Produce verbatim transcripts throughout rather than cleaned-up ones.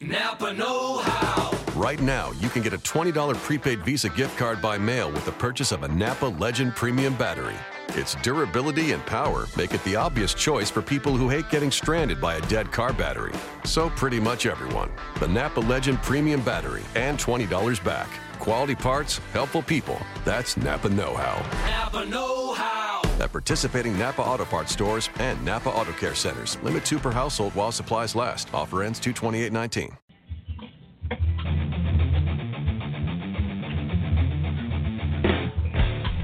Napa Know How. Right now, you can get a twenty dollar prepaid Visa gift card by mail with the purchase of a Napa Legend Premium battery. Its durability and power make it the obvious choice for people who hate getting stranded by a dead car battery. So pretty much everyone. The Napa Legend Premium battery and twenty dollars back. Quality parts, helpful people. That's Napa Know How. Napa Know How. At participating Napa Auto Parts stores and Napa Auto Care centers. Limit two per household while supplies last. Offer ends two twenty-eight nineteen.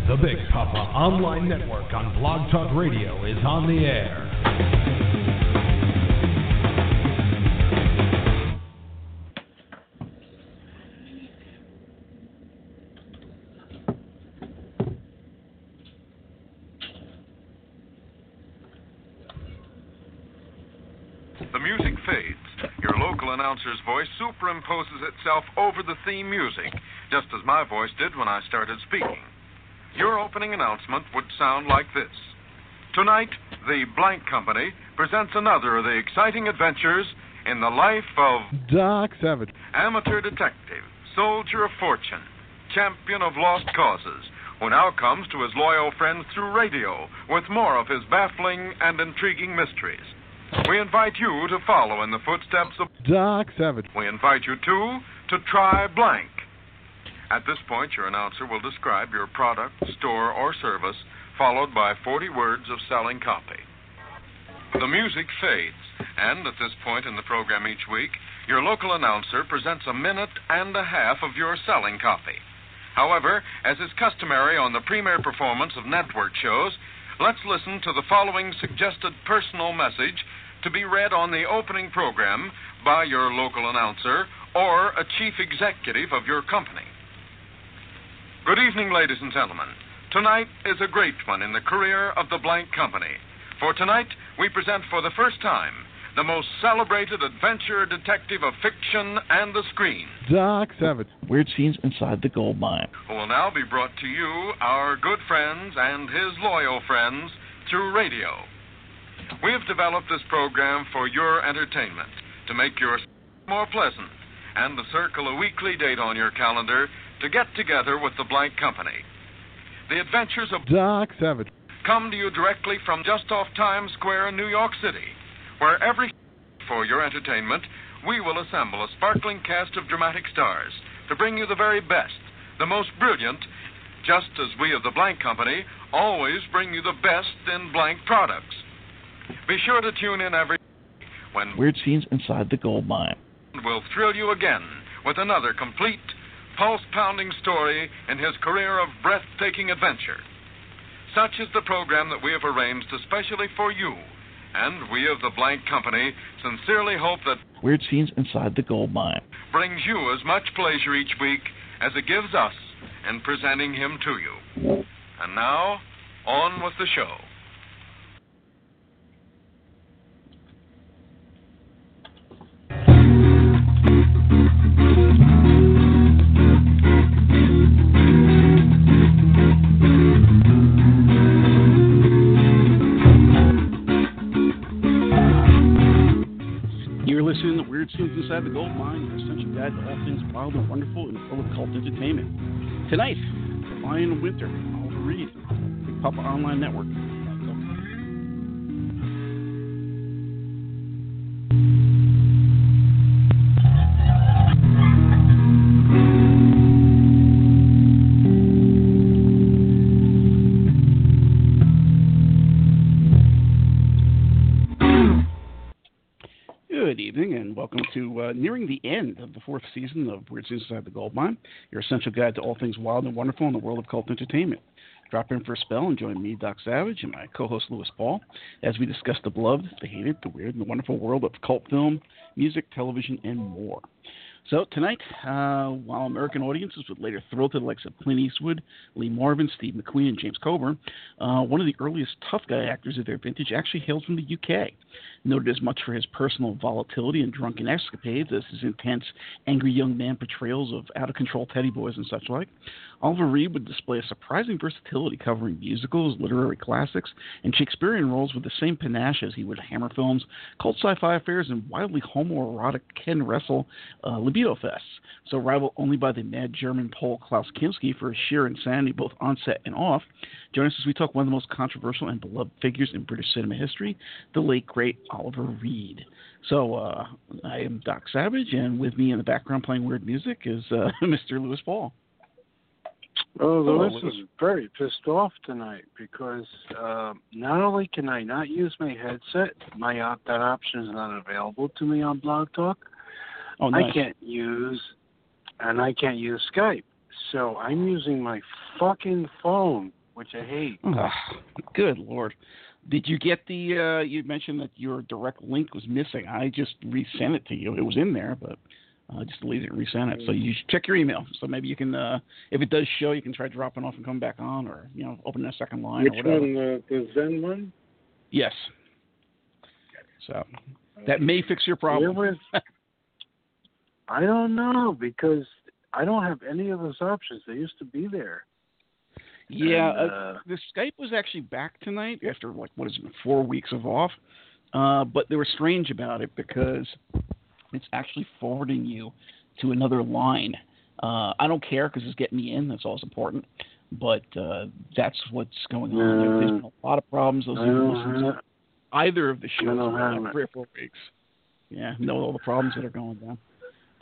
The Big Papa Online Network on Blog Talk Radio is on the air. The music fades. Your local announcer's voice superimposes itself over the theme music, just as my voice did when I started speaking. Your opening announcement would sound like this. Tonight, the Blank Company presents another of the exciting adventures in the life of... Doc Savage. Amateur detective, soldier of fortune, champion of lost causes, who now comes to his loyal friends through radio with more of his baffling and intriguing mysteries. We invite you to follow in the footsteps of... Doc Savage. We invite you, too, to try Blank. At this point, your announcer will describe your product, store, or service, followed by forty words of selling copy. The music fades, and at this point in the program each week, your local announcer presents a minute and a half of your selling copy. However, as is customary on the premiere performance of network shows, let's listen to the following suggested personal message to be read on the opening program by your local announcer or a chief executive of your company. Good evening, ladies and gentlemen. Tonight is a great one in the career of the Blank Company. For tonight, we present for the first time the most celebrated adventure detective of fiction and the screen. Doc Savage. Weird scenes inside the gold mine. Who will now be brought to you, our good friends and his loyal friends, through radio. We have developed this program for your entertainment, to make your more pleasant, and to circle a weekly date on your calendar to get together with the Blank Company. The adventures of Doc Savage come to you directly from just off Times Square in New York City, where every for your entertainment, we will assemble a sparkling cast of dramatic stars to bring you the very best, the most brilliant, just as we of the Blank Company always bring you the best in blank products. Be sure to tune in every when Weird Scenes Inside the Gold Mine will thrill you again with another complete pulse-pounding story in his career of breathtaking adventure. Such is the program that we have arranged especially for you, and we of the Blank Company sincerely hope that Weird Scenes Inside the Gold Mine brings you as much pleasure each week as it gives us in presenting him to you. And now, on with the show. Listening to Weird Scenes Inside the Gold Mine, an essential guide to all things wild and wonderful and full of cult entertainment. Tonight, The Lion of Winter, Oliver Reed, Big Papa Online Network. Welcome to uh, nearing the end of the fourth season of Weird Scenes Inside the Gold Mine, your essential guide to all things wild and wonderful in the world of cult entertainment. Drop in for a spell and join me, Doc Savage, and my co-host, Lewis Paul, as we discuss the beloved, the hated, the weird, and the wonderful world of cult film, music, television, and more. So tonight, uh, while American audiences would later thrill to the likes of Clint Eastwood, Lee Marvin, Steve McQueen, and James Coburn, uh, one of the earliest tough guy actors of their vintage actually hails from the U K. Noted as much for his personal volatility and drunken escapades as his intense, angry young man portrayals of out-of-control teddy boys and such like, Oliver Reed would display a surprising versatility covering musicals, literary classics, and Shakespearean roles with the same panache as he would hammer films, cult sci-fi affairs, and wildly homoerotic Ken Russell uh, libido fests, so rivaled only by the mad German Pole Klaus Kinski for his sheer insanity both on set and off. Join us as we talk one of the most controversial and beloved figures in British cinema history, the late, great Oliver Reed. So uh, I am Doc Savage, and with me in the background playing weird music is uh, Mister Lewis Paul. Oh, Lewis oh, is very pissed off tonight because uh, not only can I not use my headset, my op- that option is not available to me on Blog Talk. Oh, nice. I can't use, and I can't use Skype. So I'm using my fucking phone, which I hate. Oh, good Lord. Did you get the, uh, you mentioned that your direct link was missing. I just resent it to you. It was in there, but I uh, just deleted it and resent it. So you should check your email. So maybe you can, uh, if it does show, you can try dropping off and come back on, or, you know, open a second line. Which or whatever. One, uh, the Zen one? Yes. So that may fix your problem. Was, I don't know, because I don't have any of those options. They used to be there. Yeah, and, uh, uh, the Skype was actually back tonight after, like, what has it been, four weeks of off. Uh, but they were strange about it because it's actually forwarding you to another line. Uh, I don't care because it's getting me in. That's all that's important. But uh, that's what's going on. Uh, There's been a lot of problems. Those uh, either of the shows in like three or four weeks. Yeah, know all the problems that are going down.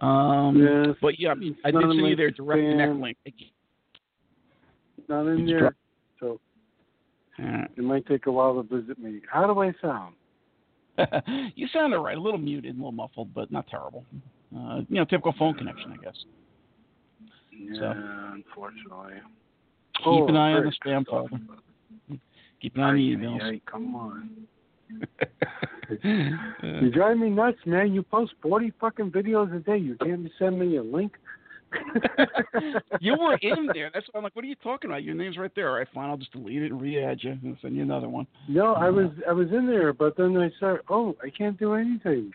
Um, yes, but, yeah, I mean, I did see their direct connect link. Not in there, so right. It might take a while to visit me. How do I sound? You sound all right. A little muted, a little muffled, but not terrible. Uh, you know, typical phone connection, I guess. Yeah, so, unfortunately. Keep oh, an eye on the spam folder. Keep an eye on the emails. Come on. You drive me nuts, man. You post forty fucking videos a day. You can't send me a link. You were in there. That's why I'm like, what are you talking about? Your name's right there. All right, fine. I'll just delete it and re-add you and send you another one. No, I was I was in there, but then I said, oh, I can't do anything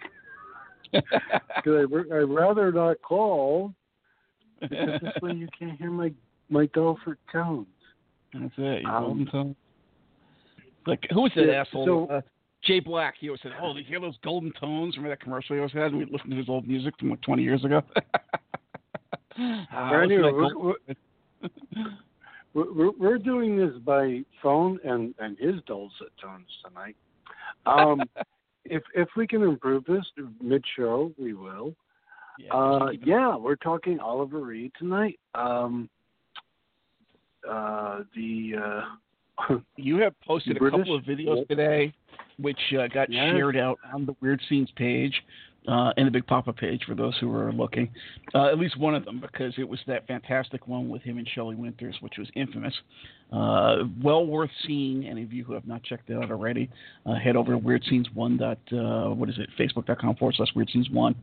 because I I'd rather not call. Because this way you can't hear my my Dulford tones. That's it. Your golden tone. Like who was that yeah, asshole? So, uh, Jay Black, he always said, oh, did you hear those golden tones? Remember that commercial he always had? We listened to his old music from like twenty years ago. Uh, anyway, we're, we're, we're, we're doing this by phone and, and his dulcet tones tonight. Um, if if we can improve this mid-show, we will. Yeah, uh, yeah we're talking Oliver Reed tonight. Um, uh, the uh, you have posted British, a couple of videos today, which uh, got yes. shared out on the Weird Scenes page. Uh, and the big pop-up page for those who are looking, uh, at least one of them, because it was that fantastic one with him and Shelley Winters, which was infamous. Uh, well worth seeing. Any of you who have not checked it out already, uh, head over to weird scenes one dot, uh, what is it, facebook dot com forward slash weird scenes one,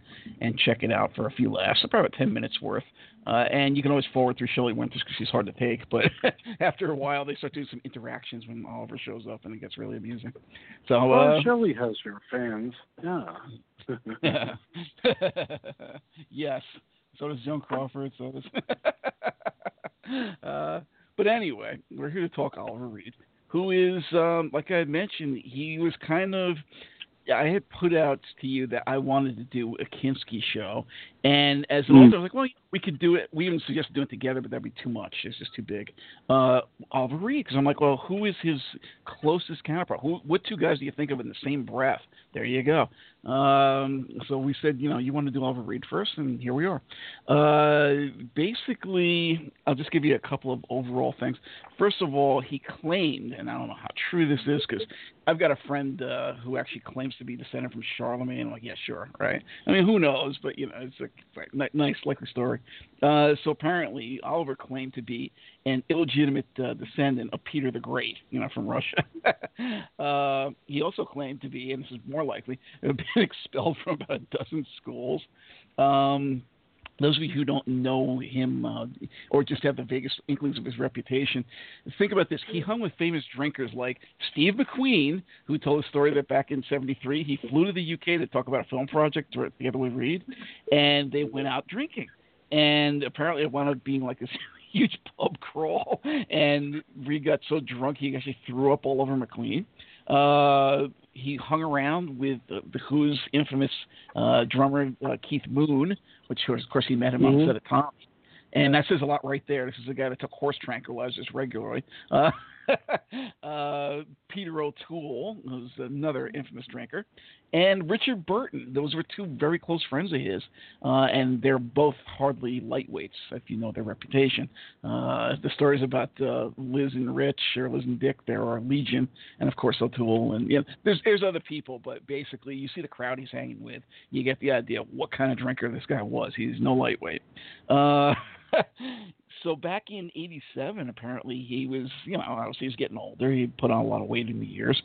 and check it out for a few laughs, probably about ten minutes worth. Uh, and you can always forward through Shelley Winters because she's hard to take, but after a while they start doing some interactions when Oliver shows up, and it gets really amusing. So, uh, well, Shelley has her fans. Yeah. Yes. So does Joan Crawford. So does. uh, but anyway, we're here to talk Oliver Reed, who is, um, like I mentioned, he was kind of. I had put out to you that I wanted to do a Kinski show, and as an mm. author, I was like, well, we could do it. We even suggested doing it together, but that'd be too much. It's just too big. Uh, Oliver Reed, because I'm like, well, who is his closest counterpart? Who, what two guys do you think of in the same breath? There you go. Um, so we said, you know, you want to do Oliver Reed first, and here we are. Uh, basically, I'll just give you a couple of overall things. First of all, he claimed, and I don't know how true this is, because I've got a friend uh, who actually claims to be descended from Charlemagne. I'm like, yeah, sure, right? I mean, who knows? But, you know, it's a, it's a nice, likely story. Uh, so apparently, Oliver claimed to be an illegitimate uh, descendant of Peter the Great, you know, from Russia. uh, he also claimed to be, and this is more likely, been expelled from about a dozen schools. Um, Those of you who don't know him uh, or just have the vaguest inklings of his reputation, think about this. He hung with famous drinkers like Steve McQueen, who told a story that back in seventy-three, he flew to the U K to talk about a film project together with Reed, and they went out drinking. And apparently it wound up being like this huge pub crawl, and Reed got so drunk he actually threw up all over McQueen. Uh, he hung around with uh, the Who's infamous uh, drummer uh, Keith Moon, which of course he met him mm-hmm. on set of Tommy, and that says a lot right there. This is a guy that took horse tranquilizers regularly. Uh, uh, Peter O'Toole, who's another infamous drinker, and Richard Burton. Those were two very close friends of his, uh, and they're both hardly lightweights, if you know their reputation. Uh, the stories about uh, Liz and Rich, or Liz and Dick, there are legion, and of course O'Toole, and you know, there's there's other people, but basically you see the crowd he's hanging with, you get the idea of what kind of drinker this guy was. He's no lightweight. Uh, So back in eighty-seven, apparently, he was, you know, obviously he's getting older. He put on a lot of weight in the years.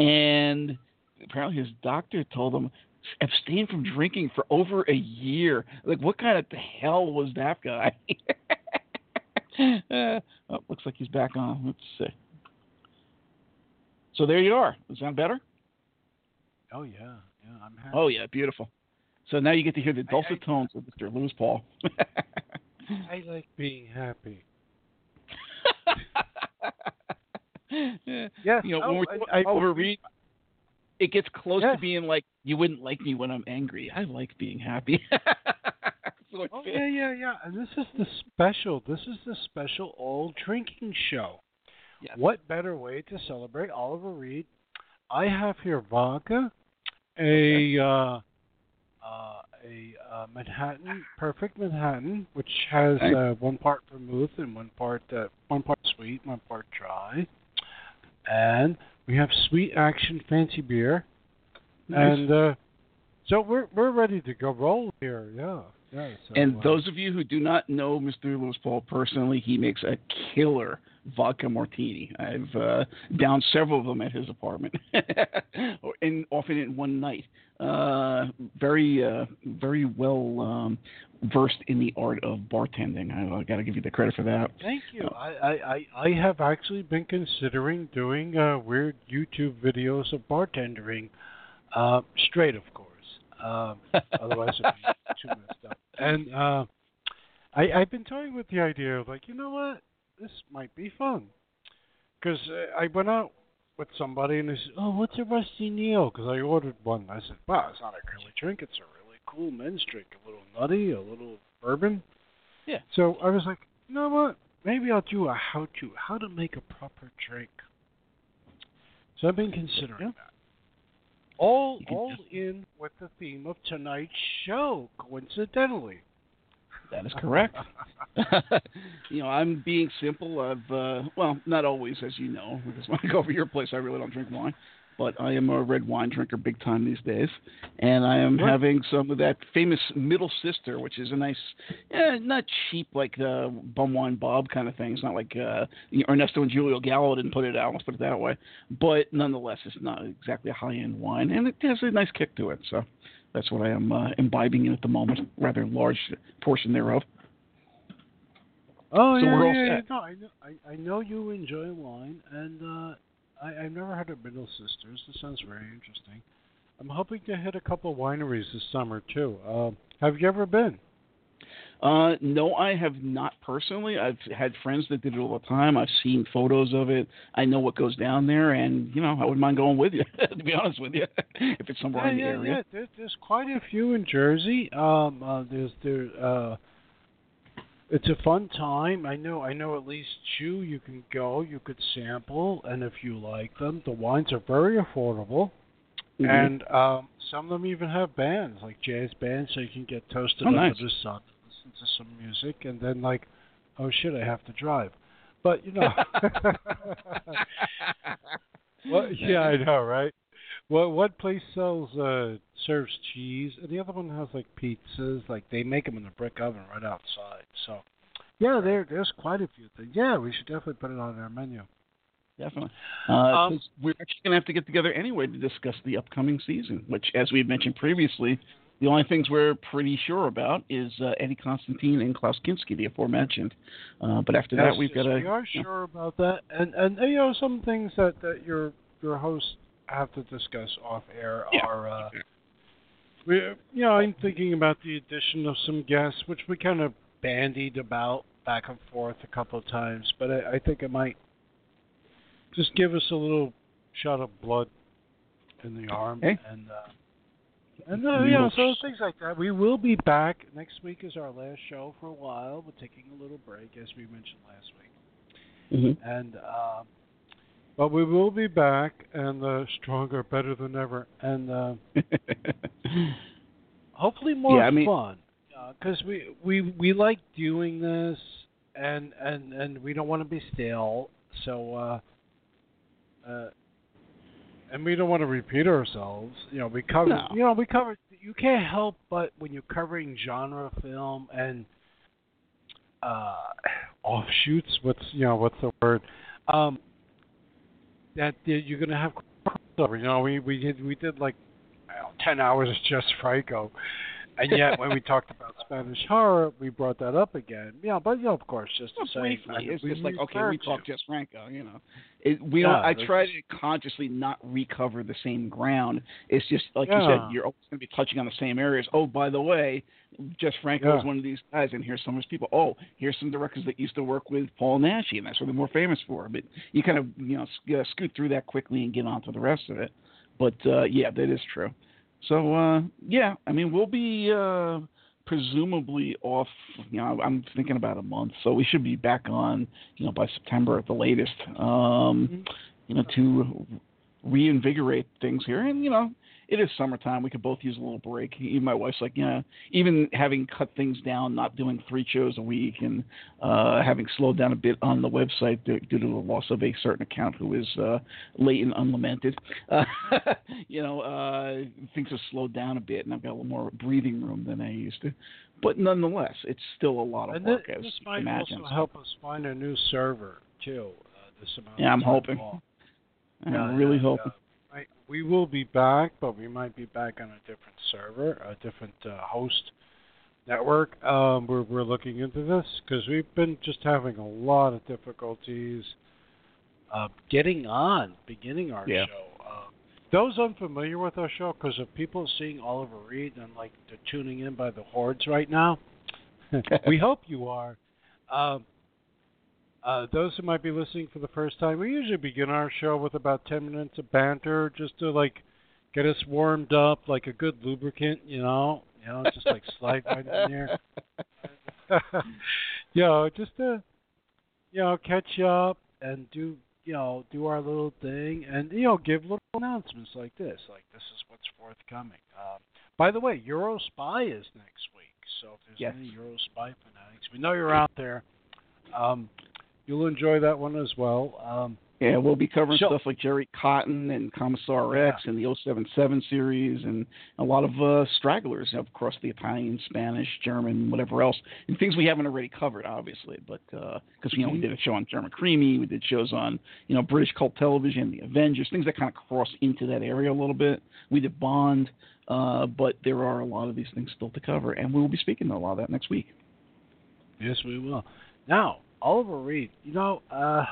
And apparently his doctor told him, abstain from drinking for over a year. Like, what kind of hell was that guy? uh, oh, looks like he's back on. Let's see. So there you are. Does that sound better? Oh, yeah. Yeah, I'm happy. Oh, yeah. Beautiful. So now you get to hear the dulcet I, I, tones of Mister Lewis Paul. I like being happy. Yeah, you know, oh, when we're I, I, over Reed, it gets close yeah. to being like, you wouldn't like me when I'm angry. I like being happy. So oh, yeah, yeah, yeah. And this is the special. This is the special all drinking show. Yes. What better way to celebrate Oliver Reed? I have here vodka, a. Uh, Uh, a uh, Manhattan, perfect Manhattan, which has uh, one part vermouth and one part uh, one part sweet, one part dry, and we have Sweet Action Fancy Beer, nice. and uh, so we're we're ready to go roll here, yeah. yeah so, and uh, those of you who do not know Mister Lewis Paul personally, he makes a killer vodka martini. I've uh, downed several of them at his apartment, and often in one night. Uh, very, uh, very well um, versed in the art of bartending. I, I got to give you the credit for that. Thank you. Uh, I, I, I have actually been considering doing uh, weird YouTube videos of bartending, uh, straight, of course. Um, otherwise, it'd be too messed up. And uh, I, I've been toying with the idea of like, you know what? This might be fun. Because uh, I went out with somebody and they said, oh, what's a Rusty Neal? Because I ordered one. I said, wow, it's not a girly drink. It's a really cool men's drink. A little nutty, a little bourbon. Yeah. So I was like, you know what? Maybe I'll do a how-to, how to make a proper drink. So I've been considering yeah. that. All, all just... in with the theme of tonight's show, coincidentally. That is correct. You know, I'm being simple. I've, uh, well, not always, as you know, because when I go over your place, I really don't drink wine. But I am a red wine drinker big time these days. And I am right. having some of that famous Middle Sister, which is a nice, eh, not cheap, like uh, Bum Wine Bob kind of thing. It's not like uh, Ernesto and Julio Gallo didn't put it out. Let's put it that way. But nonetheless, it's not exactly a high-end wine. And it has a nice kick to it, so. That's what I am uh, imbibing in at the moment, rather large portion thereof. Oh, so yeah, we're all yeah, set. yeah. No, I, know, I, I know you enjoy wine, and uh, I, I've never heard of Middle Sisters. This sounds very interesting. I'm hoping to hit a couple of wineries this summer, too. Uh, have you ever been? Uh, no, I have not personally. I've had friends that did it all the time. I've seen photos of it. I know what goes down there, and, you know, I wouldn't mind going with you, to be honest with you, if it's somewhere yeah, in the yeah, area. Yeah. There's, there's quite a few in Jersey. Um, uh, there's, there, uh, it's a fun time. I know I know at least two you can go. You could sample, and if you like them, the wines are very affordable. Mm-hmm. And um, some of them even have bands, like jazz bands, so you can get toasted oh, nice. under the sun. To some music, and then like, oh shit, I have to drive. But you know, well, yeah, I know, right? Well, one place sells uh, serves cheese, and the other one has like pizzas. Like they make them in a brick oven right outside. So, yeah, there, there's quite a few things. Yeah, we should definitely put it on our menu. Definitely. Uh, um, we're actually going to have to get together anyway to discuss the upcoming season, which, as we've mentioned previously, The only things we're pretty sure about is uh, Eddie Constantine and Klaus Kinski, the aforementioned. Uh, but after yes, that, we've yes, got to... We are you know, sure about that. And, and you know, some things that, that your your hosts have to discuss off-air yeah. are... Uh, okay. we, you know, I'm thinking about the addition of some guests, which we kind of bandied about back and forth a couple of times. But I, I think it might just give us a little shot of blood in the arm. Okay. And... Uh, And, uh, you know, so things like that. We will be back. Next week is our last show for a while. We're taking a little break, as we mentioned last week. Mm-hmm. And, uh, but we will be back, and uh, stronger, better than ever. And uh, hopefully more yeah, I mean, fun. Because uh, we, we, we like doing this, and, and, and we don't want to be stale. So, uh, uh and we don't want to repeat ourselves. You know, we covered. No. You know, we covered. You can't help but when you're covering genre film and uh, offshoots. What's you know what's the word? Um, that you're going to have crossover. You know, we we did we did like I don't know, ten hours of just Franco, and yet when we talked about Spanish horror, we brought that up again. Yeah, but you know, of course, just well, to briefly, say, it's just like okay, we talked just Franco. You know. It, we yeah, don't, I try to consciously not recover the same ground. It's just, like yeah. you said, you're always going to be touching on the same areas. Oh, by the way, Jess Franco yeah. is one of these guys, and here's some of his people. Oh, here's some directors that used to work with Paul Nashy, and that's what they're more famous for. But you kind of, you know, sc- uh, scoot through that quickly and get on to the rest of it. But, uh, yeah, that is true. So, uh, yeah, I mean, we'll be uh, presumably off, you know, I'm thinking about a month, so we should be back on, you know, by September at the latest, um, you know, to reinvigorate things here. And, you know, it is summertime. We could both use a little break. Even my wife's like, you know, even having cut things down, not doing three shows a week and uh, having slowed down a bit on the website due, due to the loss of a certain account who is uh, late and unlamented, uh, you know, uh, things have slowed down a bit and I've got a little more breathing room than I used to. But nonetheless, it's still a lot of and work, this, as this you might imagine. Also help us find a new server, too. Uh, this amount yeah, I'm hoping. Long. I'm yeah, really yeah, hoping. Yeah. We will be back, but we might be back on a different server, a different uh, host network. Um, we're, we're looking into this because we've been just having a lot of difficulties uh, getting on, beginning our yeah. show. Uh, those unfamiliar with our show, because of people seeing Oliver Reed and like they're tuning in by the hordes right now, we hope you are. Um, Uh, those who might be listening for the first time, we usually begin our show with about ten minutes of banter just to, like, get us warmed up, like a good lubricant, you know, you know, just, like, slide right in there. you know, just to, you know, catch up and do, you know, do our little thing and, you know, give little announcements like this, like this is what's forthcoming. Um, by the way, Eurospy is next week, so if there's yes. any Eurospy fanatics, we know you're out there. Um You'll enjoy that one as well. Um, yeah, we'll be covering so, stuff like Jerry Cotton and Commissar yeah. X and the oh seven seven series and a lot of uh, stragglers across the Italian, Spanish, German, whatever else, and things we haven't already covered, obviously. But because uh, you know we did a show on German Creamy, we did shows on you know British cult television, The Avengers, things that kind of cross into that area a little bit. We did Bond, uh, but there are a lot of these things still to cover, and we will be speaking to a lot of that next week. Yes, we will. Now. Oliver Reed, you know, uh,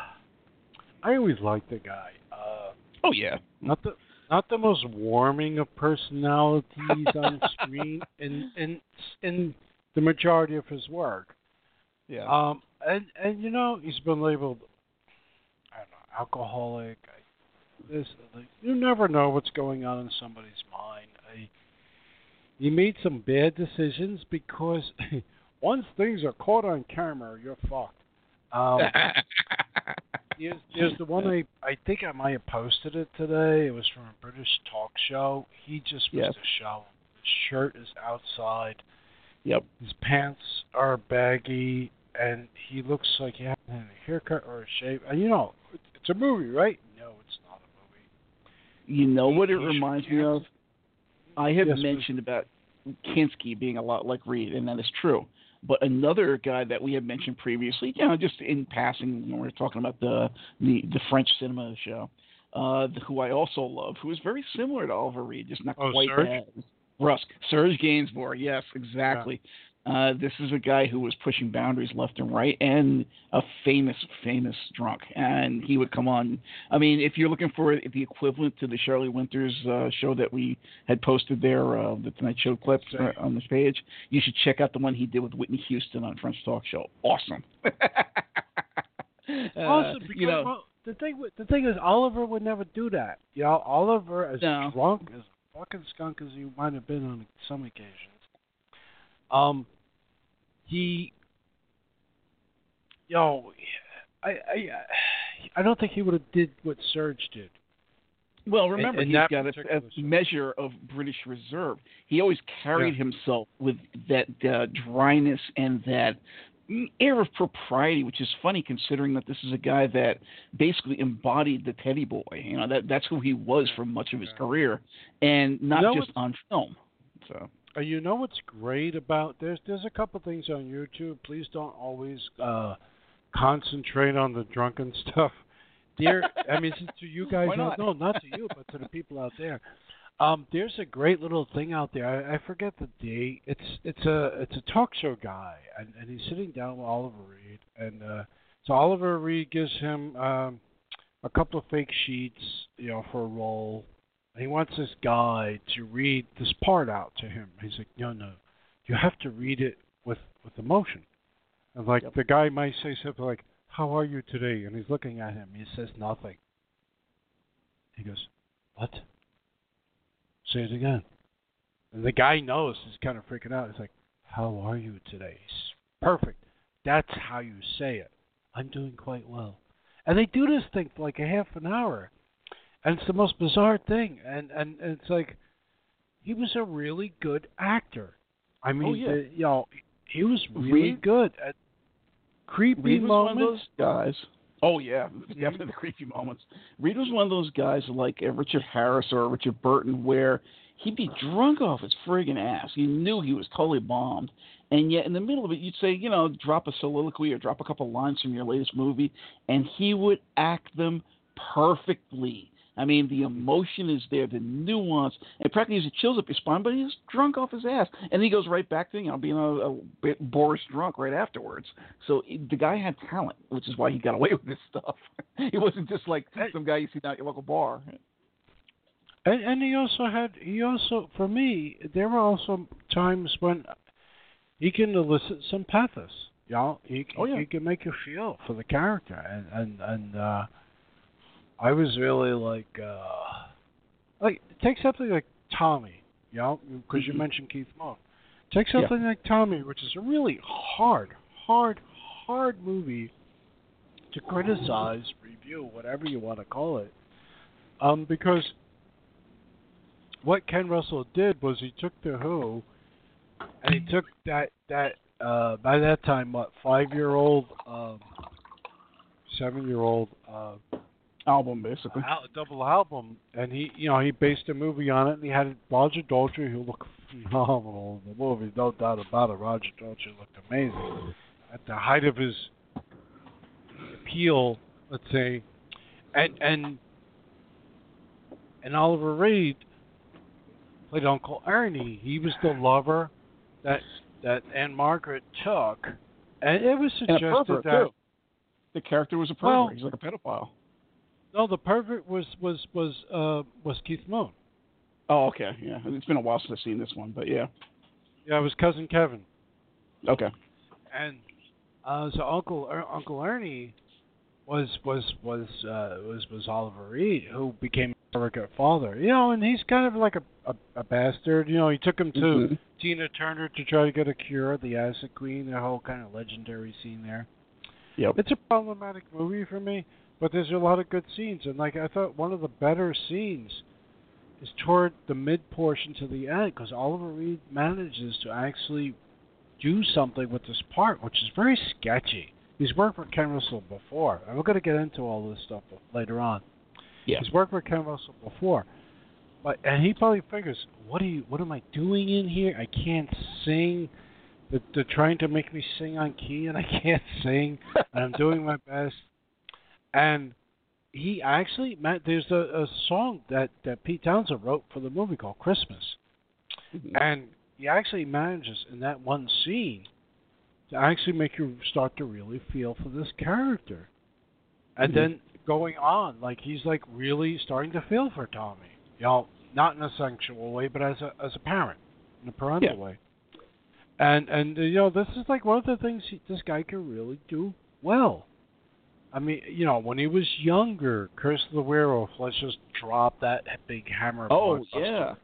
I always liked the guy. Uh, oh, yeah. Not the not the most warming of personalities on screen in, in, in the majority of his work. Yeah. Um, and, and, you know, he's been labeled, I don't know, alcoholic. I, this, like, you never know what's going on in somebody's mind. I, he made some bad decisions because once things are caught on camera, you're fucked. Um, here's, here's the one I, I think I might have posted it today. It was from a British talk show. He just was yep. a show. His shirt is outside. Yep. His pants are baggy, and he looks like he hasn't had a haircut or a shave. And you know, it's a movie, right? No, it's not a movie. You know what it reminds me of? I had yes, mentioned about Kinski being a lot like Reed, and that is true. But another guy that we had mentioned previously, you know, just in passing, when we were talking about the the, the French cinema show, uh, who I also love, who is very similar to Oliver Reed, just not oh, quite Serge? As Rusk. Serge Gainsbourg. Yes, exactly. Yeah. Uh, this is a guy who was pushing boundaries left and right, and a famous, famous drunk. And he would come on. I mean, if you're looking for the equivalent to the Shirley Winters uh, show that we had posted there, uh, the Tonight Show clips right. on this page, you should check out the one he did with Whitney Houston on French Talk Show. Awesome. uh, awesome. Because, you know, well, the thing, the thing is, Oliver would never do that. You know, Oliver, as no. drunk as a fucking skunk as he might have been on some occasions, um, he, yo, I, I, I don't think he would have did what Serge did. Well, remember, in, in he's got a, a measure of British reserve. He always carried yeah. himself with that uh, dryness and that air of propriety, which is funny considering that this is a guy that basically embodied the Teddy Boy. You know, that that's who he was for much of his career, and not you know just on film. So, uh, you know what's great about there's there's a couple things on YouTube. Please don't always uh, concentrate on the drunken stuff, dear. I mean, to you guys, not? no, not to you, but to the people out there. Um, there's a great little thing out there. I, I forget the date. It's it's a it's a talk show guy, and, and he's sitting down with Oliver Reed, and uh, so Oliver Reed gives him um, a couple of fake sheets, you know, for a role. And he wants this guy to read this part out to him. He's like, no, no, you have to read it with, with emotion. And like yep. the guy might say something like, "How are you today?" And he's looking at him. He says nothing. He goes, "What?" Say it again. And the guy knows. He's kind of freaking out. He's like, "How are you today?" Perfect. That's how you say it. "I'm doing quite well." And they do this thing for like a half an hour. And it's the most bizarre thing. And, and, and it's like, he was a really good actor. I mean, oh, yeah. the, you know, he was really Reed? good at creepy Reed was moments. One of those guys. Oh, yeah, definitely the creepy moments. Reed was one of those guys like Richard Harris or Richard Burton where he'd be drunk off his friggin' ass. You knew he was totally bombed. And yet in the middle of it, you'd say, you know, drop a soliloquy or drop a couple lines from your latest movie, and he would act them perfectly. I mean, the emotion is there, the nuance. And practically it chills up your spine, but he's drunk off his ass. And he goes right back to, you know, being a, a bit boorish drunk right afterwards. So it, the guy had talent, which is why he got away with this stuff. It wasn't just like some guy you see down at your local bar. And, and he also had, he also, for me, there were also times when he can elicit some pathos. You know, he, oh, yeah. he can make you feel for the character. And, and, and, uh, I was really like, uh, like take something like Tommy, you know, because mm-hmm. you mentioned Keith Moon. Take something yeah. like Tommy, which is a really hard, hard, hard movie to criticize, review, whatever you want to call it, um, because what Ken Russell did was he took The Who, and he took that that uh, by that time what five year old, um, seven year old. Uh, Album basically, a, a double album, and he, you know, he based a movie on it. And he had Roger Daltrey, who looked phenomenal in the movie, no doubt about it. Roger Daltrey looked amazing at the height of his appeal, let's say, and and and Oliver Reed played Uncle Ernie. He was the lover that that Anne Margaret took, and it was suggested that too. The character was a pervert. Well, he's like a pedophile. No, the pervert was was was uh, was Keith Moon. Oh, okay, yeah. It's been a while since I've seen this one, but yeah, yeah, it was Cousin Kevin. Okay. And uh, so Uncle er, Uncle Ernie was was was uh, was was Oliver Reed, who became a surrogate father. You know, and he's kind of like a, a, a bastard. You know, he took him to mm-hmm. Tina Turner to try to get a cure, the Acid Queen, the whole kind of legendary scene there. Yep. It's a problematic movie for me. But there's a lot of good scenes, and like I thought, one of the better scenes is toward the mid portion to the end, because Oliver Reed manages to actually do something with this part, which is very sketchy. He's worked for Ken Russell before, and we're going to get into all this stuff later on. Yeah. He's worked for Ken Russell before, but and he probably figures, what do you, what am I doing in here? I can't sing. They're, they're trying to make me sing on key, and I can't sing. And I'm doing my best. And he actually, there's a, a song that, that Pete Townsend wrote for the movie called Christmas. Mm-hmm. And he actually manages in that one scene to actually make you start to really feel for this character. And mm-hmm. then going on, like he's like really starting to feel for Tommy. You know, not in a sexual way, but as a as a parent, in a parental yeah. way. And and uh, you know, this is like one of the things he, this guy can really do well. I mean, you know, when he was younger, Curse of the Werewolf, let's just drop that big hammer. Oh, yeah.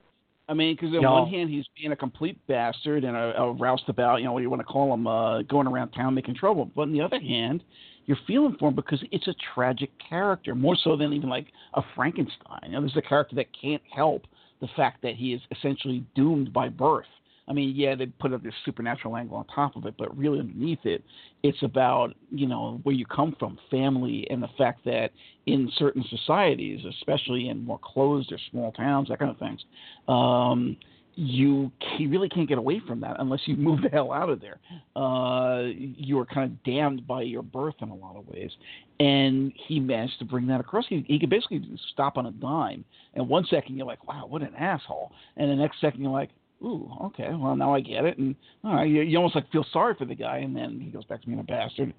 I mean, because on you one know, hand, he's being a complete bastard and a, a roustabout, you know, what you want to call him, uh, going around town making trouble. But on the other hand, you're feeling for him because it's a tragic character, more so than even like a Frankenstein. You know, this is a character that can't help the fact that he is essentially doomed by birth. I mean, yeah, they put up this supernatural angle on top of it, but really underneath it, it's about, you know, where you come from, family, and the fact that in certain societies, especially in more closed or small towns, that kind of things, um, you, you really can't get away from that unless you move the hell out of there. Uh, you're kind of damned by your birth in a lot of ways. And he managed to bring that across. He, he could basically stop on a dime. And one second you're like, wow, what an asshole. And the next second you're like, ooh, okay, well, now I get it. And all right, you, you almost like feel sorry for the guy, and then he goes back to being a bastard.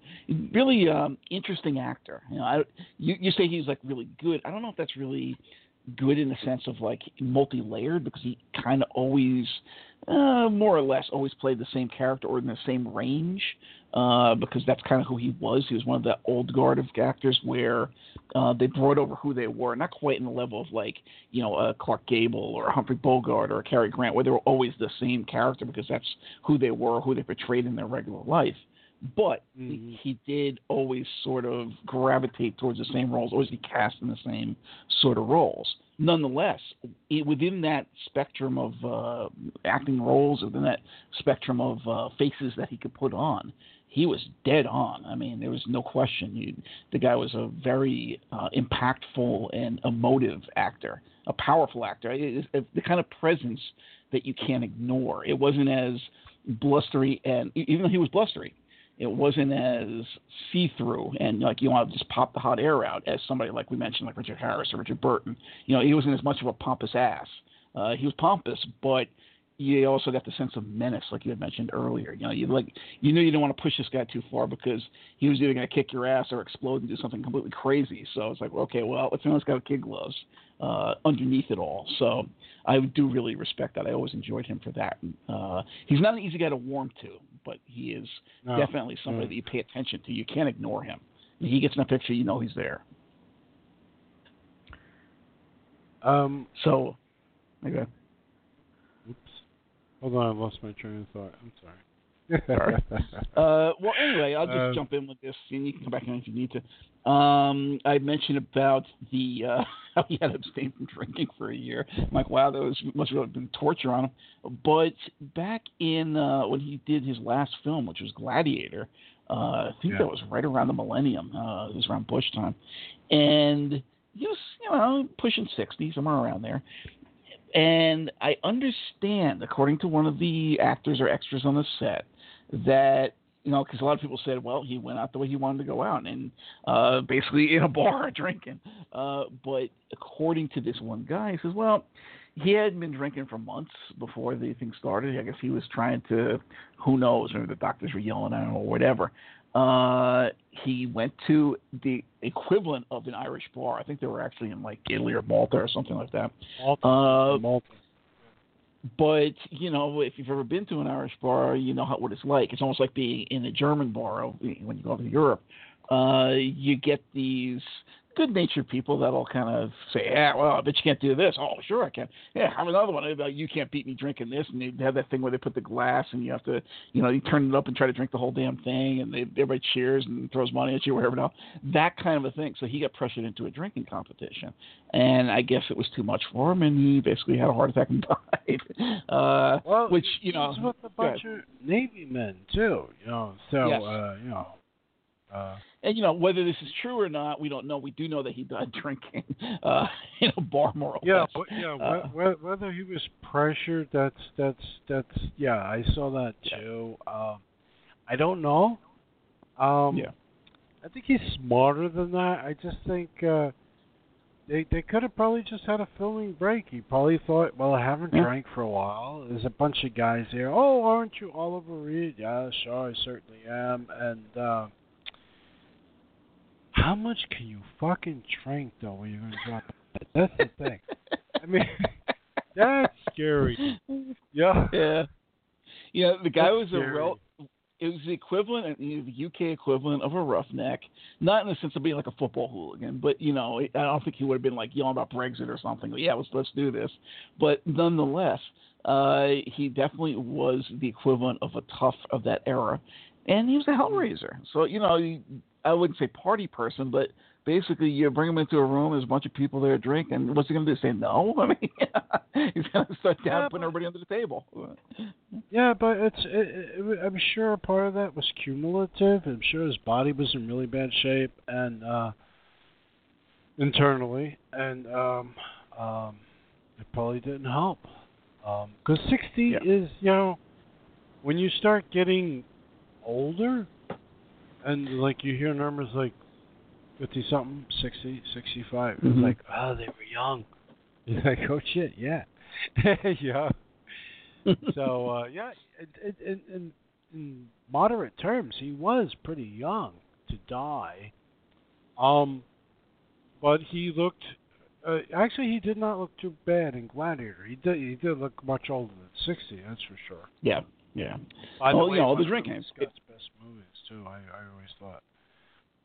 Really um, interesting actor. You know, I, you, you say he's like really good. I don't know if that's really good in the sense of like multi-layered, because he kind of always, uh, more or less, always played the same character or in the same range, uh, because that's kind of who he was. He was one of the old guard of actors where uh, they brought over who they were, not quite in the level of like, you know, uh, Clark Gable or Humphrey Bogart or Cary Grant, where they were always the same character because that's who they were, who they portrayed in their regular life. But mm-hmm. he did always sort of gravitate towards the same roles, always be cast in the same sort of roles. Nonetheless, it, within that spectrum of uh, acting roles, within that spectrum of uh, faces that he could put on, he was dead on. I mean, there was no question. You, the guy was a very uh, impactful and emotive actor, a powerful actor, it, it, the kind of presence that you can't ignore. It wasn't as blustery, and even though he was blustery, it wasn't as see-through and like you want to just pop the hot air out as somebody like we mentioned, like Richard Harris or Richard Burton. You know, he wasn't as much of a pompous ass. Uh, he was pompous, but you also got the sense of menace, like you had mentioned earlier. You know, you like you knew you didn't want to push this guy too far because he was either going to kick your ass or explode and do something completely crazy. So it's like, okay, well, let's not go kid gloves uh, underneath it all. So I do really respect that. I always enjoyed him for that. Uh, he's not an easy guy to warm to, but he is no. definitely somebody mm. that you pay attention to. You can't ignore him. When he gets in a picture, you know he's there. Um. So, okay. Hold on, I lost my train of thought. I'm sorry. Sorry. Uh, well, anyway, I'll just uh, jump in with this, and you can come back in if you need to. Um, I mentioned about the uh, how he had to abstain from drinking for a year. I'm like, wow, that was, must have really been torture on him. But back in uh, when he did his last film, which was Gladiator, uh, I think yeah. that was right around the millennium. Uh, it was around Bush time. And he was, you know, pushing sixty, somewhere around there. And I understand, according to one of the actors or extras on the set, that, you know, because a lot of people said, well, he went out the way he wanted to go out and uh, basically in a bar drinking. Uh, but according to this one guy, he says, well, he hadn't been drinking for months before the thing started. I guess he was trying to, who knows, maybe the doctors were yelling at him or whatever. Uh, he went to the equivalent of an Irish bar. I think they were actually in like Italy or Malta or something like that. Malta. Uh, Malta. But, you know, if you've ever been to an Irish bar, you know how, what it's like. It's almost like being in a German bar when you go over to Europe. Uh, you get these good-natured people that'll kind of say, yeah, well, I bet you can't do this. Oh, sure I can. Yeah, have another one. You can't beat me drinking this. And they have that thing where they put the glass and you have to, you know, you turn it up and try to drink the whole damn thing. And they, everybody cheers and throws money at you, whatever. Now, that kind of a thing. So he got pressured into a drinking competition. And I guess it was too much for him. And he basically had a heart attack and died. Uh, well, which, you know. He's with a bunch of Navy men, too. You know, so, yes. uh, you know. Uh, and, you know, whether this is true or not, we don't know. We do know that he died drinking uh, in a bar, more or yeah, less. Yeah, uh, whether, whether he was pressured, that's, that's, that's, yeah, I saw that too. Yeah. Um, I don't know. Um, yeah. I think he's smarter than that. I just think, uh, They they could have probably just had a filming break. He probably thought, well, I haven't drank for a while. There's a bunch of guys here. Oh, aren't you Oliver Reed? Yeah, sure, I certainly am. And uh, how much can you fucking drink, though, when you're going to drop it? That's the thing. I mean, that's scary. Yeah. Yeah. Yeah, the guy that's was scary. a real... It was the equivalent, the U K equivalent of a roughneck. Not in the sense of being like a football hooligan, but, you know, I don't think he would have been like yelling about Brexit or something. Like, yeah, let's, let's do this. But nonetheless, uh, he definitely was the equivalent of a tough of that era. And he was a hellraiser. So, you know, I wouldn't say party person, but basically you bring him into a room, there's a bunch of people there drinking. What's he going to do, say no? I mean, he's going to start down yeah, putting but, everybody under the table. Yeah, but it's. It, it, I'm sure part of that was cumulative. I'm sure his body was in really bad shape and uh, internally, and um, um, it probably didn't help. Because um, sixty yeah. is, you know, when you start getting older, and like you hear numbers like fifty-something, sixty, sixty-five. Mm-hmm. It's like, oh, they were young. You're like, oh, shit, yeah. yeah. So, uh, yeah, in, in, in, in moderate terms, he was pretty young to die. Um, But he looked, uh, actually, he did not look too bad in Gladiator. He did He did look much older than sixty, that's for sure. Yeah, yeah. By the oh, way, yeah, all the drinking. Scott's best movies, too, I, I always thought.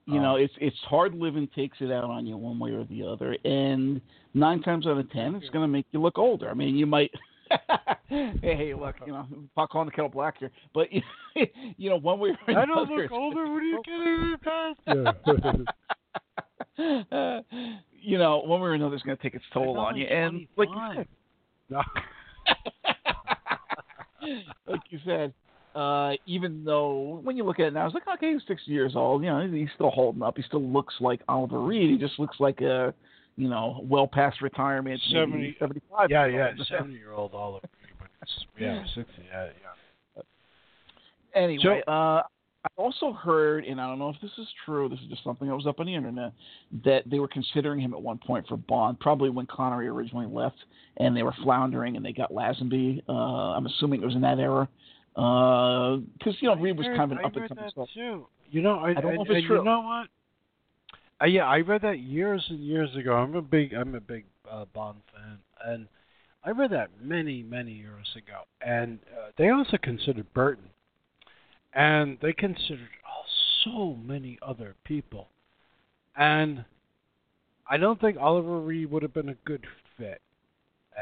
You know, it's it's hard living takes it out on you one way or the other, and nine times out of ten, it's going to make you look older. I mean, you might, hey, hey, look, you know, pot calling the kettle black here, but you know, one way or the other. I don't look older. What are you kidding me, past? uh, you know, one way or another, it's going to take its toll on you, and like you said, like you said. Uh, even though when you look at it now, it's like, okay, he's sixty years old. You know, he's still holding up. He still looks like Oliver Reed. He just looks like a, you know, well past retirement, seventy, seventy-five. Yeah, yeah, seventy-year-old Oliver Reed. But yeah, sixty. Yeah, yeah. Anyway, so, uh, I also heard, and I don't know if this is true. This is just something that was up on the internet, that they were considering him at one point for Bond, probably when Connery originally left, and they were floundering, and they got Lazenby. Uh, I'm assuming it was in that era. Because uh, you know, Reed was kind of an up and coming stuff. Too. You know, I, I don't know I, if it's true. You know what? Uh, yeah, I read that years and years ago. I'm a big, I'm a big uh, Bond fan, and I read that many, many years ago. And uh, they also considered Burton, and they considered oh, so many other people, and I don't think Oliver Reed would have been a good fit.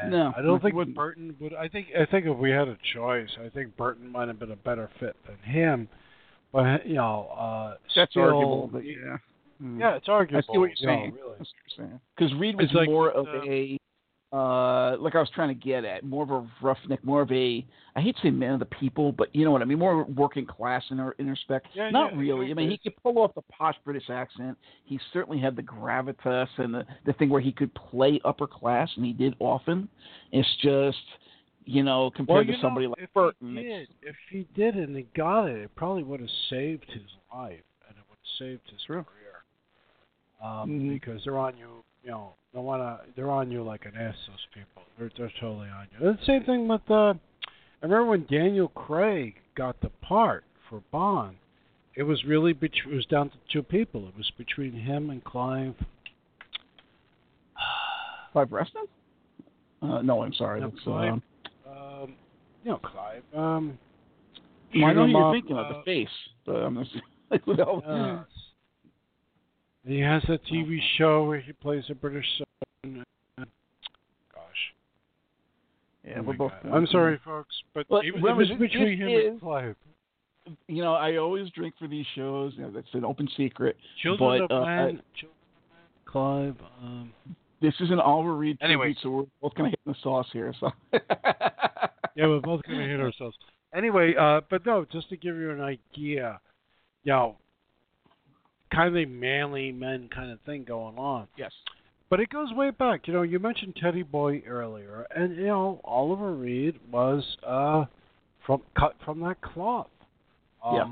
And no, I don't think wouldn't. Burton would. I think I think if we had a choice, I think Burton might have been a better fit than him. But you know, uh, that's still, arguable. But yeah, mm. yeah, it's arguable. I see what you're saying. No, really, because Reed was like, more uh, of a uh, like I was trying to get at, more of a roughneck, more of a I hate to say man of the people, but you know what I mean, more working class in our introspect. Yeah, Not yeah, really. I mean, he could pull off the posh British accent. He certainly had the gravitas and the, the thing where he could play upper class, and he did often. It's just, you know, compared well, you to somebody know, like if Burton. He did, if he did and he got it, it probably would have saved his life, and it would have saved his career. Um, mm-hmm. Because they're on you, you know, they wanna, they're on you like an ass, those people. They're, they're totally on you. And the same thing with uh, I remember when Daniel Craig got the part for Bond, it was really bet- it was down to two people. It was between him and Clive. Clive Reston? Uh, no, I'm sorry. No, that's, Clive. Uh, um, you know, Clive. Um, I know you're up, thinking uh, of the face. But I'm just, like, you know. uh, he has a T V show where he plays a British son. Yeah, oh we're both. I'm sorry, folks, but well, it was, well, it was it, between it him is, and Clive. You know, I always drink for these shows. You know, that's an open secret. Children but, of uh, Man, I, Clive. Um, this is an Oliver Reed anyway, so we're both going to hit the sauce here. So. yeah, we're both going to hit ourselves. Anyway, uh, but no, just to give you an idea, you know, kind of a manly men kind of thing going on. Yes. But it goes way back. You know, you mentioned Teddy Boy earlier, and, you know, Oliver Reed was uh, from cut from that cloth. Um, yeah.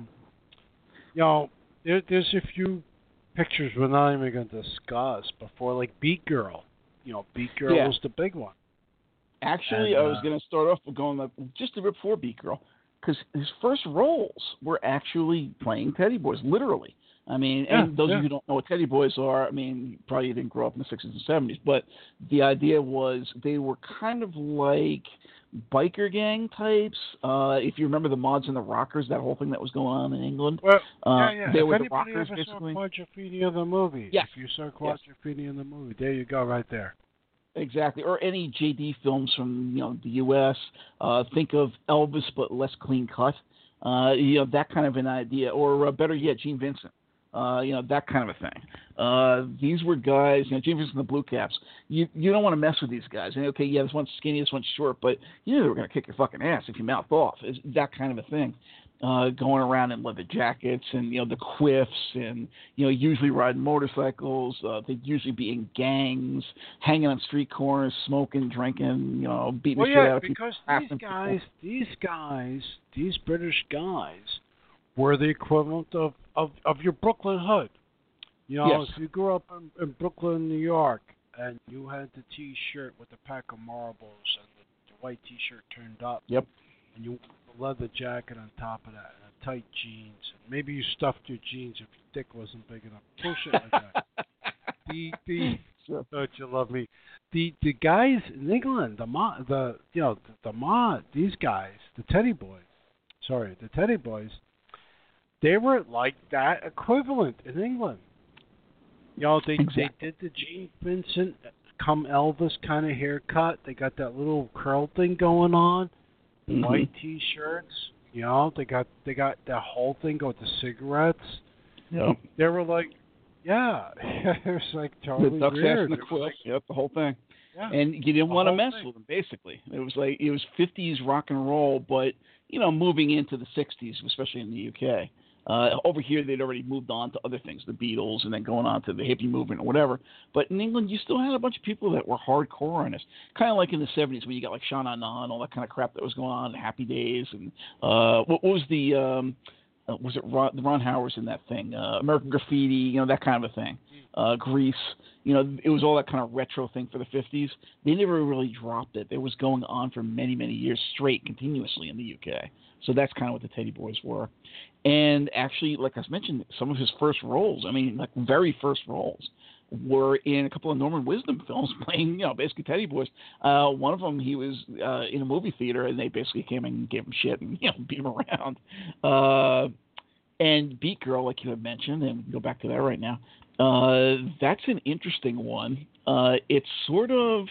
You know, there, there's a few pictures we're not even going to discuss before, like Beat Girl. You know, Beat Girl yeah. was the big one. Actually, and, uh, I was going to start off with going up just a bit before Beat Girl, because his first roles were actually playing Teddy Boys, literally. I mean, yeah, and those yeah. of you who don't know what Teddy Boys are, I mean, you probably didn't grow up in the sixties and seventies, but the idea was they were kind of like biker gang types. Uh, if you remember the Mods and the Rockers, that whole thing that was going on in England. Well, uh, yeah, yeah. They if were anybody the Rockers, ever basically. saw Quadrophenia in the movie, yes. if you saw Quadrophenia yes. in the movie, there you go, right there. Exactly, or any J D films from you know the U S Uh, think of Elvis, but less clean cut. Uh, you know that kind of an idea, or uh, better yet, Gene Vincent. Uh, you know that kind of a thing. Uh, these were guys, you know, Gene Vincent and the Blue Caps. You you don't want to mess with these guys. And okay, yeah, this one's skinny, this one's short, but you knew they were going to kick your fucking ass if you mouthed off. It's that kind of a thing. Uh, going around in leather jackets and, you know, the quiffs and, you know, usually riding motorcycles. Uh, they'd usually be in gangs, hanging on street corners, smoking, drinking, you know, beating well, the shit yeah, out of people. Well, yeah, because these guys, these guys, these British guys were the equivalent of, of, of your Brooklyn hood. You know, yes. if you grew up in, in Brooklyn, New York, and you had the T-shirt with the pack of marbles and the, the white T-shirt turned up. Yep. And you... leather jacket on top of that, and tight jeans. Maybe you stuffed your jeans if your dick wasn't big enough. Bullshit like that. the the sure. Don't you love me? The the guys in England, the mod, the you know the, the mod, these guys, the Teddy Boys. Sorry, the Teddy Boys. They were like that equivalent in England. You know, they exactly. they did the Gene Vincent, come Elvis kind of haircut. They got that little curl thing going on. Mm-hmm. White T-shirts, you know, they got they got that whole thing going with the cigarettes. Yep. They were like, yeah, it was like totally the duck's weird. The quilt, like, yep, the whole thing. Yeah, and you didn't want to mess thing. with them. Basically, it was like it was fifties rock and roll, but you know, moving into the sixties, especially in the U K. Uh, over here, they'd already moved on to other things, the Beatles, and then going on to the hippie movement or whatever. But in England, you still had a bunch of people that were hardcore on us, kind of like in the seventies when you got like Sha Na Na and all that kind of crap that was going on, Happy Days, and uh, what, what was the um, uh, was it Ron, Ron Howard's in that thing, uh, American Graffiti, you know that kind of a thing, uh, Grease, you know it was all that kind of retro thing for the fifties. They never really dropped it. It was going on for many many years straight, continuously in the U K. So that's kind of what the Teddy Boys were. And actually, like I mentioned, some of his first roles, I mean, like very first roles, were in a couple of Norman Wisdom films playing, you know, basically Teddy Boys. Uh, one of them, he was uh, in a movie theater, and they basically came and gave him shit and, you know, beat him around. Uh, and Beat Girl, like you had mentioned, and we can go back to that right now, uh, that's an interesting one. Uh, it's sort of,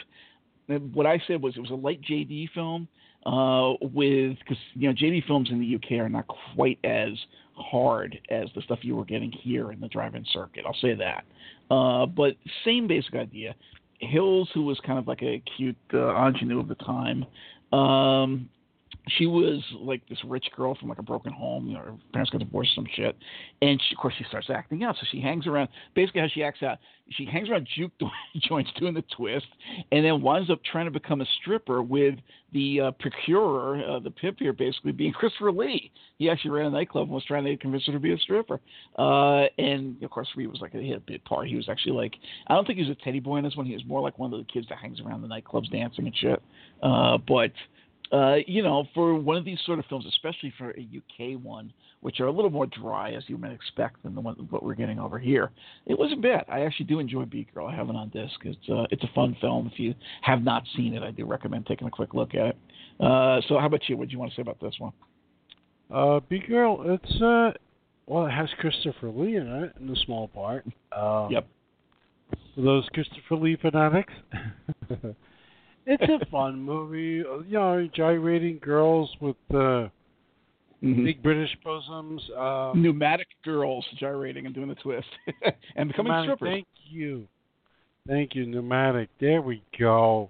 what I said was it was a light J D film. Uh, with because you know J D films in the U K are not quite as hard as the stuff you were getting here in the drive-in circuit. I'll say that, uh, but same basic idea. Hills, who was kind of like a cute uh, ingenue of the time, um, she was like this rich girl from like a broken home. You know, her parents got divorced or some shit, and she, of course she starts acting out. So she hangs around. Basically, how she acts out, she hangs around juke joints doing the twist, and then winds up trying to become a stripper with. The uh, procurer, uh, the pimp here, basically being Christopher Lee. He actually ran a nightclub and was trying to convince her to be a stripper. Uh, and of course, Lee was like a hit bit part. He was actually like, I don't think he was a teddy boy in this one. He was more like one of the kids that hangs around the nightclubs dancing and shit. Uh, but uh, you know, for one of these sort of films, especially for a U K one, which are a little more dry as you might expect than the one what we're getting over here, it wasn't bad. I actually do enjoy Beat Girl. I have it on disc. It's uh, it's a fun film. If you have not seen it, I do recommend taking a quick look at it. Uh, so, how about you? What do you want to say about this one? Uh, Beat Girl. It's uh, well, it has Christopher Lee in it in a small part. Um, yep. For those Christopher Lee fanatics. It's a fun movie. You know, gyrating girls with uh, mm-hmm. big British bosoms. Um, Pneumatic girls gyrating and doing the twist. And becoming pneumatic, strippers. Thank you. Thank you, pneumatic. There we go.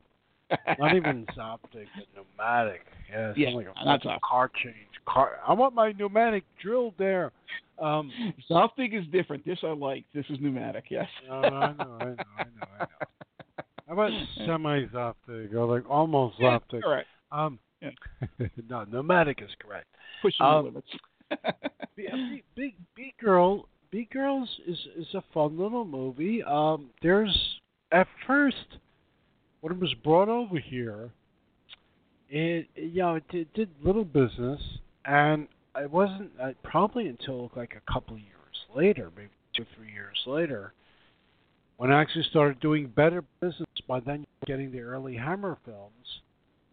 Not even Zoptic, but pneumatic. Yeah, it's yeah, like a not car change. Car. I want my pneumatic drilled there. Um, Zoptic is different. This I like. This is pneumatic, yes. No, no, I know, I know, I know, I know. How about semi-zoptic or like almost yeah, zoptic? Correct. Um, yeah. No, nomadic is correct. Pushing um, the limits. Big Girl, Meet Girls is, is a fun little movie. Um, there's, at first, when it was brought over here, it, you know, it, it did little business, and it wasn't, uh, probably until like a couple of years later, maybe two or three years later, when I actually started doing better business. By then you were getting the early Hammer films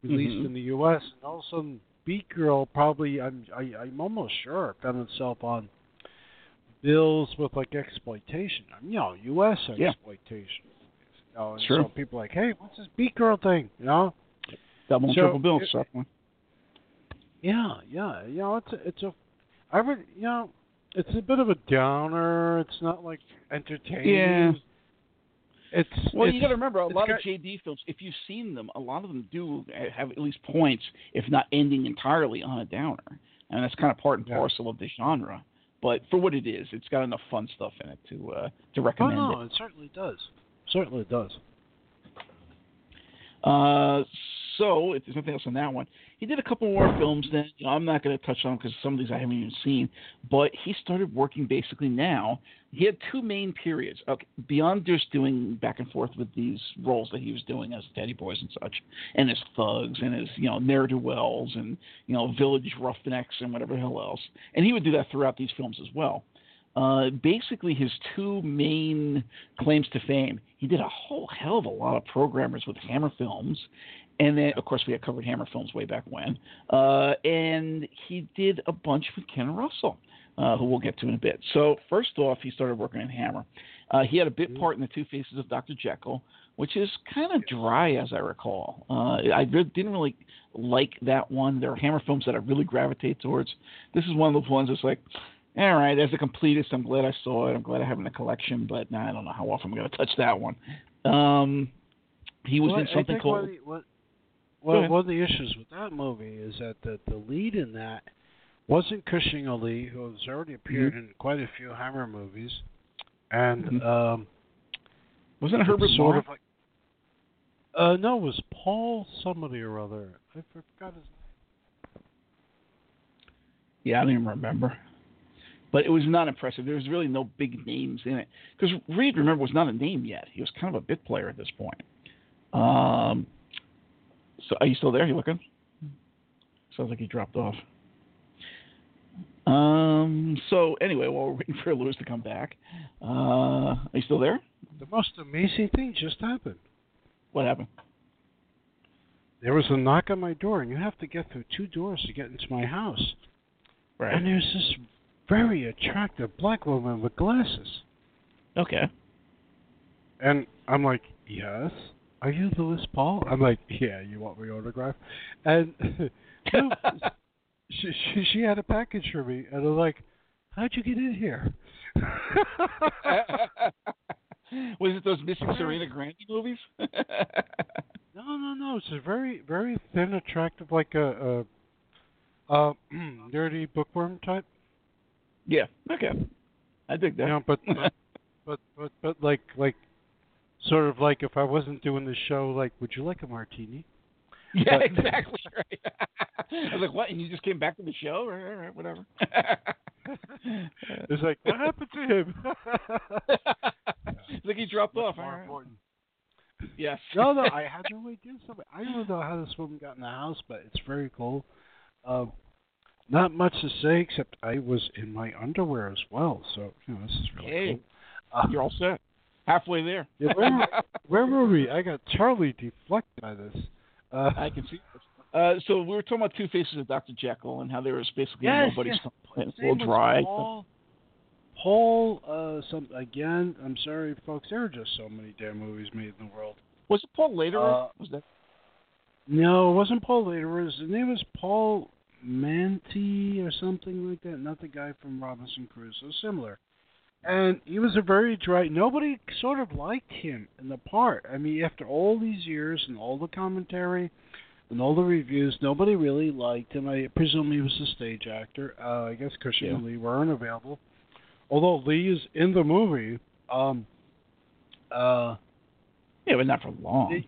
released mm-hmm. in the U S, and all of a sudden Beat Girl probably, I'm, I, I'm almost sure, found itself on bills with like exploitation. I mean, you know, U S exploitation. Yeah. You know, and sure. So people are like, hey, what's this Beat Girl thing? You know? Double and so, triple bills, certainly. Yeah, yeah. You know, it's a, it's a, I would, you know, it's a bit of a downer. It's not like entertaining. Yeah. It's, well, it's, you got to remember, a lot got, of J D films, if you've seen them, a lot of them do have at least points, if not ending entirely on a downer. And that's kind of part and parcel yeah. of the genre. But for what it is, it's got enough fun stuff in it to uh, to recommend oh, no, it. it certainly does. Certainly does. Uh, so, if there's nothing else on that one, he did a couple more films then. You know, I'm not going to touch on because some of these I haven't even seen. But he started working basically now. He had two main periods. Okay, beyond just doing back and forth with these roles that he was doing as Teddy Boys and such, and as thugs and as, you know, ne'er-do-wells and, you know, village roughnecks and whatever the hell else. And he would do that throughout these films as well. Uh, basically, his two main claims to fame, he did a whole hell of a lot of programmers with Hammer Films. And then, of course, we had covered Hammer Films way back when. Uh, and he did a bunch with Ken Russell, uh, who we'll get to in a bit. So first off, he started working in Hammer. Uh, he had a bit part in The Two Faces of Doctor Jekyll, which is kind of dry, as I recall. Uh, I re- didn't really like that one. There are Hammer films that I really gravitate towards. This is one of those ones that's like, all right, as a completist, I'm glad I saw it. I'm glad I have it in the collection, but nah, I don't know how often I'm going to touch that one. Um, he was well, in something called... Well, one of the issues with that movie is that the, the lead in that wasn't Cushing Ali, who has already appeared mm-hmm. in quite a few Hammer movies, and mm-hmm. um, wasn't it Herbert sort of like, uh, no, it was Paul somebody or other. I forgot his name. Yeah, I don't even remember. But it was not impressive. There was really no big names in it because Reed, remember, was not a name yet. He was kind of a bit player at this point. Um. So are you still there? You looking? Sounds like he dropped off. Um. So anyway, while we're waiting for Lewis to come back, uh, are you still there? The most amazing thing just happened. What happened? There was a knock on my door, and you have to get through two doors to get into my house. Right. And there's this very attractive black woman with glasses. Okay. And I'm like, yes. Are you Louis Paul? I'm like, yeah, you want my autograph? And no, she, she she had a package for me, and I'm like, how'd you get in here? Was it those missing Serena Grande movies? no, no, no. It's a very, very thin, attractive, like a, a, a nerdy bookworm type. Yeah. Okay. I dig that. You know, but, but, but, but, but, like, like. Sort of like if I wasn't doing the show, like, would you like a martini? Yeah, but, exactly. Right. I was like, what? And you just came back to the show? All right, all right, whatever. It's like, what happened to him? It's like he dropped That's off. More right. important. Yes. No, no, I had no idea. Something. I don't know how this woman got in the house, but it's very cool. Um, not much to say, except I was in my underwear as well. So, you know, this is really hey, cool. Uh, you're all set. Halfway there. Yeah, where, where were we? I got totally deflected by this. Uh, I can see this. Uh, so we were talking about Two Faces of Doctor Jekyll and how there was basically yes, nobody yes. playing it. It's a little dry. Paul, Paul uh, some, again, I'm sorry, folks, there are just so many damn movies made in the world. Was it Paul Lederer? Uh, was that? No, it wasn't Paul Lederer. His name was Paul Manti or something like that, not the guy from Robinson Crusoe. Similar. And he was a very dry... Nobody sort of liked him in the part. I mean, after all these years and all the commentary and all the reviews, nobody really liked him. I presume he was a stage actor. Uh, I guess Cushing yeah. and Lee weren't available. Although Lee is in the movie. Um, uh, yeah, but not for long. It,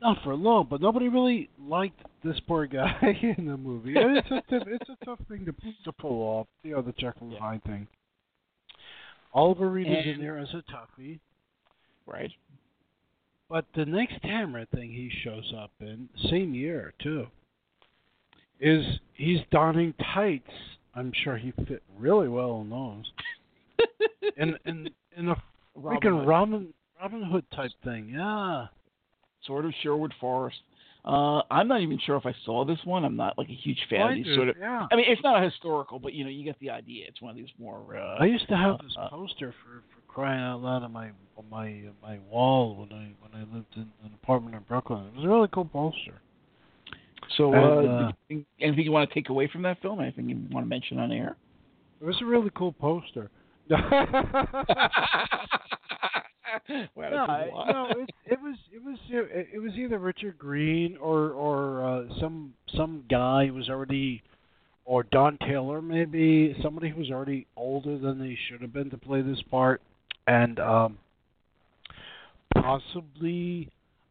not for long, but nobody really liked this poor guy in the movie. It's a, t- it's a tough thing to, to pull off, you know, the Jekyll and Hyde thing. Oliver Reed and, was in there as a toughie. Right. But the next Hammer thing he shows up in, same year too, is he's donning tights. I'm sure he fit really well in those. and and and a freaking Robin Robin Hood type thing, yeah. Sort of Sherwood Forest. Uh, I'm not even sure if I saw this one. I'm not like a huge fan well, of these sort of. Yeah. I mean, it's not a historical, but you know, you get the idea. It's one of these more. Uh, I used to have uh, this poster for, for crying out loud on my on my uh, my wall when I when I lived in an apartment in Brooklyn. It was a really cool poster. So, and, uh, uh, you think, anything you want to take away from that film? Anything you want to mention on air? It was a really cool poster. Wow, no, I, no it, it was it was it was either Richard Green or or uh, some some guy who was already, or Don Taylor maybe, somebody who was already older than they should have been to play this part, and um, possibly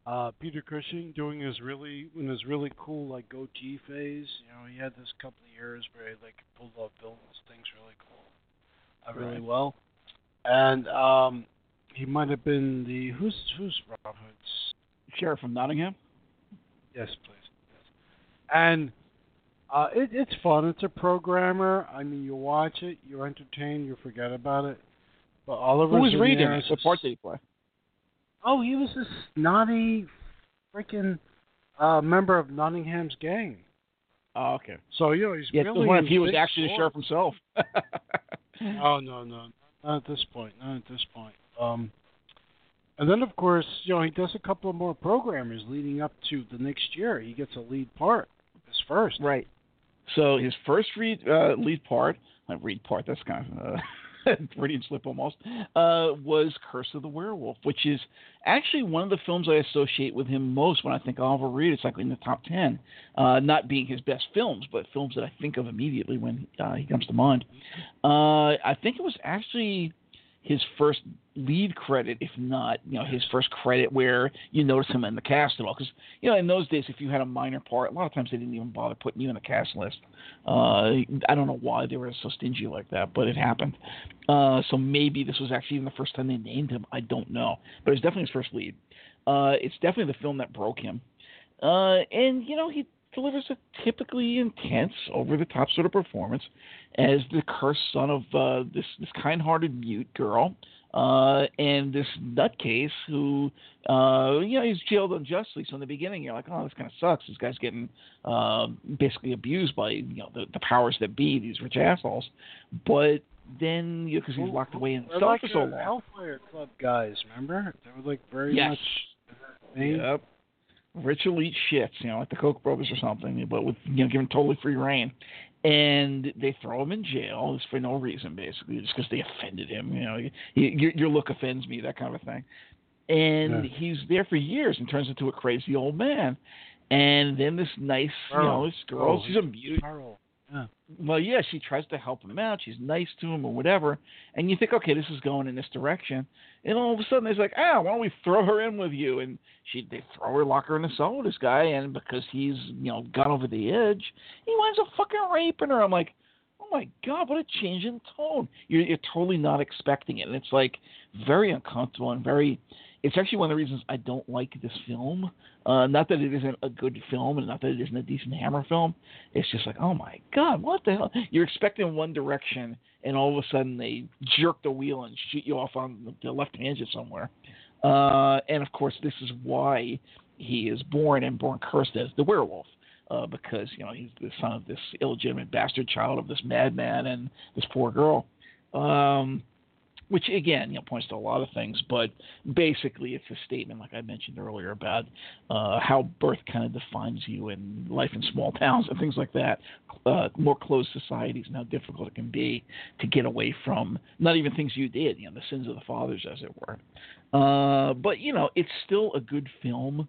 uh, Peter Cushing doing his really in his really cool like goatee phase. You know, he had this couple of years where he like pulled off villains things really cool, uh, really right. well, and. Um, He might have been the who's who's Robin Hood's sheriff from Nottingham. Yes, please. Yes. And uh, it, it's fun. It's a programmer. I mean, you watch it, you're entertained, you forget about it. But Oliver who was reading it? What part did he play? Oh, he was this snotty freaking uh, member of Nottingham's gang. Oh, okay. So you know he's yeah, really. If he was actually the sheriff himself. Oh no no, not at this point. Not at this point. Um, and then, of course, you know, he does a couple of more programmers leading up to the next year. He gets a lead part, his first. Right. So his first read, uh, lead part, uh, read part, that's kind of a Freudian slip almost, uh, was Curse of the Werewolf, which is actually one of the films I associate with him most when I think Oliver Reed. It's like in the top ten, uh, not being his best films, but films that I think of immediately when uh, he comes to mind. Uh, I think it was actually his first lead credit, if not, you know, his first credit where you notice him in the cast at all. Because, you know, in those days, if you had a minor part, a lot of times they didn't even bother putting you in the cast list. Uh, I don't know why they were so stingy like that, but it happened. Uh, so maybe this was actually even the first time they named him. I don't know. But it was definitely his first lead. Uh, it's definitely the film that broke him. Uh, and, you know, he delivers a typically intense, over-the-top sort of performance as the cursed son of uh, this, this kind-hearted mute girl uh, and this nutcase who, uh, you know, he's jailed unjustly. So in the beginning, you're like, oh, this kind of sucks. This guy's getting uh, basically abused by, you know, the, the powers that be, these rich assholes. But then, you know, because he's locked away in the stuff for so long. Hellfire Club guys, remember? They were, like, very yes. much... Yep. Rich elite shits, you know, like the Koch brothers or something, but with, you know, giving totally free reign. And they throw him in jail for no reason, basically, just because they offended him. You know, he, your, your look offends me, that kind of a thing. And yeah. he's there for years and turns into a crazy old man. And then this nice, Pearl. you know, this girl, Pearl. she's a mute. Yeah. Well, yeah, she tries to help him out. She's nice to him or whatever. And you think, okay, this is going in this direction. And all of a sudden, it's like, ah, why don't we throw her in with you? And she, they throw her, lock her in the cell with this guy. And because he's, you know, got over the edge, he winds up fucking raping her. I'm like, oh, my God, what a change in tone. You're, you're totally not expecting it. And it's, like, very uncomfortable and very – it's actually one of the reasons I don't like this film. Uh, not that it isn't a good film and not that it isn't a decent Hammer film. It's just like, oh, my God, what the hell? You're expecting one direction, and all of a sudden they jerk the wheel and shoot you off on the left tangent somewhere. Uh, and, of course, this is why he is born and born cursed as the werewolf. Uh, because, you know, he's the son of this illegitimate bastard child of this madman and this poor girl. Um, which, again, you know, points to a lot of things. But basically it's a statement, like I mentioned earlier, about uh, how birth kind of defines you and life in small towns and things like that. Uh, more closed societies and how difficult it can be to get away from not even things you did, you know, the sins of the fathers, as it were. Uh, but, you know, it's still a good film.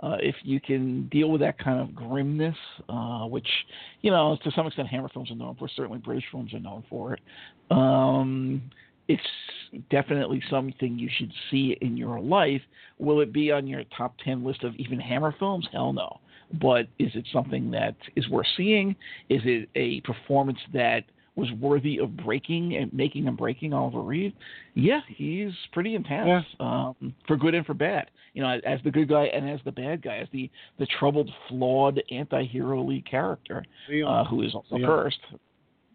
Uh, if you can deal with that kind of grimness, uh, which, you know, to some extent Hammer films are known for, certainly British films are known for it, um, it's definitely something you should see in your life. Will it be on your top ten list of even Hammer films? Hell no. But is it something that is worth seeing? Is it a performance that was worthy of breaking and making and breaking Oliver Reed, yeah, he's pretty intense, yeah. um, for good and for bad. You know, as the good guy and as the bad guy, as the, the troubled, flawed, anti-hero lead character, uh, who is also cursed.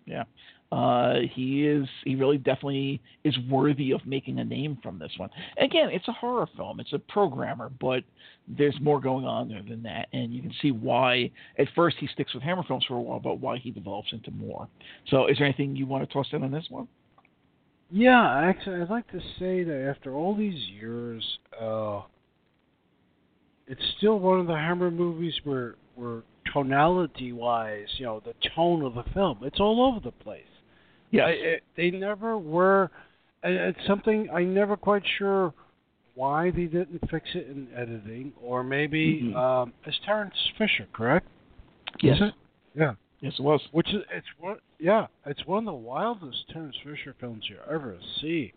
Yeah, uh, he is. He really definitely is worthy of making a name from this one. Again, it's a horror film. It's a programmer, but there's more going on there than that, and you can see why. At first, he sticks with Hammer films for a while, but why he develops into more. So, is there anything you want to toss in on this one? Yeah, actually, I'd like to say that after all these years, uh, it's still one of the Hammer movies where where. Tonality-wise, you know, the tone of the film, it's all over the place. Yeah, they never were. It's something I'm never quite sure why they didn't fix it in editing, or maybe mm-hmm. um, it's Terrence Fisher, correct? Yes. Is it? Yeah. Yes, it was. Which is it's one. Yeah, it's one of the wildest Terrence Fisher films you ever see.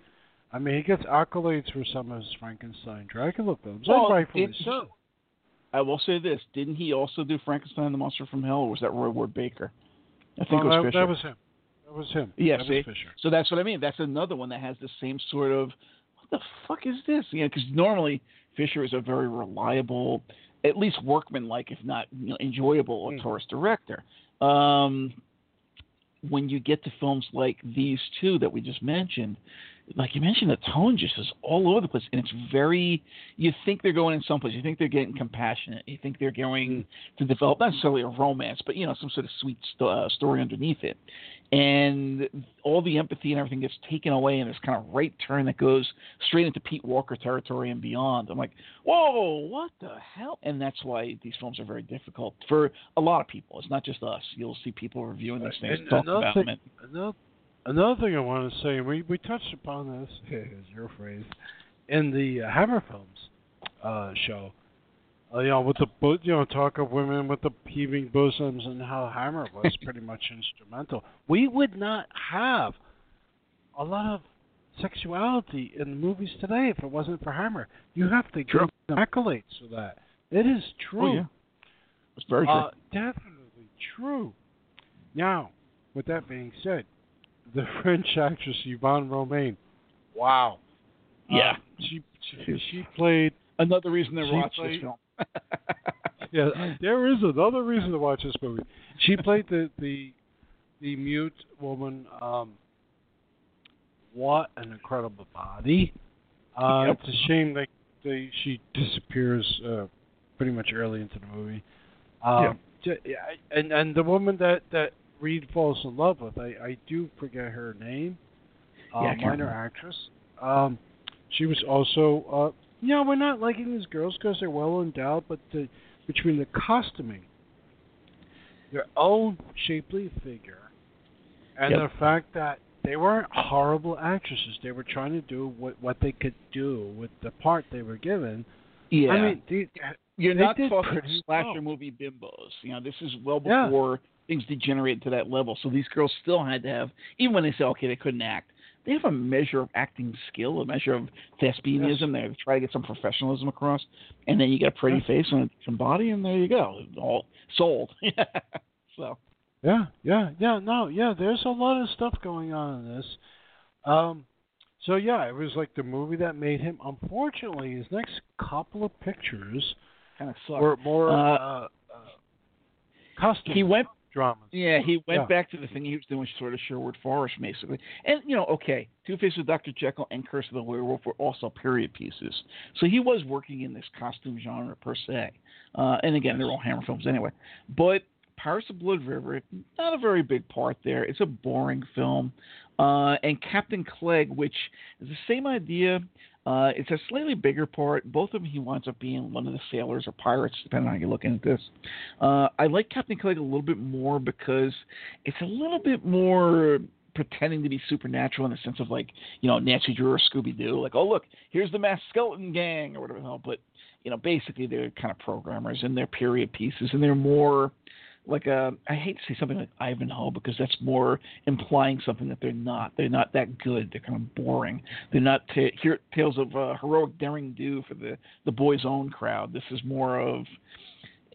I mean, he gets accolades for some of his Frankenstein, Dracula films, well, and rightfully so. I will say this. Didn't he also do Frankenstein and the Monster from Hell, or was that Roy Ward Baker? I think oh, it was Fisher. That was him. That was him. Yeah, that see? Was Fisher. So that's what I mean. That's another one that has the same sort of, what the fuck is this? You know, because normally Fisher is a very reliable, at least workman-like, if not you know, enjoyable, mm. auteurist director. Um, when you get to films like these two that we just mentioned, like you mentioned, the tone just is all over the place, and it's very – you think they're going in someplace. You think they're getting compassionate. You think they're going to develop not necessarily a romance, but, you know, some sort of sweet st- uh, story underneath it. And all the empathy and everything gets taken away, and this kind of right turn that goes straight into Pete Walker territory and beyond. I'm like, whoa, what the hell? And that's why these films are very difficult for a lot of people. It's not just us. You'll see people reviewing these things and talking about thing, them. And, another Another thing I want to say, we we touched upon this, is your phrase, in the uh, Hammer Films uh, show, uh, you know, with the bo- you know talk of women with the heaving bosoms and how Hammer was pretty much instrumental. We would not have a lot of sexuality in the movies today if it wasn't for Hammer. You have to give them accolades for that. It is true. Oh, yeah. It's very true. Uh, definitely true. Now, with that being said, the French actress Yvonne Romain. Wow. Yeah. Um, she, she she played... Another reason to watch played, this film. Yeah, there is another reason to watch this movie. She played the the, the mute woman. Um, what an incredible body. Uh, yep. It's a shame that they, she disappears uh, pretty much early into the movie. Um, yeah. And, and the woman that... that Reed falls in love with. I, I do forget her name. Um, yeah, minor actress. Um, she was also. Uh, you know, we're not liking these girls because they're well endowed, but the, between the costuming, their own shapely figure, and yep. the fact that they weren't horrible actresses, they were trying to do what what they could do with the part they were given. Yeah. I mean, they, you're they not talking slasher well. movie bimbos. You know, this is well before. Yeah. Things degenerate to that level. So these girls still had to have, even when they say, okay, they couldn't act, they have a measure of acting skill, a measure of thespianism. Yes. They try to get some professionalism across. And then you get a pretty yes. face and some body, and there you go. All sold. So. Yeah, yeah, yeah, no, yeah. There's a lot of stuff going on in this. Um, so, yeah, it was like the movie that made him. Unfortunately, his next couple of pictures kind of sucked. Were more uh, uh, uh, custom. He went... dramas. Yeah, he went yeah. back to the thing he was doing, sort of Sherwood Forest, basically. And, you know, okay, Two-Face with Doctor Jekyll and Curse of the Werewolf were also period pieces. So he was working in this costume genre per se. Uh, and, again, they're all Hammer films anyway. But Pirates of Blood River, not a very big part there. It's a boring film. Uh, and Captain Clegg, which is the same idea. Uh, it's a slightly bigger part. Both of them, he winds up being one of the sailors or pirates, depending on how you look at this. Uh, I like Captain Clegg a little bit more because it's a little bit more pretending to be supernatural in the sense of, like, you know, Nancy Drew or Scooby-Doo. Like, oh, look, here's the masked skeleton gang or whatever the hell. But, you know, basically they're kind of programmers and they're period pieces and they're more – like a, I hate to say something like Ivanhoe because that's more implying something that they're not. They're not that good. They're kind of boring. They're not t- here, tales of uh, heroic daring do for the, the boys' own crowd. This is more of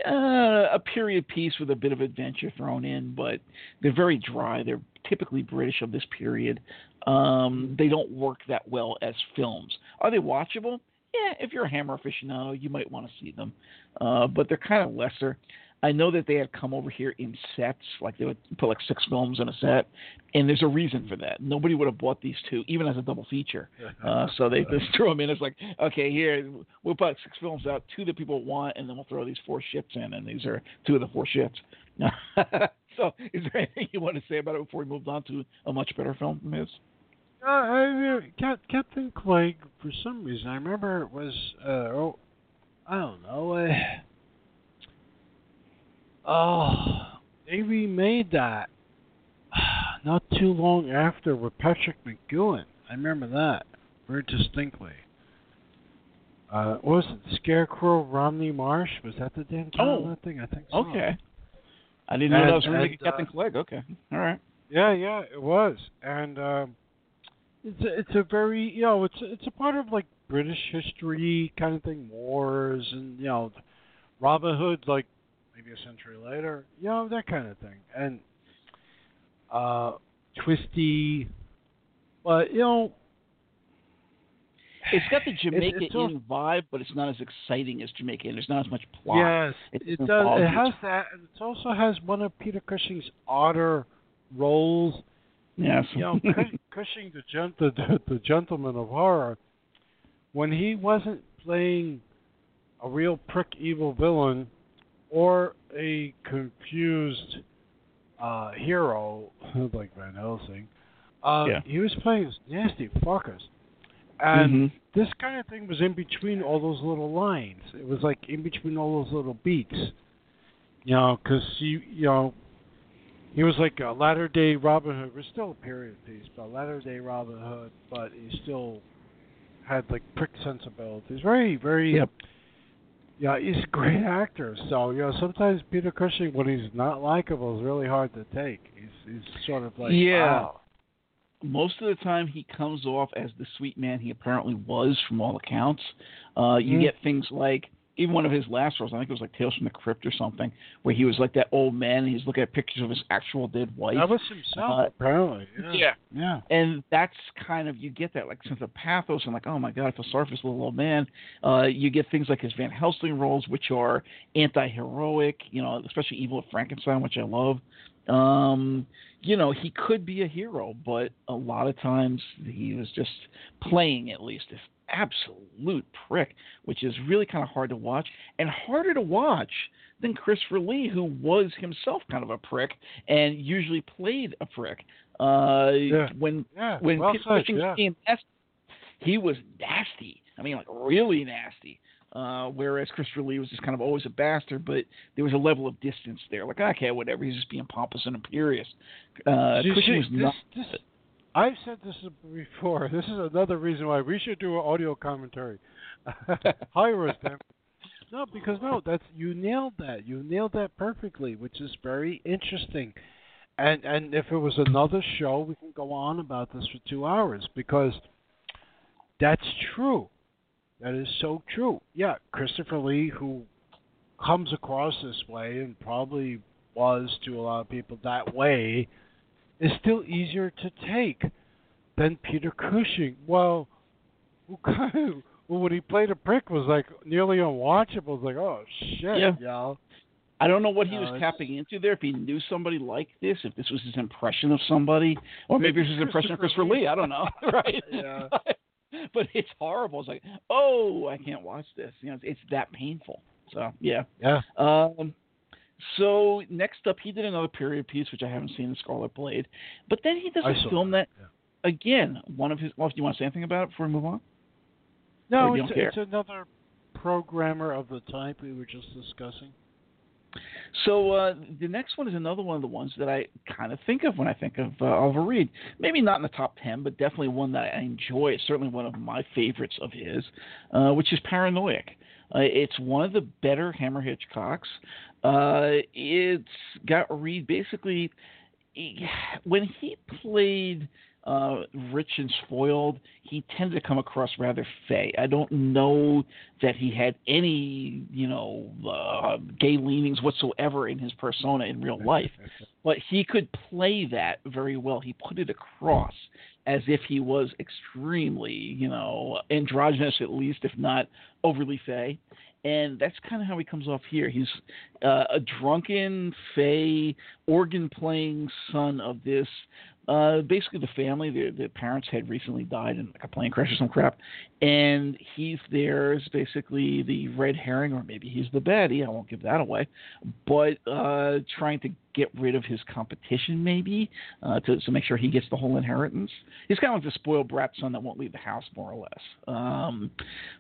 uh, a period piece with a bit of adventure thrown in, but they're very dry. They're typically British of this period, um, they don't work that well as films. Are they watchable? Yeah, if you're a Hammer aficionado, you might want to see them, uh, but they're kind of lesser. I know that they have come over here in sets, like they would put like six films in a set, and there's a reason for that. Nobody would have bought these two, even as a double feature. Uh, so they just threw them in. It's like, okay, here, we'll put six films out, two that people want, and then we'll throw these four shits in, and these are two of the four shits. So is there anything you want to say about it before we moved on to a much better film, Miz? Uh, I kept, kept think, like, for some reason, I remember it was, uh, oh, I don't know, uh, Oh, they remade that not too long after with Patrick McGoohan. I remember that very distinctly. Uh, what was it? Scarecrow, Romney Marsh? Was that the damn title of that thing? I think so. Okay. I didn't and, know that was really and, Captain uh, Clegg. Okay. All right. Yeah, yeah, it was. And um, it's, a, it's a very, you know, it's, it's a part of, like, British history kind of thing, wars and, you know, Robin Hood, like, maybe a century later, you know, that kind of thing. And uh, twisty, but, you know, it's got the Jamaican it's, it's vibe, but it's not as exciting as Jamaican. There's not as much plot. Yes, it's it does. It has that, and it also has one of Peter Cushing's odder roles. Yes, you know, Cushing, the, gent- the, the gentleman of horror, when he wasn't playing a real prick evil villain. Or a confused uh, hero like Van Helsing. Uh, yeah. He was playing as nasty fuckers. And mm-hmm. this kind of thing was in between all those little lines. It was like in between all those little beats. You know, because he, you know, he was like a latter-day Robin Hood. It was still a period piece, but a latter-day Robin Hood. But he still had like prick sensibilities. Very, very... Yep. Yeah, he's a great actor. So, you know, sometimes Peter Cushing, when he's not likable, is really hard to take. He's, he's sort of like, yeah. Wow. Most of the time he comes off as the sweet man he apparently was from all accounts. Uh, you mm-hmm. get things like, even one of his last roles, I think it was like Tales from the Crypt or something, where he was like that old man and he's looking at pictures of his actual dead wife. That was himself, uh, apparently. Yeah. yeah. Yeah. And that's kind of, you get that, like, sense of pathos and like, oh my God, I feel sorry for this little old man. Uh, you get things like his Van Helsing roles, which are anti-heroic, you know, especially Evil of Frankenstein, which I love. Um, you know, he could be a hero, but a lot of times he was just playing, at least, this absolute prick, which is really kind of hard to watch, and harder to watch than Christopher Lee, who was himself kind of a prick and usually played a prick. Uh, yeah. When yeah. when well Peter Cushing yeah. came nasty, he was nasty. I mean, like, really nasty. Uh, whereas Christopher Lee was just kind of always a bastard, but there was a level of distance there. Like, okay, whatever, he's just being pompous and imperious. Uh, Cushing see, was this, not... This... I've said this before. This is another reason why we should do an audio commentary. Hire us, then. No, because no, that's you nailed that. You nailed that perfectly, which is very interesting. And and if it was another show, we can go on about this for two hours because that's true. That is so true. Yeah, Christopher Lee, who comes across this way and probably was to a lot of people that way. Is still easier to take than Peter Cushing. Well, okay. Well, when he played a prick, was like nearly unwatchable. It's like, oh shit, yeah. Y'all. I don't know what he no, was it's... tapping into there. If he knew somebody like this, if this was his impression of somebody, or maybe it was his impression of Christopher Lee. I don't know, right? Yeah. But, but it's horrible. It's like, oh, I can't watch this. You know, it's, it's that painful. So yeah, yeah. Um, So next up, he did another period piece, which I haven't seen, The Scarlet Blade. But then he does a film that, that yeah. again, one of his... Well, do you want to say anything about it before we move on? No, it's, it's another programmer of the type we were just discussing. So uh, the next one is another one of the ones that I kind of think of when I think of uh, Oliver Reed. Maybe not in the top ten, but definitely one that I enjoy. It's certainly one of my favorites of his, uh, which is Paranoiac. Uh, it's one of the better Hammer Hitchcocks. Uh, it's got Reed basically he, when he played uh, rich and spoiled, he tended to come across rather fey. I don't know that he had any, you know, uh, gay leanings whatsoever in his persona in real life, but he could play that very well. He put it across as if he was extremely, you know, androgynous at least, if not overly fey. And that's kind of how he comes off here. He's uh, a drunken, fey, organ-playing son of this. Uh, basically, the family, their, their parents had recently died in like a plane crash or some crap. And he's there as basically the red herring, or maybe he's the baddie. I won't give that away. But uh, trying to get rid of his competition, maybe, uh, to, to make sure he gets the whole inheritance. He's kind of like the spoiled brat son that won't leave the house, more or less. Um,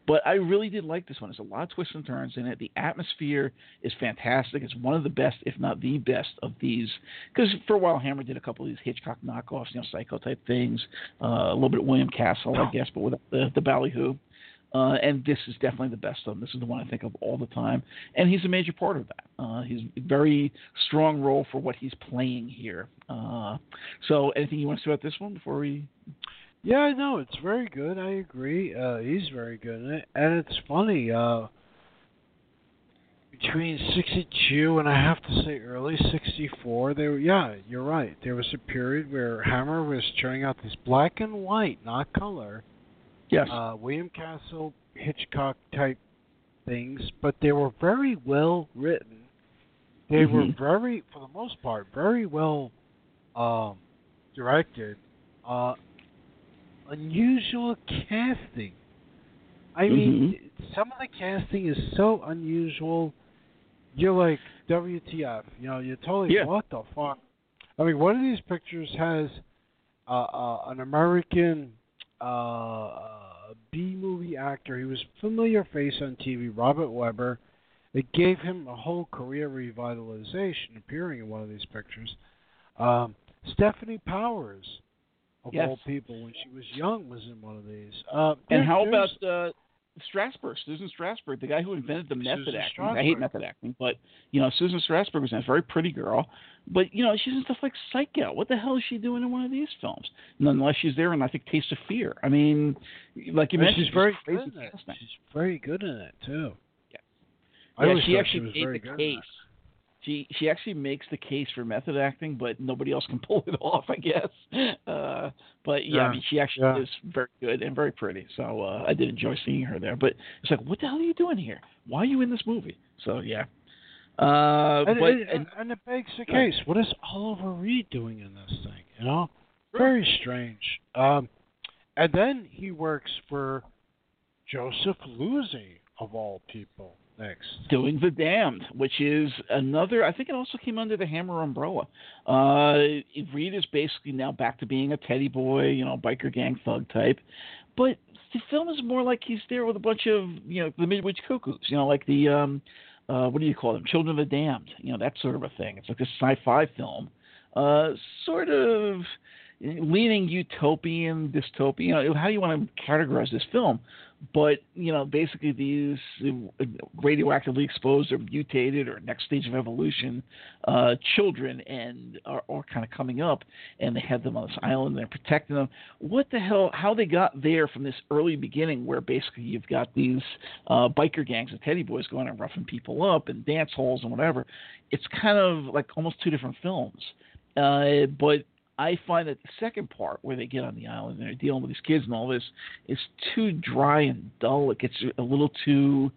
but I really did like this one. There's a lot of twists and turns in it. The atmosphere is fantastic. It's one of the best, if not the best, of these. Because for a while, Hammer did a couple of these Hitchcock knockoffs, you know, Psycho-type things. Uh, a little bit of William Castle, I guess, but without the, the ballyhoo. Uh, and this is definitely the best of them. This is the one I think of all the time. And he's a major part of that. Uh, he's a very strong role for what he's playing here. Uh, so anything you want to say about this one before we... Yeah, no, it's very good. I agree. Uh, he's very good in it. And it's funny. Uh, between sixty-two and I have to say early sixty-four, they were, yeah, you're right. There was a period where Hammer was churning out these black and white, not color. Yes. Uh, William Castle, Hitchcock type things, but they were very well written. They mm-hmm. were very, for the most part, very well um, directed. Uh, unusual casting. I mm-hmm. mean, some of the casting is so unusual. You're like, W T F? You know, you're totally yeah. what the fuck? I mean, one of these pictures has uh, uh, an American uh, B-movie actor. He was a familiar face on T V, Robert Weber. It gave him a whole career revitalization, appearing in one of these pictures. Um, Stephanie Powers, of yes. all people, when she was young, was in one of these. Uh, and how about uh, Strasberg, Susan Strasberg, the guy who invented the method Susan acting. Strasberg. I hate method acting, but, you know, Susan Strasberg was a very pretty girl. But, you know, she's in stuff like Psycho. What the hell is she doing in one of these films? Unless she's there in, I think, Taste of Fear. I mean, like you and mentioned, she's, she's very good in it. She's very good in it, too. Yeah, I yeah she actually she made the case. She she actually makes the case for method acting, but nobody else can pull it off, I guess. Uh, but, yeah, yeah, I mean, she actually yeah. is very good and very pretty. So uh, I did enjoy seeing her there. But it's like, what the hell are you doing here? Why are you in this movie? So, yeah. Uh, and, but, and, and, and it begs the case. What is Oliver Reed doing in this thing? You know? Very strange. Um, and then he works for Joseph Losey, of all people. Next. Doing The Damned, which is another, I think it also came under the Hammer umbrella. Uh, Reed is basically now back to being a teddy boy, you know, biker gang thug type. But the film is more like he's there with a bunch of, you know, the Midwich Cuckoos, you know, like the, um, uh, what do you call them? Children of the Damned, you know, that sort of a thing. It's like a sci-fi film, uh, sort of leaning utopian, dystopian, you know, how you want to categorize this film. But, you know, basically these radioactively exposed or mutated or next stage of evolution uh, children and are, are kind of coming up, and they have them on this island and they're protecting them. What the hell, how they got there from this early beginning where basically you've got these uh, biker gangs and teddy boys going and roughing people up and dance halls and whatever. It's kind of like almost two different films. Uh, but I find that the second part, where they get on the island and they're dealing with these kids and all this, is too dry and dull. It gets a little too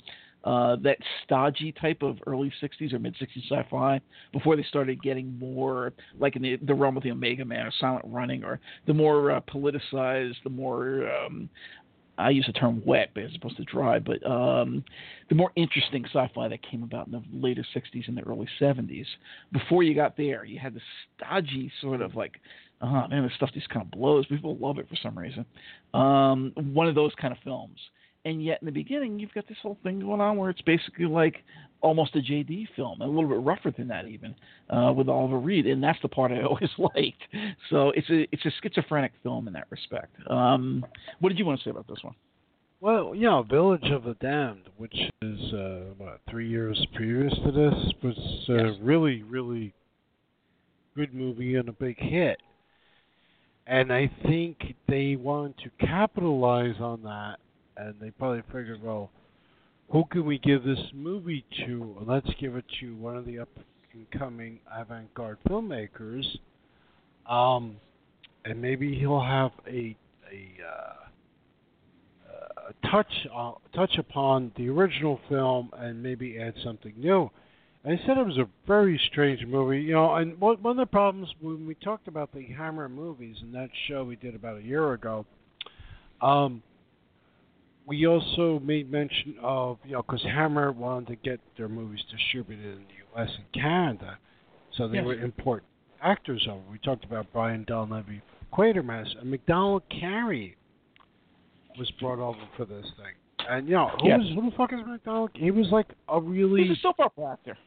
uh, that stodgy type of early sixties or mid-sixties sci-fi before they started getting more like in the, the realm of the Omega Man or Silent Running, or the more uh, politicized, the more um, I use the term wet, but it's supposed to dry, but um, the more interesting sci-fi that came about in the later sixties and the early seventies. Before you got there, you had this stodgy sort of like, oh, man, this stuff just kind of blows. People love it for some reason. Um, one of those kind of films. And yet in the beginning, you've got this whole thing going on where it's basically like almost a J D film, a little bit rougher than that even, uh, with Oliver Reed. And that's the part I always liked. So it's a it's a schizophrenic film in that respect. Um, what did you want to say about this one? Well, you know, Village of the Damned, which is uh, what, three years previous to this, was a yes. really, really good movie and a big hit. And I think they want to capitalize on that, and they probably figured, well, who can we give this movie to? Let's give it to one of the up-and-coming avant-garde filmmakers, um, and maybe he'll have a a, uh, a touch uh, touch upon the original film and maybe add something new. I said it was a very strange movie, you know, and one of the problems when we talked about the Hammer movies in that show we did about a year ago, um, we also made mention of, you know, because Hammer wanted to get their movies distributed in the U S and Canada, so they yes. would import actors over. We talked about Brian Delnevy for Quatermass, and McDonald Carey was brought over for this thing. And, you know, who, yes. was, who the fuck is McDonald? He was like a really... He's a soap opera actor.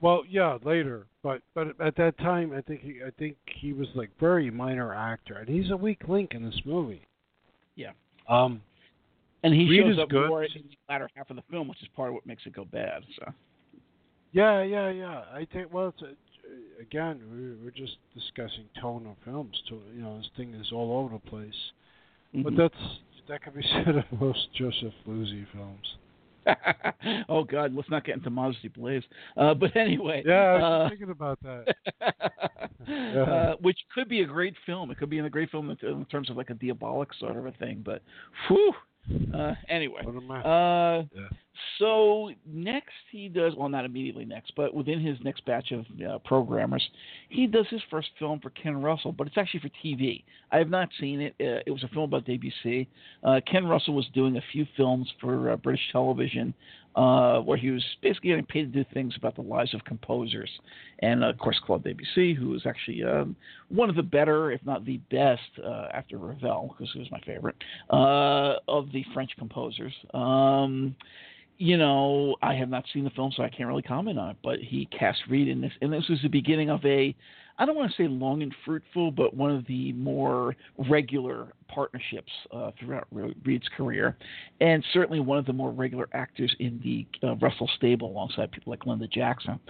Well, yeah, later, but but at that time, I think he, I think he was like very minor actor, and he's a weak link in this movie. Yeah. Um, and he Reed shows up good. more in the latter half of the film, which is part of what makes it go bad. So. Yeah, yeah, yeah. I think. Well, it's a, again, we're, we're just discussing tone of films. Too, you know, this thing is all over the place. Mm-hmm. But that's that can be said of most Joseph Losey films. Oh, God, let's not get into Modesty Blaze. Uh, but anyway. Yeah, I was uh, thinking about that. yeah. uh, which could be a great film. It could be a great film in terms of like a diabolic sort of a thing. But, whew. Uh, anyway. What am I? Uh, yeah. So next he does, well, not immediately next, but within his next batch of uh, programmers, he does his first film for Ken Russell, but it's actually for T V. I have not seen it. Uh, it was a film about D B C. Uh, Ken Russell was doing a few films for uh, British television uh, where he was basically getting paid to do things about the lives of composers. And, uh, of course, Claude Debussy, who was actually um, one of the better, if not the best, uh, after Ravel, because he was my favorite, uh, of the French composers. Um You know, I have not seen the film, so I can't really comment on it, but he cast Reed in this. And this was the beginning of a, I don't want to say long and fruitful, but one of the more regular partnerships uh, throughout Reed's career. And certainly one of the more regular actors in the uh, Russell stable alongside people like Linda Jackson.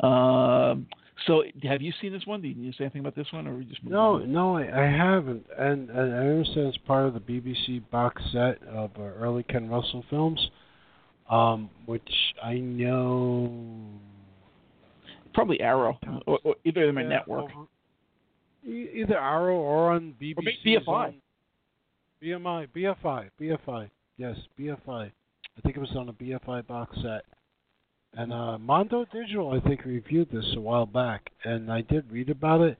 Um, so have you seen this one? Do you need to say anything about this one? Or we just No, on? no, I, I haven't. And, and I understand it's part of the B B C box set of uh, early Ken Russell films. Um, which I know... Probably Arrow, or, or either of them yeah, are network. Over, either Arrow or on B B C. Or maybe B F I. B M I, B F I, B F I. Yes, B F I. I think it was on a B F I box set. And uh, Mondo Digital, I think, reviewed this a while back, and I did read about it.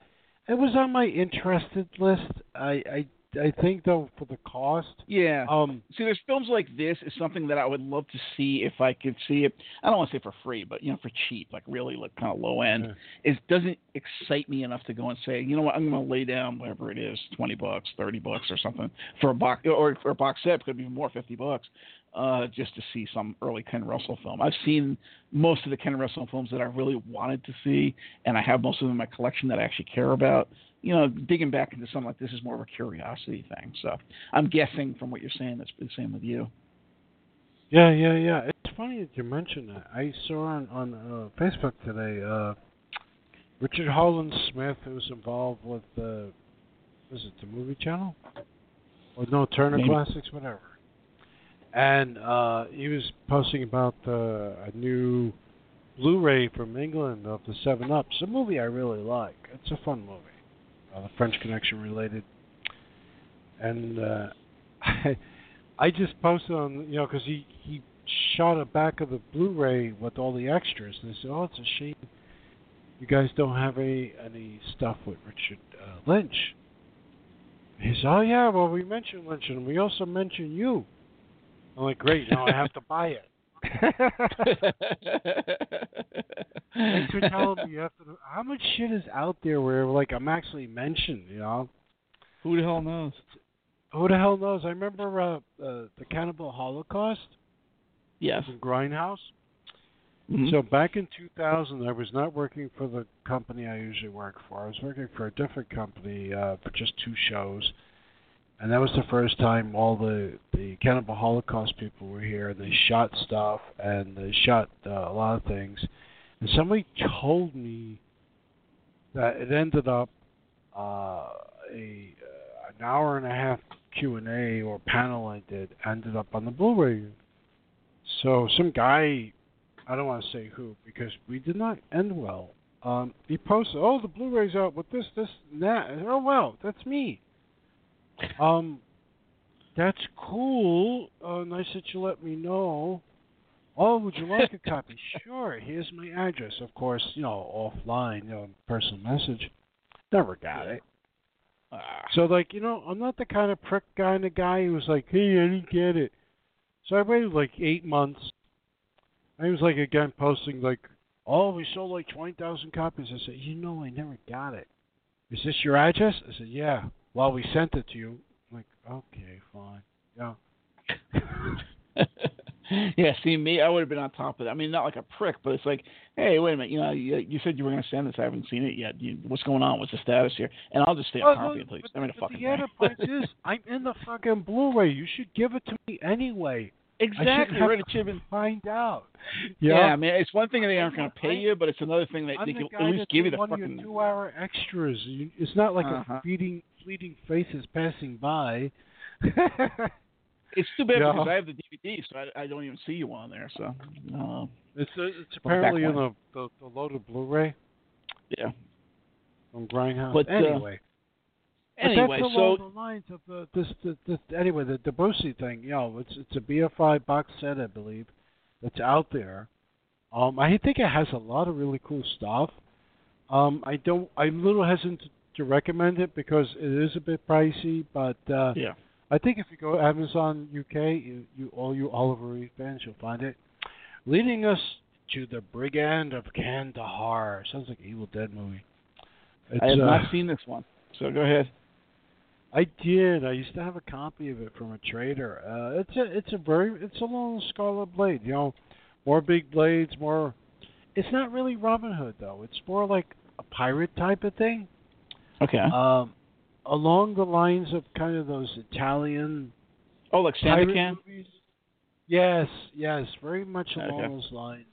It was on my interested list. I... I I think, though, for the cost. Yeah. Um, see, there's films like this is something that I would love to see if I could see it. I don't want to say for free, but, you know, for cheap, like really like kind of low end. Yeah. It doesn't excite me enough to go and say, you know what, I'm going to lay down whatever it is, twenty bucks, thirty bucks or something for a box or for a box set. It could be more, fifty bucks. Uh, just to see some early Ken Russell film. I've seen most of the Ken Russell films that I really wanted to see, and I have most of them in my collection that I actually care about. You know, digging back into something like this is more of a curiosity thing. So I'm guessing from what you're saying, that's the same with you. Yeah, yeah, yeah. It's funny that you mentioned that. I saw on, on uh, Facebook today uh, Richard Holland Smith, who's involved with the, was it the Movie Channel? Or no, Turner Maybe. Classics, whatever. And uh, he was posting about uh, a new Blu-ray from England of the Seven Up. It's a movie I really like. It's a fun movie, uh, the French Connection related. And uh, I, I just posted on, you know, because he, he shot a back of the Blu-ray with all the extras. And I said, oh, it's a shame you guys don't have any, any stuff with Richard uh, Lynch. He said, oh, yeah, well, we mentioned Lynch, and we also mentioned you. I'm like, great, now I have to buy it. Thanks for telling me. After the, how much shit is out there where, like, I'm actually mentioned, you know? Who the hell knows? Who the hell knows? I remember uh, uh, the Cannibal Holocaust. Yes. From Grindhouse. Mm-hmm. So back in two thousand, I was not working for the company I usually work for. I was working for a different company uh, for just two shows. And that was the first time all the, the Cannibal Holocaust people were here. They shot stuff, and they shot uh, a lot of things. And somebody told me that it ended up uh, a uh, an hour and a half Q and A or panel I did ended up on the Blu-ray. So some guy, I don't want to say who, because we did not end well. Um, he posted, oh, the Blu-ray's out with this, this, and that. And, oh, wow, that's me. Um, that's cool. Uh, nice that you let me know. Oh, would you like a copy? Sure, here's my address. Of course, you know, offline, you know, personal message. Never got it. Uh, so, like, you know, I'm not the kind of prick kind of guy who was like, hey, I didn't get it. So I waited, like, eight months. I was, like, again, posting, like, oh, we sold, like, twenty thousand copies. I said, you know, I never got it. Is this your address? I said, yeah. Well, we sent it to you. I'm like, okay, fine. Yeah. Yeah, see, me, I would have been on top of that. I mean, not like a prick, but it's like, hey, wait a minute, you know, you, you said you were going to send this. I haven't seen it yet. You, what's going on? What's the status here? And I'll just stay on top of it, please. But, I'm in a fucking the other part is, I'm in the fucking Blu-ray. You should give it to me anyway. Exactly. I should have to find out. Yeah, yeah, I mean, it's one thing that they aren't going to pay you, but it's another thing that I'm they the can at least give you the one fucking... one two-hour extras. It's not like uh-huh. a fleeting, fleeting faces passing by. It's too bad yeah. because I have the D V D, so I, I don't even see you on there. So uh, it's uh, it's apparently in the, the the loaded Blu-ray. Yeah, from Grindhouse. But, anyway, uh, anyway, but that's along so the lines of the, this, this, this, anyway the Debussy thing. You know, it's it's a B F I box set, I believe, that's out there. Um, I think it has a lot of really cool stuff. Um, I don't, I'm a little hesitant to recommend it because it is a bit pricey, but uh, yeah. I think if you go to Amazon U K, you, you, all you Oliver Reed fans, you'll find it. Leading us to the Brigand of Kandahar. Sounds like an Evil Dead movie. It's, I have uh, not seen this one, so go ahead. I did. I used to have a copy of it from a trader. Uh, it's a it's a very it's a long scarlet blade. You know, more big blades, more. It's not really Robin Hood though. It's more like a pirate type of thing. Okay. Um. Along the lines of kind of those Italian... Oh, like Sandakan? Yes, yes. Very much along okay. those lines.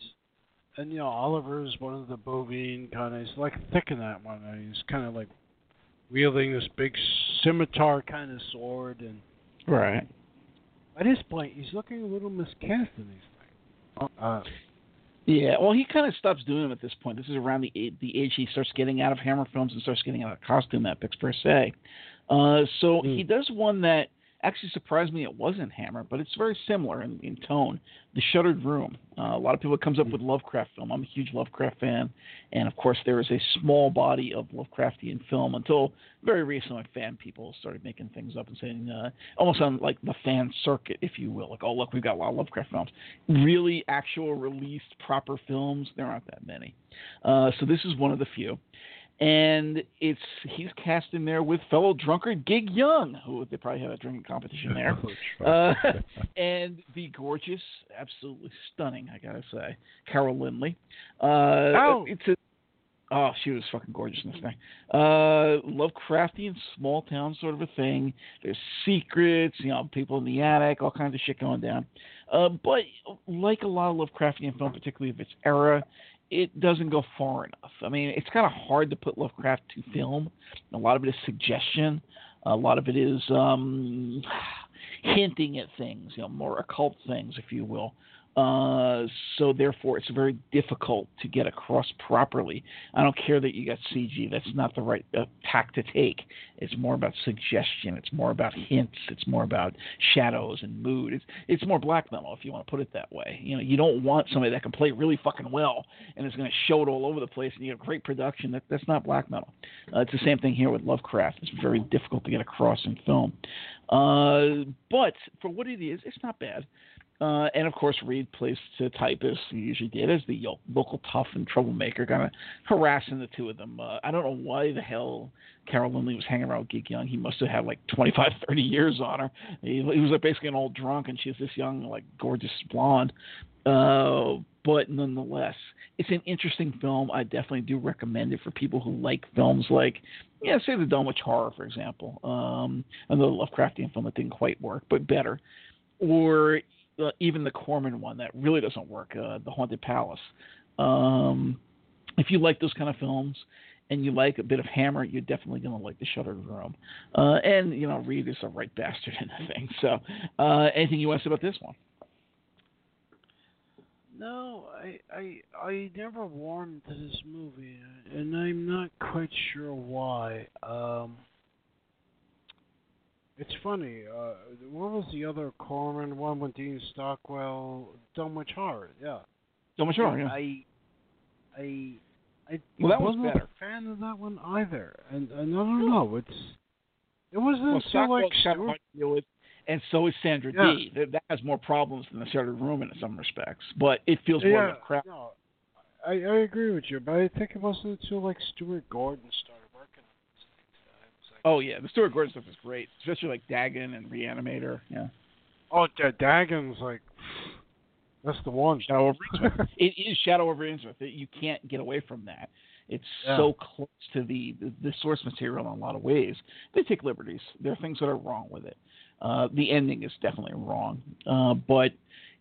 And, you know, Oliver's one of the bovine kind of... He's like thick in that one. He's kind of like wielding this big scimitar kind of sword. And right. At this point, he's looking a little miscast in these things. Uh, yeah, well, he kind of stops doing them at this point. This is around the the age he starts getting out of Hammer films and starts getting out of costume epics per se. Uh, so mm. he does one that actually surprised me. It wasn't Hammer, but it's very similar in, in tone. The Shuttered Room. Uh, a lot of people comes up mm. with Lovecraft film. I'm a huge Lovecraft fan, and of course there is a small body of Lovecraftian film until very recently. Fan people started making things up and saying uh, almost on like the fan circuit, if you will. Like, oh look, we've got a lot of Lovecraft films. Really, actual released proper films. There aren't that many. Uh, so this is one of the few. And it's he's cast in there with fellow drunkard Gig Young, who they probably have a drinking competition there, uh, and the gorgeous, absolutely stunning, I gotta say, Carol Lindley. Uh, oh, it's a, oh, she was fucking gorgeous in this thing. Uh, Lovecraftian small town sort of a thing. There's secrets, you know, people in the attic, all kinds of shit going down. Uh, but like a lot of Lovecraftian film, particularly of its era. It doesn't go far enough. I mean, it's kind of hard to put Lovecraft to film. A lot of it is suggestion. A lot of it is um, hinting at things, you know, more occult things, if you will. Uh, so, therefore, it's very difficult to get across properly. I don't care that you got C G. That's not the right uh, tack to take. It's more about suggestion. It's more about hints. It's more about shadows and mood. It's it's more black metal, if you want to put it that way. You know, you don't want somebody that can play really fucking well and is going to show it all over the place and you have great production. That That's not black metal. Uh, it's the same thing here with Lovecraft. It's very difficult to get across in film. Uh, but for what it is, it's not bad. Uh, and, of course, Reed plays to type as he usually did, as the local tough and troublemaker, kind of harassing the two of them. Uh, I don't know why the hell Carol Lindley was hanging around with Gig Young. He must have had, like, twenty-five, thirty years on her. He, he was like, basically an old drunk, and she's this young, like, gorgeous blonde. Uh, but nonetheless, it's an interesting film. I definitely do recommend it for people who like films like, yeah, say the Dunwich Horror, for example, um, another Lovecraftian film that didn't quite work, but better, or Uh, even the Corman one that really doesn't work, uh, The Haunted Palace. Um, if you like those kind of films and you like a bit of Hammer, you're definitely going to like The Shuttered Room. Uh, and, you know, Reed is a right bastard in the thing. So uh, anything you want to say about this one? No, I, I I never warmed to this movie, and I'm not quite sure why. Um, it's funny. Uh, what was the other Corman one with Dean Stockwell? Don't Much Horror, yeah. Don't Much Horror, yeah. I, I, I well, that wasn't was better. a fan of that one either, and, and I don't know. It's it wasn't well, so Stockwell like shot much to do it. And so is Sandra yeah. Dee. That has more problems than The Shuttered Room in some respects, but it feels more yeah, of crap. No, I, I agree with you, but I think it wasn't until like Stuart Gordon started working on this thing. Like, oh yeah, the Stuart Gordon stuff is great, especially like Dagon and Reanimator. Yeah. Oh, D- Dagon's like that's the one. Shadow over Innsmouth. It is Shadow over Innsmouth. You can't get away from that. It's yeah. so close to the, the the source material in a lot of ways. They take liberties. There are things that are wrong with it. Uh, the ending is definitely wrong, uh, but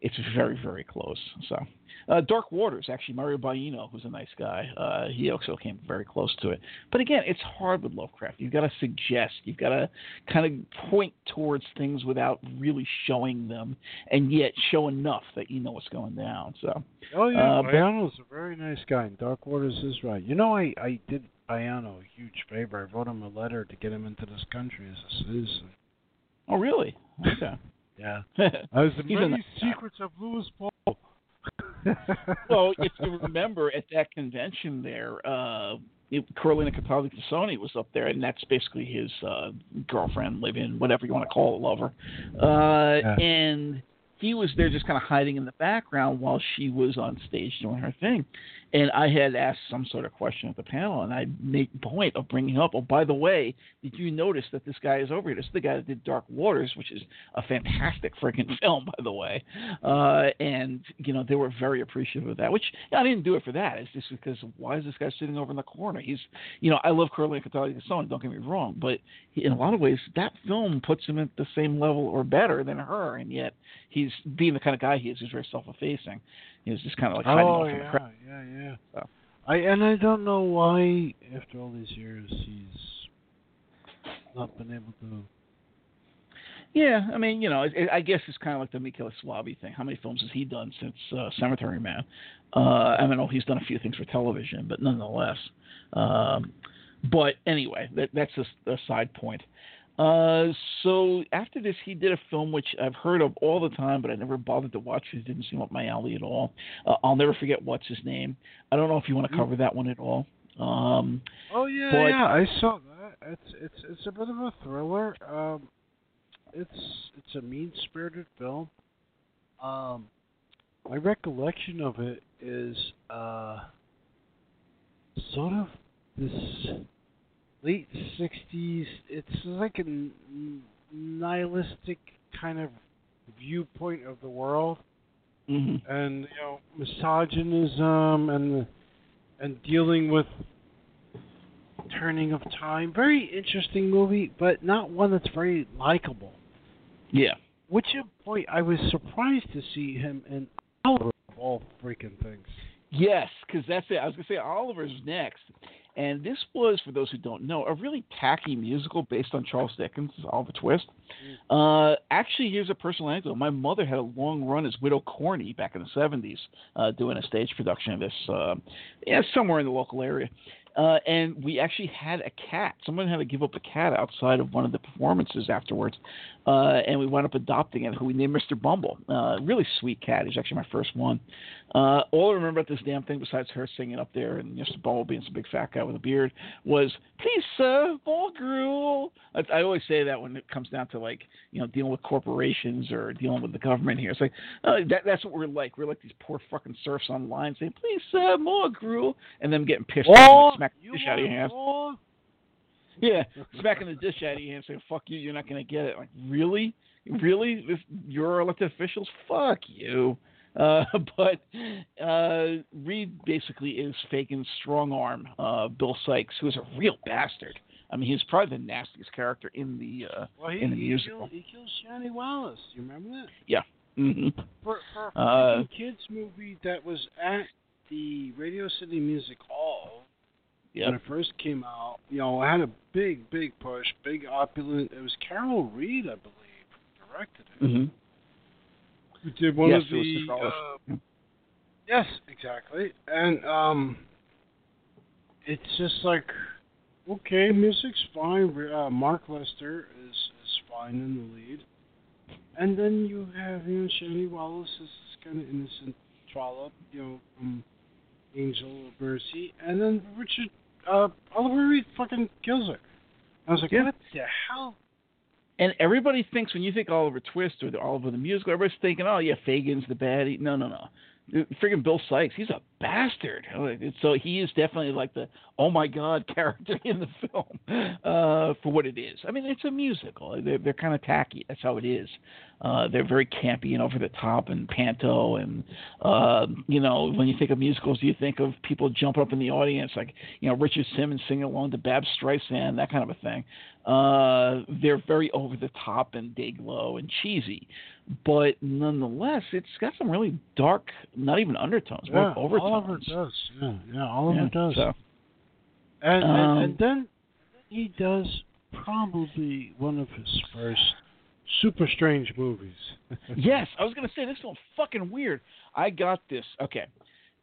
it's very, very close. So, uh, Dark Waters, actually, Mario Baino, who's a nice guy, uh, he also came very close to it. But again, it's hard with Lovecraft. You've got to suggest. You've got to kind of point towards things without really showing them, and yet show enough that you know what's going down. So, oh yeah, uh, Baino's a very nice guy, and Dark Waters is right. You know, I, I did Baino a huge favor. I wrote him a letter to get him into this country as a citizen. Oh, really? Okay. Yeah. I was the many secrets of Louis Paul. Well, if you remember, at that convention there, uh, it, Carolina Cataldi Tassoni was up there, and that's basically his uh, girlfriend, live-in, whatever you want to call it, lover. Uh, yeah. And he was there just kind of hiding in the background while she was on stage doing her thing. And I had asked some sort of question at the panel, and I made a point of bringing up, oh, by the way, did you notice that this guy is over here? This is the guy that did Dark Waters, which is a fantastic freaking film, by the way. Uh, and, you know, they were very appreciative of that, which you know, I didn't do it for that. It's just because why is this guy sitting over in the corner? He's, you know, I love Carolina Cataldi Tassoni, don't get me wrong, but he, in a lot of ways, that film puts him at the same level or better than her, and yet he's being the kind of guy he is, who's very self-effacing. He was just kind of like hiding oh, off yeah, in the crowd. Yeah, yeah, yeah. So. I and I don't know why, after all these years, he's not been able to. Yeah, I mean, you know, it, it, I guess it's kind of like the Mika Suabi thing. How many films has he done since uh, Cemetery Man? Uh, I mean, oh, he's done a few things for television, but nonetheless. Um, but anyway, that, that's a, a side point. Uh, so after this, he did a film which I've heard of all the time, but I never bothered to watch because it didn't seem up my alley at all. Uh, I'll never forget what's his name. I don't know if you want to cover that one at all. Um, oh yeah, but, yeah, I saw that. It's it's it's a bit of a thriller. Um, it's it's a mean-spirited film. Um, my recollection of it is uh, sort of this. Late sixties, it's like a nihilistic kind of viewpoint of the world, mm-hmm. and you know, misogynism and and dealing with turning of time. Very interesting movie, but not one that's very likable. Yeah. Which point I was surprised to see him in Oliver of all freaking things. Yes, because that's it. I was gonna say Oliver's next. And this was, for those who don't know, a really tacky musical based on Charles Dickens' Oliver Twist. Uh, actually, here's a personal anecdote. My mother had a long run as Widow Corney back in the seventies uh, doing a stage production of this uh, yeah, somewhere in the local area. Uh, and we actually had a cat. Someone had to give up a cat outside of one of the performances afterwards. Uh, and we wound up adopting it, who we named Mister Bumble. Uh, really sweet cat. He's actually my first one. Uh, all I remember about this damn thing, besides her singing up there and Mister Bumble being some big fat guy with a beard, was, please, sir, more gruel. I, I always say that when it comes down to, like, you know, dealing with corporations or dealing with the government here. It's like, uh, that, that's what we're like. We're like these poor fucking serfs online saying, please, sir, more gruel. And then getting pissed off. Smack the dish out of your hand. More? Yeah, smacking the dish out of your hand, saying "fuck you," you're not gonna get it. Like, really, really, this, your elected officials, fuck you. Uh, but uh, Reed basically is Fagin's strong arm, uh, Bill Sykes, who is a real bastard. I mean, he's probably the nastiest character in the uh, well, he, in the he musical. Killed, he kills Shani Wallace. Do you remember that? Yeah. Mm-hmm. For, for a uh, kids movie that was at the Radio City Music Hall. Yep. When it first came out, you know, it had a big, big push, big opulent. It was Carol Reed, I believe, who directed it. Mm-hmm. Who did one yes, of the? Uh, yeah. Yes, exactly. And um, it's just like, okay, music's fine. Uh, Mark Lester is is fine in the lead, and then you have you know Shani Wallace is kind of innocent trollop, you know, from Angel of Mercy, and then Richard. Uh, Oliver Reed fucking kills her. I was like, yeah. What the hell? And everybody thinks when you think Oliver Twist or the Oliver the Musical, everybody's thinking, oh yeah, Fagin's the baddie. No, no, no. Friggin' Bill Sykes, he's a bastard. So he is definitely like the oh my god character in the film uh, for what it is. I mean, it's a musical. They're, they're kind of tacky. That's how it is. Uh, they're very campy and over the top and panto and uh, you know when you think of musicals, you think of people jumping up in the audience like you know Richard Simmons singing along to Bab Streisand, that kind of a thing. Uh, they're very over the top and dig low and cheesy, but nonetheless, it's got some really dark, not even undertones, yeah, more overtones. Oliver does, yeah, yeah, Oliver yeah, does. So. And, um, and and then he does probably one of his first super strange movies. Yes, I was gonna say this one's fucking weird. I got this. Okay.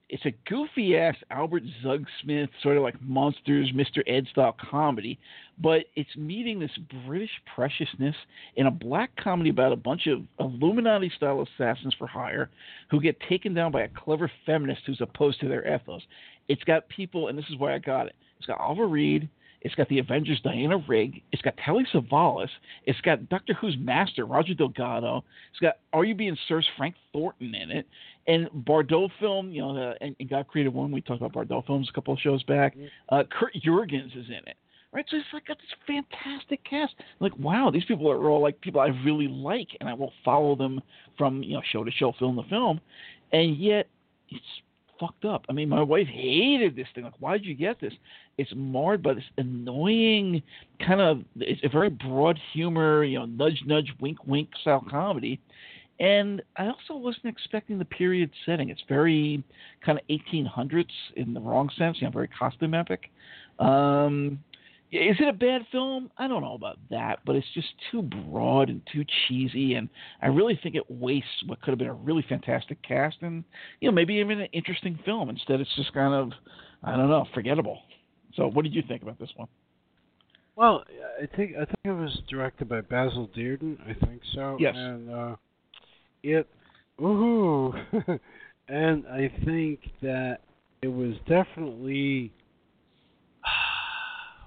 It's a goofy-ass Albert Zuggsmith, sort of like Monsters, Mister Ed-style comedy, but it's meeting this British preciousness in a black comedy about a bunch of Illuminati-style assassins for hire who get taken down by a clever feminist who's opposed to their ethos. It's got people, and this is why I got it. It's got Oliver Reed. It's got the Avengers' Diana Rigg. It's got Telly Savalas. It's got Doctor Who's master, Roger Delgado. It's got Are You Being Served? Frank Thornton in it. And Bardot film, you know, the, and, and God Created One. We talked about Bardot films a couple of shows back. Uh, Kurt Jurgens is in it. Right? So it's like got this fantastic cast. Like, wow, these people are all like people I really like, and I will follow them from, you know, show to show, film to film. And yet it's fucked up. I mean, my wife hated this thing. Like, why did you get this? It's marred by this annoying kind of, it's a very broad humor, you know, nudge, nudge, wink, wink style comedy. And I also wasn't expecting the period setting. It's very kind of eighteen hundreds in the wrong sense, you know, very costume epic. Um, is it a bad film? I don't know about that, but it's just too broad and too cheesy, and I really think it wastes what could have been a really fantastic cast and, you know, maybe even an interesting film. Instead, it's just kind of, I don't know, forgettable. So what did you think about this one? Well, I think I think it was directed by Basil Dearden, I think so. Yes. And uh, it, woohoo! And I think that it was definitely...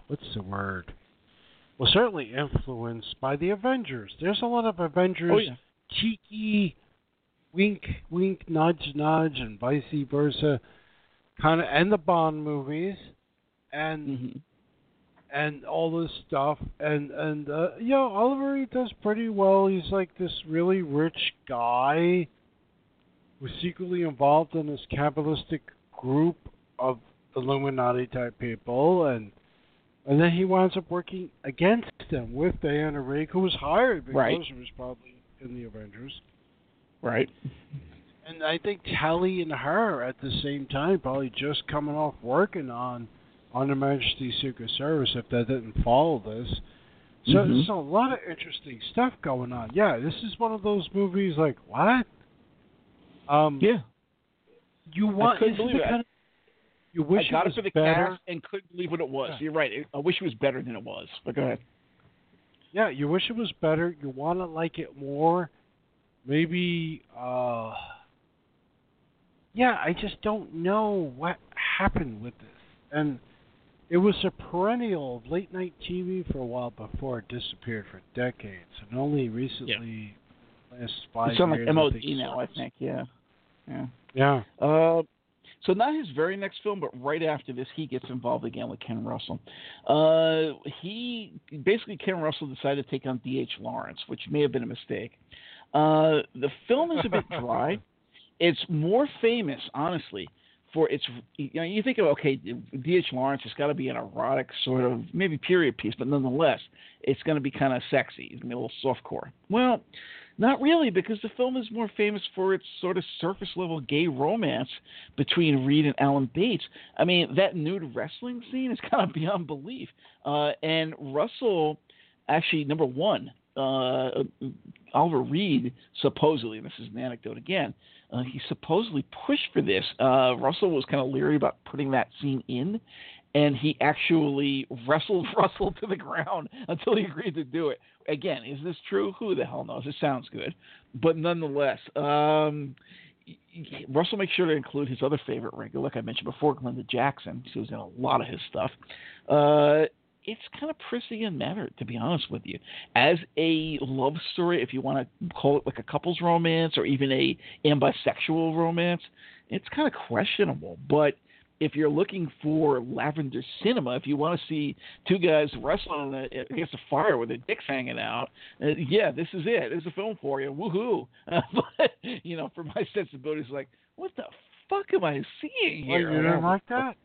What's the word? Well, certainly influenced by the Avengers. There's a lot of Avengers, oh, yeah. cheeky, wink, wink, nudge, nudge, and vice versa, kind of, and the Bond movies, and mm-hmm. and all this stuff. And and uh, you know, Oliver Reed does pretty well. He's like this really rich guy who's secretly involved in this capitalistic group of Illuminati type people, and. And then he winds up working against them with Diana Rigg, who was hired because right. she was probably in the Avengers. Right. And I think Telly and her at the same time probably just coming off working on on Her Majesty's Secret Service, if that didn't follow this. So mm-hmm. there's a lot of interesting stuff going on. Yeah, this is one of those movies like, what? Um, yeah. You want... You wish I got it, it for the better. Cast and couldn't believe what it was. Yeah. You're right. I wish it was better than it was. But go ahead. Yeah, you wish it was better. You want to like it more. Maybe, uh... yeah, I just don't know what happened with this. And it was a perennial of late-night T V for a while before it disappeared for decades. And only recently, yeah. last five it's on years... It's like M O D now, I think, yeah. Yeah. Yeah. Uh... So not his very next film, but right after this, he gets involved again with Ken Russell. Uh, he basically Ken Russell decided to take on D H Lawrence, which may have been a mistake. Uh, the film is a bit dry. It's more famous, honestly, for its, you know, you think of, okay, D H. Lawrence has got to be an erotic sort of maybe period piece, but nonetheless, it's going to be kind of sexy. It's going to be a little softcore. Well, not really, because the film is more famous for its sort of surface-level gay romance between Reed and Alan Bates. I mean, that nude wrestling scene is kind of beyond belief. Uh, and Russell, actually, number one, uh, Oliver Reed, supposedly, and this is an anecdote again, Uh, he supposedly pushed for this. Uh, Russell was kind of leery about putting that scene in, and he actually wrestled Russell to the ground until he agreed to do it. Again, is this true? Who the hell knows? It sounds good. But nonetheless, um, Russell makes sure to include his other favorite wrinkle, like I mentioned before, Glenda Jackson. She was in a lot of his stuff. Uh, it's kind of prissy and mannered, to be honest with you. As a love story, if you want to call it like a couple's romance or even a ambisexual romance, it's kind of questionable. But if you're looking for lavender cinema, if you want to see two guys wrestling against a fire with their dicks hanging out, uh, yeah, this is it. This is a film for you. Woohoo! Uh, but, you know, for my sensibilities, like, what the fuck am I seeing here? Well, you didn't like that?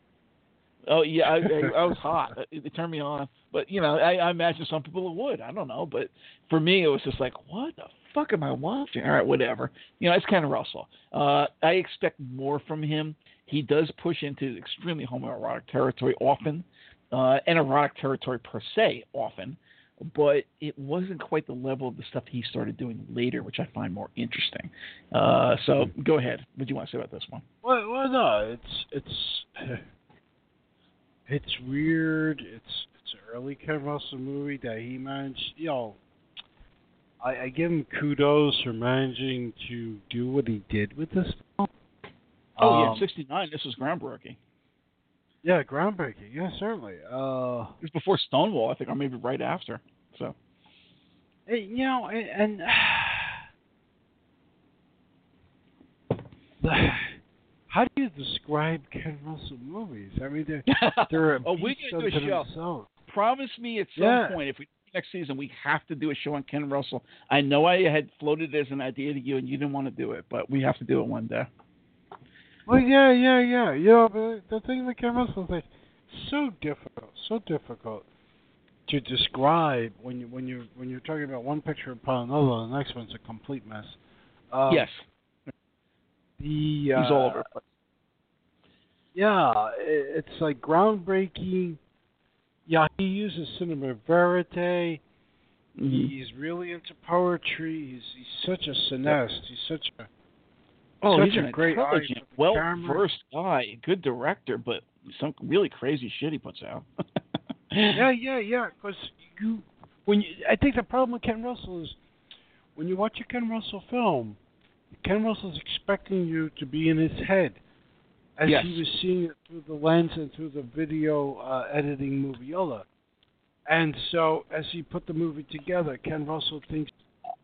Oh, yeah, I, I, I was hot. It, it turned me on. But, you know, I, I imagine some people would. I don't know. But for me, it was just like, what the fuck am I watching? All right, whatever. You know, it's kind of Russell. Uh, I expect more from him. He does push into extremely homoerotic territory often, uh, and erotic territory per se often. But it wasn't quite the level of the stuff he started doing later, which I find more interesting. Uh, so go ahead. What do you want to say about this one? Well, well no, it's it's... It's weird. It's it's an early Ken Russell movie that he managed. You know, I, I give him kudos for managing to do what he did with this film. Oh um, yeah, sixty-nine. This was groundbreaking. Yeah, groundbreaking. Yeah, certainly. Uh, it was before Stonewall, I think, or maybe right after. So, it, you know, it, and how do you describe Ken Russell movies? I mean, they're, they're a oh, we're going to do a show. Themselves. Promise me at some yeah. point, if we next season, we have to do a show on Ken Russell. I know I had floated as an idea to you, and you didn't want to do it, but we have to do it one day. Well, yeah, yeah, yeah. You know, but the thing with Ken Russell is like so difficult, so difficult to describe when you when you when you're talking about one picture upon another. The next one's a complete mess. Um, yes. The, uh, He's all over. Yeah, it, it's like groundbreaking. Yeah, he uses cinema verite. Mm-hmm. He's really into poetry. He's he's such a cineast. He's such a oh, such he's a an great, well versed guy, good director, but some really crazy shit he puts out. yeah, yeah, yeah. Because you, when you, I think the problem with Ken Russell is when you watch a Ken Russell film, Ken Russell's expecting you to be in his head as yes. he was seeing it through the lens and through the video uh, editing moviola. And so as he put the movie together, Ken Russell thinks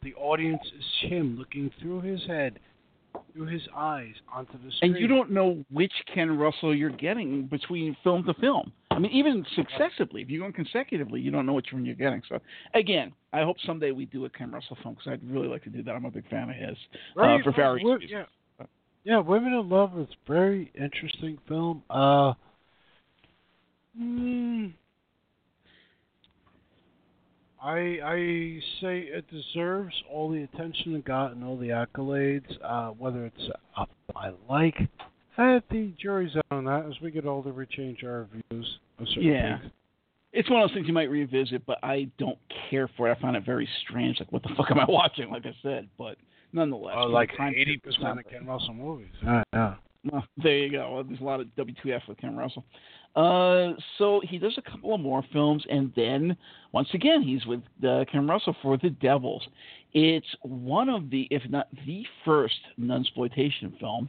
the audience is him looking through his head, through his eyes, onto the screen. And you don't know which Ken Russell you're getting between film to film. I mean, even successively, if you're going consecutively, you don't know which one you're getting. So, again, I hope someday we do a Ken Russell film because I'd really like to do that. I'm a big fan of his right, uh, for various well, reasons. Yeah. yeah, Women in Love is a very interesting film. Uh, mm, I I say it deserves all the attention it got and all the accolades, uh, whether it's a film I like. I think jury's out on that. As we get older, we change our views. Yeah. Things. It's one of those things you might revisit, but I don't care for it. I find it very strange. Like, what the fuck am I watching? Like I said, but nonetheless. Oh, like eighty percent of Ken Russell movies. Uh, yeah. Well, there you go. Well, there's a lot of W T F with Ken Russell. Uh, so he does a couple of more films, and then, once again, he's with uh, Ken Russell for The Devils. It's one of the, if not the first, nunsploitation film,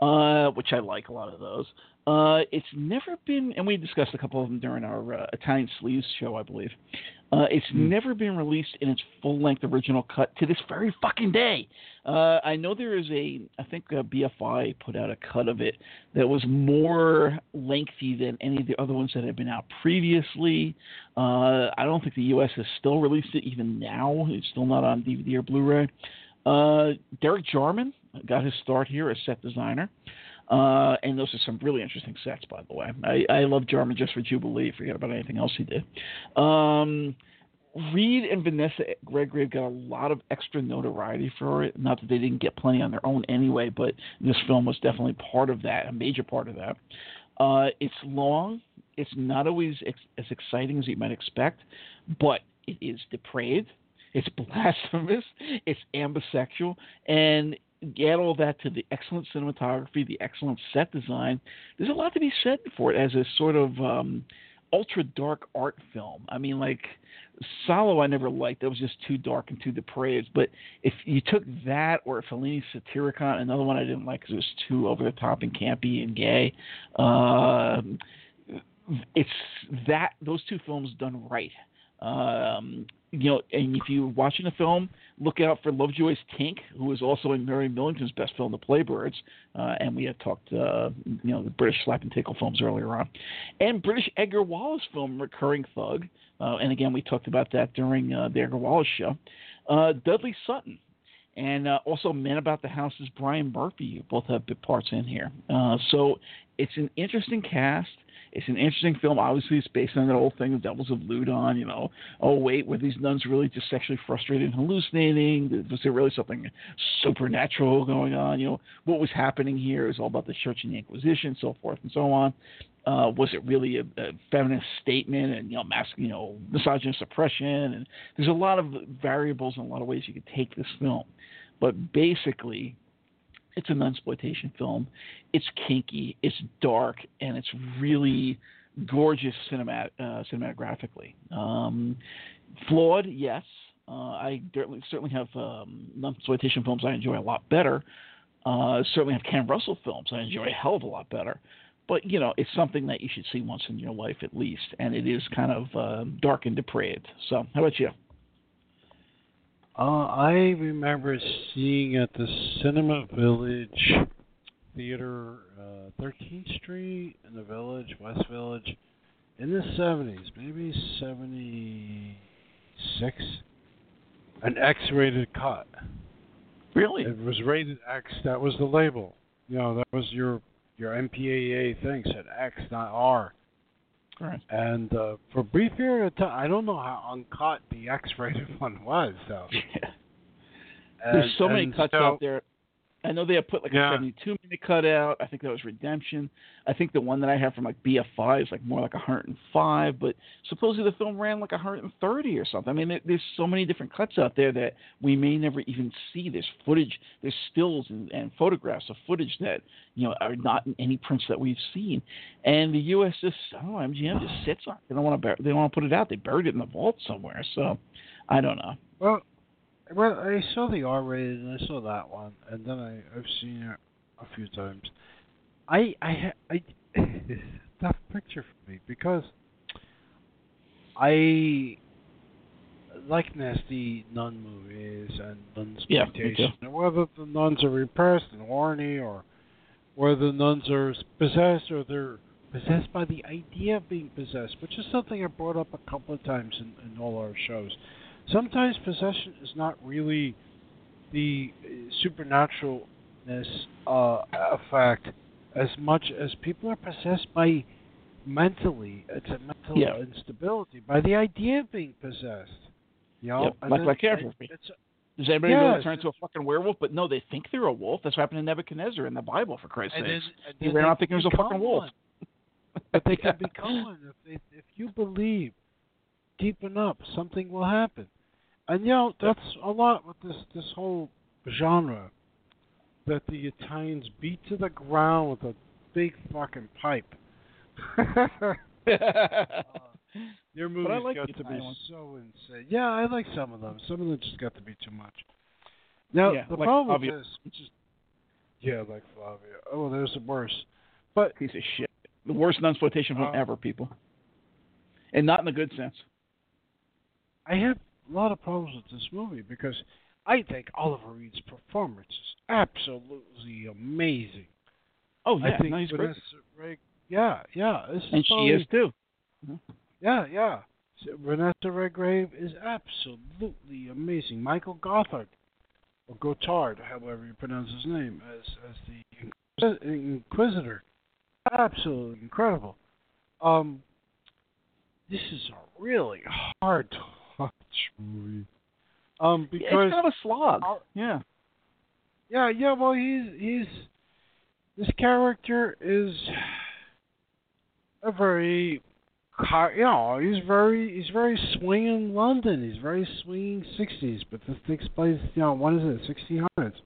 uh, which I like a lot of those. Uh, it's never been, and we discussed a couple of them during our uh, Italian Sleaze show, I believe. Uh, it's mm-hmm. never been released in its full-length original cut to this very fucking day. Uh, I know there is a, I think a B F I put out a cut of it that was more lengthy than any of the other ones that had been out previously. Uh, I don't think the U S has still released it even now. It's still not on D V D or Blu-ray. Uh, Derek Jarman got his start here as set designer. Uh, and those are some really interesting sets, by the way. I, I love Jarman Just for Jubilee. Forget about anything else he did. Um, Reed and Vanessa Redgrave got a lot of extra notoriety for it. Not that they didn't get plenty on their own anyway, but this film was definitely part of that, a major part of that. Uh, it's long. It's not always ex- as exciting as you might expect, but it is depraved. It's blasphemous. It's ambisexual. And add all that to the excellent cinematography, the excellent set design. There's a lot to be said for it as a sort of um, ultra-dark art film. I mean, like, Salo I never liked. That was just too dark and too depraved. But if you took that or Fellini's Satyricon, another one I didn't like because it was too over-the-top and campy and gay, uh, it's that those two films done right. Um, you know, and if you're watching a film, look out for Lovejoy's Tink, who is also in Mary Millington's best film, The Playbirds, uh, and we had talked, uh, you know, the British slap and tickle films earlier on, and British Edgar Wallace film, Recurring Thug, uh, and again we talked about that during uh, the Edgar Wallace show, uh, Dudley Sutton, and uh, also Man About the House's Brian Murphy, who both have big parts in here. Uh, so it's an interesting cast. It's an interesting film. Obviously, it's based on that old thing, The Devils of Loudon, you know. Oh, wait, were these nuns really just sexually frustrated and hallucinating? Was there really something supernatural going on? You know, what was happening here? It was all about the Church and the Inquisition, so forth and so on. Uh, was it really a, a feminist statement and, you know, mass, you know, misogynist oppression? And there's a lot of variables and a lot of ways you could take this film. But basically, it's an exploitation film. It's kinky. It's dark, and it's really gorgeous cinemat- uh, cinematographically. Um, flawed, yes. Uh, I certainly have um, non-exploitation films I enjoy a lot better. Uh, certainly have Cam Russell films I enjoy a hell of a lot better. But, you know, it's something that you should see once in your life at least, and it is kind of uh, dark and depraved. So how about you? Uh, I remember seeing at the Cinema Village Theater, uh, thirteenth Street in the Village, West Village, in the seventies, maybe seventy-six, an X-rated cut. Really? It was rated X. That was the label. You know, that was your your M P A A thing, said X, not R. Right. And uh, for a brief period of time, I don't know how uncut the X-rated one was, though. Yeah. And there's so many cuts so, out there. I know they had put like yeah. a seventy-two minute cut out. I think that was Redemption. I think the one that I have from like B F I is like more like one hundred five, but supposedly the film ran like one hundred thirty or something. I mean, there's so many different cuts out there that we may never even see. There's footage, there's stills and, and photographs of footage that, you know, are not in any prints that we've seen. And the U S just, I don't know, M G M just sits on it. They don't want to, they don't want to put it out. They buried it in the vault somewhere. So I don't know. Well, Well, I saw the R-rated and I saw that one, and then I, I've seen it a few times. I, I, I, it's a tough picture for me because I like nasty nun movies and nun's yeah, exploitation. Whether the nuns are repressed and horny, or whether the nuns are possessed, or they're possessed by the idea of being possessed, which is something I brought up a couple of times in, in all our shows. Sometimes possession is not really the supernaturalness uh, effect as much as people are possessed by mentally. It's a mental yeah. instability, by the idea of being possessed. You know? Yep. Like my character. It, Does anybody yes, really turn into a fucking werewolf? But no, they think they're a wolf. That's what happened to Nebuchadnezzar in the Bible, for Christ's sake. He ran off thinking he was a fucking wolf. One. But they yeah. can become one if, they, if you believe. Deepen up, something will happen. And, you know, that's a lot with this, this whole genre that the Italians beat to the ground with a big fucking pipe. uh, their movies like got to be so insane. Yeah, I like some of them. Some of them just got to be too much. Now, yeah, the like problem Flavio. is... Just, yeah, like Flavio. Oh, there's the worst. But, piece of shit. The worst non-exploitation film uh, ever, people. And not in a good sense. I have a lot of problems with this movie because I think Oliver Reed's performance is absolutely amazing. Oh, yeah. I think no, he's Vanessa Reg- yeah, yeah. This and is she probably, is, too. Yeah, yeah. Vanessa Redgrave is absolutely amazing. Michael Gothard, or Gotard, however you pronounce his name, as, as the Inquisitor. Absolutely incredible. Um, this is a really hard to watch movie. Um, because it's kind of a slog. Uh, yeah. Yeah, yeah. Well, he's he's this character is a very, you know, he's very he's very swinging London. He's very swinging sixties, but this takes place, you know, what is it, sixteen hundreds?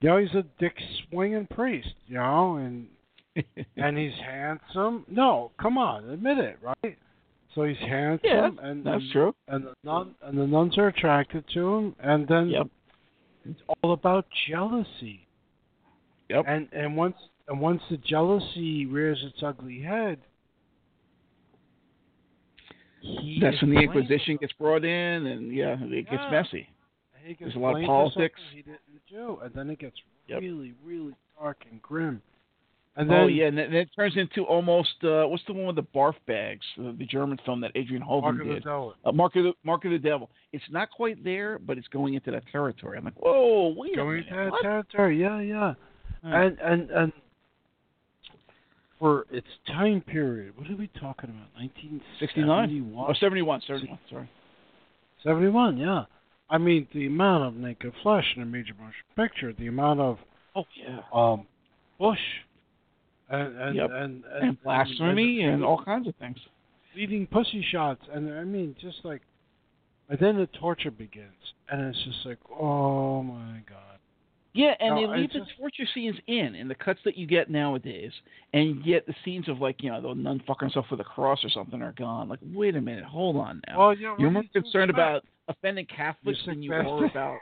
You know, he's a dick swinging priest, you know, and and he's handsome. No, come on, admit it, right? So he's handsome, yeah, that's, and that's and, true. And the nun, and the nuns are attracted to him, and then yep. it's all about jealousy. Yep. And and once and once the jealousy rears its ugly head, that's when the Inquisition gets brought in, and yeah, it gets yeah. messy. He gets There's a lot of politics. He didn't do, and then it gets yep. really, really dark and grim. And then, oh yeah, and then it turns into almost uh, what's the one with the barf bags? Uh, the German film that Adrian Holden Mark did. Of the uh, Mark of the Mark of the Devil. It's not quite there, but it's going into that territory. I'm like, whoa, wait going a minute. Going into that territory, yeah, yeah. Right. And and and for its time period, what are we talking about? nineteen sixty-nine or oh, seventy-one? Seventy-one, sorry. Seventy-one, yeah. I mean, the amount of naked flesh in a major motion picture, the amount of oh yeah, um, bush. And and, yep. and, and and blasphemy and, and all kinds of things, leading pussy shots, and I mean, just like, and then the torture begins, and it's just like, oh my god. Yeah, and no, they leave the just, torture scenes in, in the cuts that you get nowadays, and yet the scenes of, like, you know, the nun fucking herself with a cross or something are gone. Like, wait a minute, hold on now. Well, you know, you're more concerned about offending Catholics than you are about,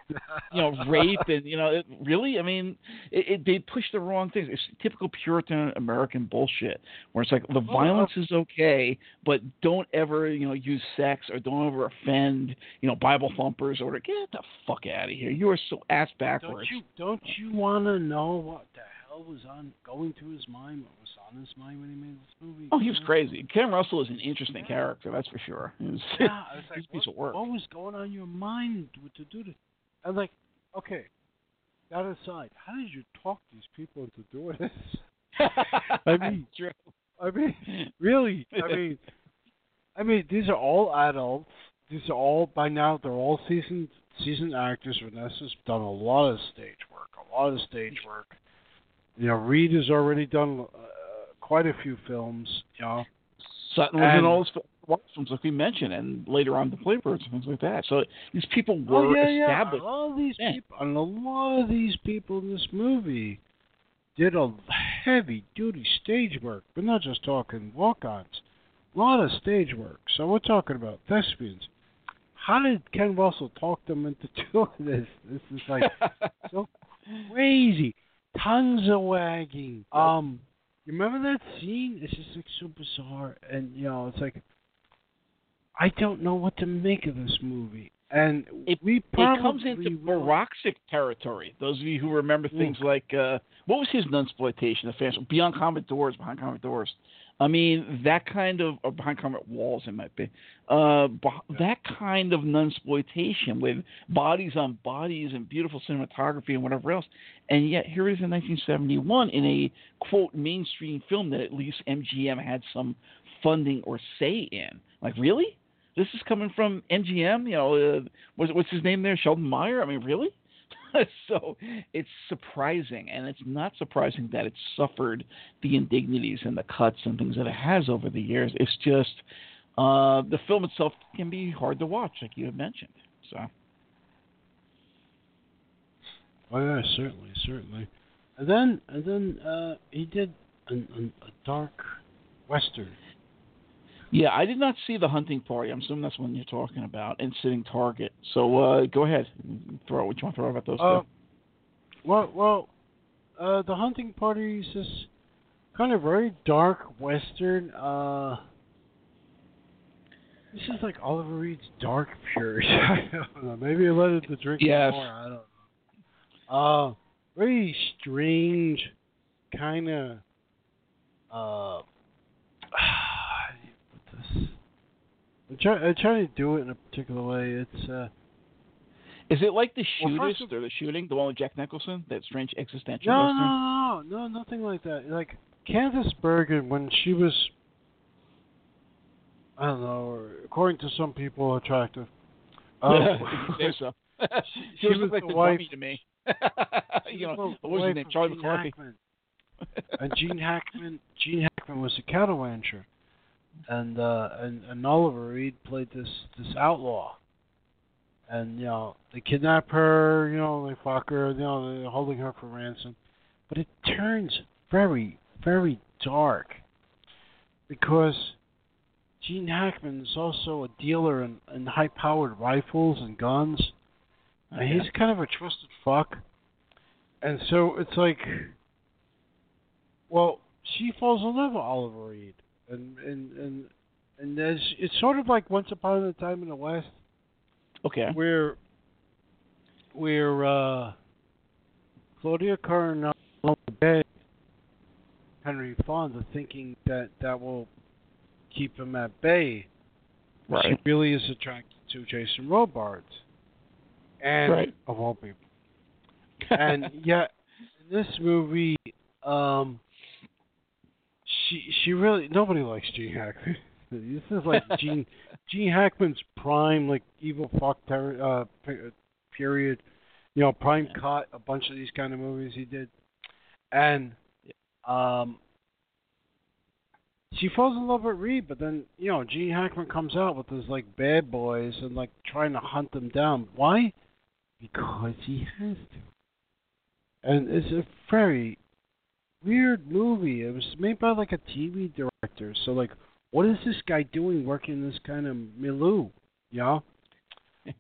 you know, rape and, you know, it, really? I mean, it, it, they push the wrong things. It's typical Puritan American bullshit where it's like the oh, violence is okay, but don't ever, you know, use sex or don't ever offend, you know, Bible thumpers or get the fuck out of here. You are so ass backwards. Don't you want to know what the hell was on going through his mind? What was on his mind when he made this movie? Oh, he was crazy. Ken Russell is an interesting yeah. character, that's for sure. He was, yeah, it's like, piece of work. What was going on in your mind to do this? I was like, okay, that aside, how did you talk these people into doing this? I mean, I mean, really? I mean, I mean, these are all adults. These are all by now. They're all seasoned. Seasoned actors. Vanessa's done a lot of stage work, a lot of stage work. You know, Reed has already done uh, quite a few films. You know, Sutton was in all those films, like we mentioned, and later on the Playbirds and things like that. So these people were oh, yeah, established. Yeah. All these yeah. people, and a lot of these people in this movie did a heavy duty stage work. We're not just talking walk-ons. A lot of stage work. So we're talking about thespians. How did Ken Russell talk them into doing this? This is like so crazy. Tongues are wagging. Um, you remember that scene? It's just like so bizarre, and you know, it's like I don't know what to make of this movie. And it, we it comes into will. Baroxic territory. Those of you who remember things mm. like uh, what was his nunsploitation? The fashion Beyond Comet Doors, Behind Comet Doors. I mean, that kind of, or Behind Comet Walls, it might be, uh, that kind of nunsploitation with bodies on bodies and beautiful cinematography and whatever else. And yet here it is in nineteen seventy-one in a, quote, mainstream film that at least M G M had some funding or say in. Like, really? This is coming from M G M? You know, uh, what's, what's his name there? Sheldon Meyer? I mean, really? So it's surprising, and it's not surprising that it suffered the indignities and the cuts and things that it has over the years. It's just uh, the film itself can be hard to watch, like you had mentioned. So, oh yeah, certainly, certainly. And then, and then uh, he did an, an, a dark western. Yeah, I did not see The Hunting Party. I'm assuming that's one you're talking about, and Sitting Target. So uh, go ahead. Throw what you want to throw about those uh, two. Well, well uh, The Hunting Party is this kind of very dark Western. Uh, this is like Oliver Reed's dark period. I don't know. Maybe I led it to drink yes. more. I don't know. Uh, very strange kind of... Uh, I'm, try, I'm trying to do it in a particular way. It's uh, is it like The Shootist well, or The Shooting, the one with Jack Nicholson, that strange existential? No, no, no, No, no, nothing like that. Like, Candace Bergen, when she was, I don't know, according to some people, attractive. Um, yeah, so. she, she, she was like the, the wife to me. you know, what was her name? Charlie McCarthy. And Gene Hackman. Gene Hackman was a cattle rancher, and uh, and, and Oliver Reed played this this outlaw. And you know, they kidnap her. You know, they fuck her. You know, they're holding her for ransom. But it turns very, very dark because Gene Hackman is also a dealer in, in high-powered rifles and guns. Uh, yeah. He's kind of a twisted fuck. And so it's like, well, she falls in love with Oliver Reed. And and, and, and there's, it's sort of like Once Upon a Time in the West. Okay. Where, where uh, Claudia Cardinale obeyed Henry Fonda thinking that that will keep him at bay. Right. She really is attracted to Jason Robards. And right. Of all people. And yet, in this movie, um, she she really nobody likes Gene Hackman. This is like Gene Gene Hackman's prime, like evil fuck ter- uh, period. You know, prime yeah. caught a bunch of these kind of movies he did, and um, she falls in love with Reed. But then you know, Gene Hackman comes out with his like bad boys and like trying to hunt them down. Why? Because he has to. And it's a very weird movie. It was made by like a T V director. So like, what is this guy doing working in this kind of milieu? You know?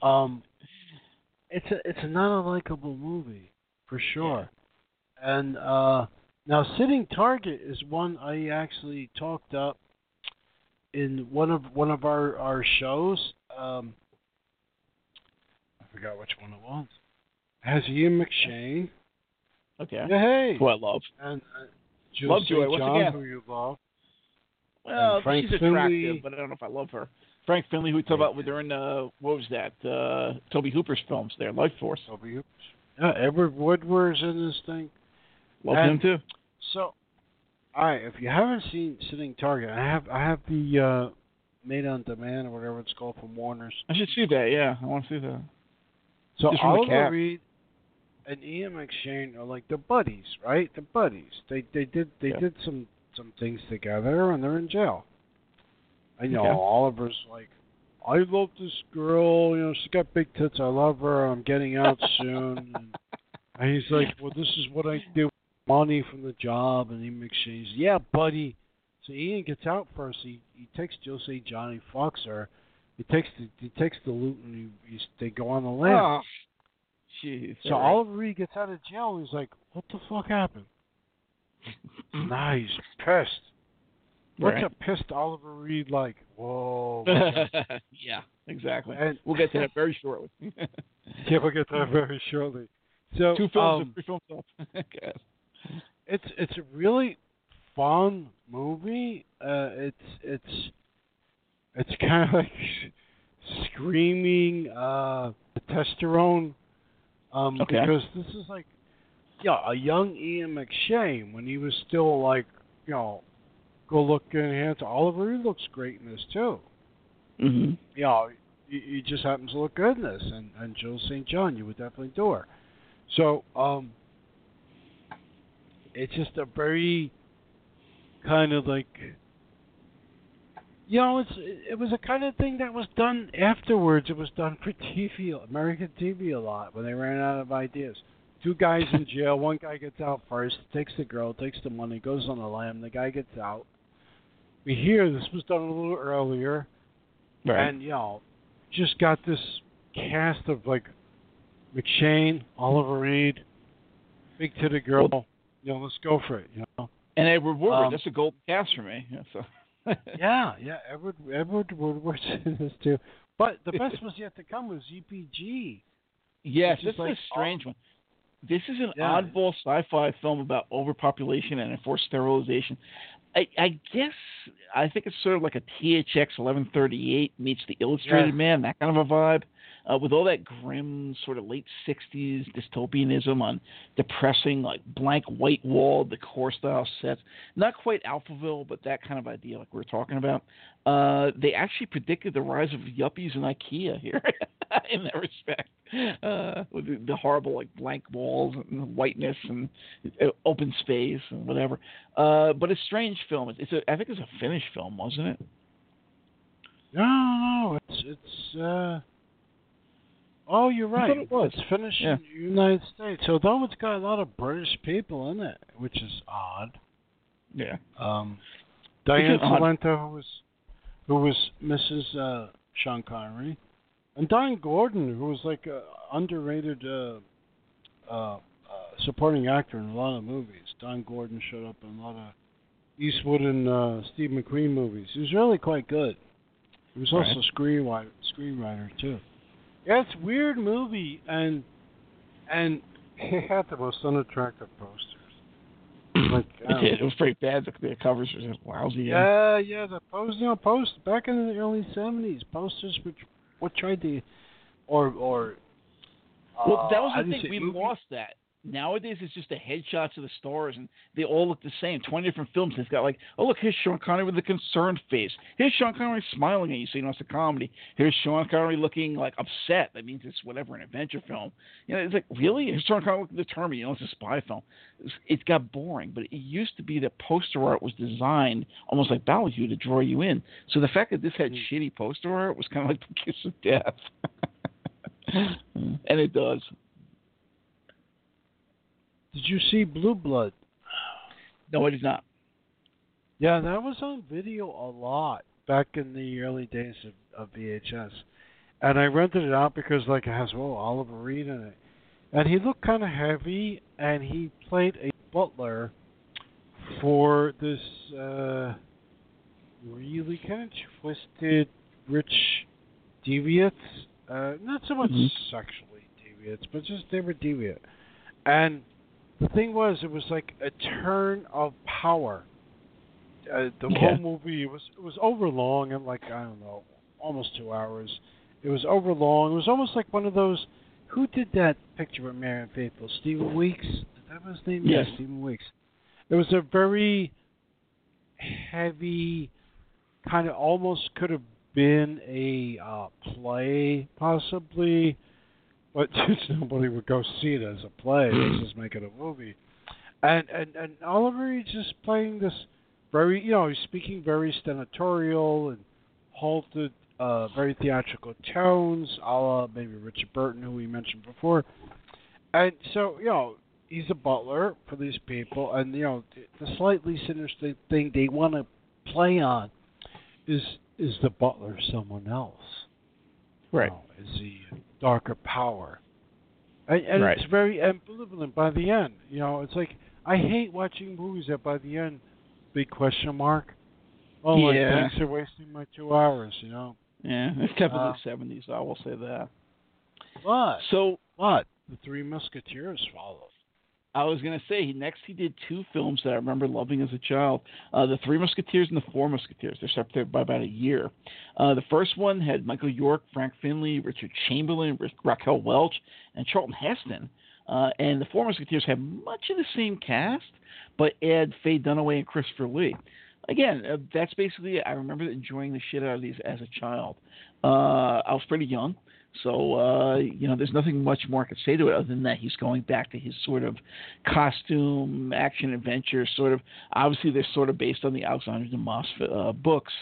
um, it's a, it's not a likable movie, for sure. Yeah. And uh, now Sitting Target is one I actually talked up in one of one of our, our shows. Um I forgot which one it was. It has Ian McShane. Okay. Yeah, hey. Who I love. And uh, Julie love Joy once again. Who you love. Well, she's attractive, Finley. But I don't know if I love her. Frank Finley, who we talked about with her in uh, what was that? Uh, Toby Hooper's films there, Life Force. Toby Hooper's. Yeah, Edward Woodward's in this thing. Love and him too. So, all right, if you haven't seen Sitting Target, I have I have the uh, Made on Demand or whatever it's called from Warner's. I should see that. Yeah, I want to see that. So Oliver Reed and Ian McShane are like the buddies, right? The buddies. They they did they yeah. did some, some things together, and they're in jail. I know okay. Oliver's like, I love this girl. You know, she's got big tits. I love her. I'm getting out soon. And he's like, well, this is what I do. Money from the job. And Ian McShane's, yeah, buddy. So Ian gets out first. He he takes Josie Johnny Foxer. He takes the he takes the loot and he, he, they go on the land. Oh, geez, so right. Oliver Reed gets out of jail and he's like, "What the fuck happened?" Nah, he's pissed. What's right. a pissed Oliver Reed like? Whoa. Yeah, exactly. And, we'll get to that very shortly. Yeah, we'll get to that very shortly. So two films, um, three films. it's it's a really fun movie. Uh, it's it's. It's kind of like screaming uh, testosterone um, okay. because this is like, yeah, a young Ian McShane when he was still like, you know, good looking, handsome. Oliver Reed looks great in this too. Mm-hmm. You know, he, he just happens to look good in this, and, and Jill Saint John, you would definitely do her. So um, it's just a very kind of like. You know, it's it was a kind of thing that was done afterwards. It was done for T V, American T V a lot when they ran out of ideas. Two guys in jail. One guy gets out first, takes the girl, takes the money, goes on the lam. The guy gets out. We hear this was done a little earlier. Right. And, you know, just got this cast of, like, McShane, Oliver Reed, big titty girl. Well, you know, let's go for it, you know. And Edward Woodward. Um, that's a golden cast for me. Yeah, so. yeah, yeah, Edward Edward Woodward's in this too. But the best was yet to come was Z P G. Yes, this is like, a strange oh. one. This is an yeah. oddball sci-fi film about overpopulation and enforced sterilization. I, I guess, I think it's sort of like a T H X eleven thirty-eight meets The Illustrated yeah. Man, that kind of a vibe. uh, with all that grim sort of late sixties dystopianism on depressing, like blank white wall decor style sets. Not quite Alphaville, but that kind of idea like we were talking about. Uh, they actually predicted the rise of yuppies in IKEA here in that respect. Uh, with the, the horrible like blank walls and whiteness and open space and whatever. Uh, but a strange film. It's a, I think it's a Finnish film, wasn't it? No, no, it's it's. Uh... Oh, you're right. I thought it was. It's finished yeah. in the United States, although it's got a lot of British people in it, which is odd. Yeah. Um, Diane Cilento, who was who was Missus Uh, Sean Connery, and Don Gordon, who was like an underrated uh, uh, uh, supporting actor in a lot of movies. Don Gordon showed up in a lot of Eastwood and uh, Steve McQueen movies. He was really quite good. He was also a screenwriter, screenwriter too. Yeah, it's a weird movie, and and it had the most unattractive posters. Like um, it, it was pretty bad. The, the covers were just lousy. Yeah, yeah. The post, you know, post back in the early seventies, posters which what tried to, or or. Uh, well, that was the thing. We movie. lost that. Nowadays, it's just the headshots of the stars, and they all look the same. twenty different films. It's got like, oh, look, here's Sean Connery with a concerned face. Here's Sean Connery smiling at you, so you know it's a comedy. Here's Sean Connery looking, like, upset. That means it's whatever, an adventure film. You know, it's like, really? Here's Sean Connery looking determined. You know, it's a spy film. It's, it got boring, but it used to be that poster art was designed almost like Ballyhoo to draw you in. So the fact that this had mm-hmm. shitty poster art was kind of like the kiss of death. And it does. Did you see Blue Blood? No, I did not. Yeah, that was on video a lot back in the early days of, of V H S. And I rented it out because, like, it has, well, Oliver Reed in it. And he looked kind of heavy, and he played a butler for this uh, really kind of twisted, rich deviates. Uh, not so much mm-hmm. sexually deviates, but just they were deviant. And the thing was, it was like a turn of power. Uh, the yeah. whole movie was it was overlong and like, I don't know, almost two hours. It was overlong. It was almost like one of those, who did that picture with Marianne Faithfull? Stephen Weeks? Is that his name? Yes, yeah, Stephen Weeks. It was a very heavy, kind of almost could have been a uh, play, possibly. But nobody would go see it as a play. Let's just make it a movie. And and, and Oliver Reed's just playing this very, you know, he's speaking very senatorial and halted, uh, very theatrical tones, a la maybe Richard Burton, who we mentioned before. And so, you know, he's a butler for these people. And, you know, the slightly sinister thing they want to play on is, is the butler someone else? Right. You know, is he darker power? And, and right. it's very ambivalent by the end. You know, it's like, I hate watching movies that by the end, big question mark. Oh, my yeah. like, thanks for wasting my two hours, you know. Yeah, it's kept in uh, the seventies, I will say that. But, so, but The Three Musketeers followed. I was going to say, he, next he did two films that I remember loving as a child, uh, The Three Musketeers and The Four Musketeers. They're separated by about a year. Uh, the first one had Michael York, Frank Finley, Richard Chamberlain, Ra- Raquel Welch, and Charlton Heston. Uh, and The Four Musketeers had much of the same cast, but add Faye Dunaway and Christopher Lee. Again, uh, that's basically, I remember enjoying the shit out of these as a child. Uh, I was pretty young. So, uh, you know, there's nothing much more I could say to it other than that he's going back to his sort of costume, action-adventure sort of. Obviously, they're sort of based on the Alexandre Dumas uh, books.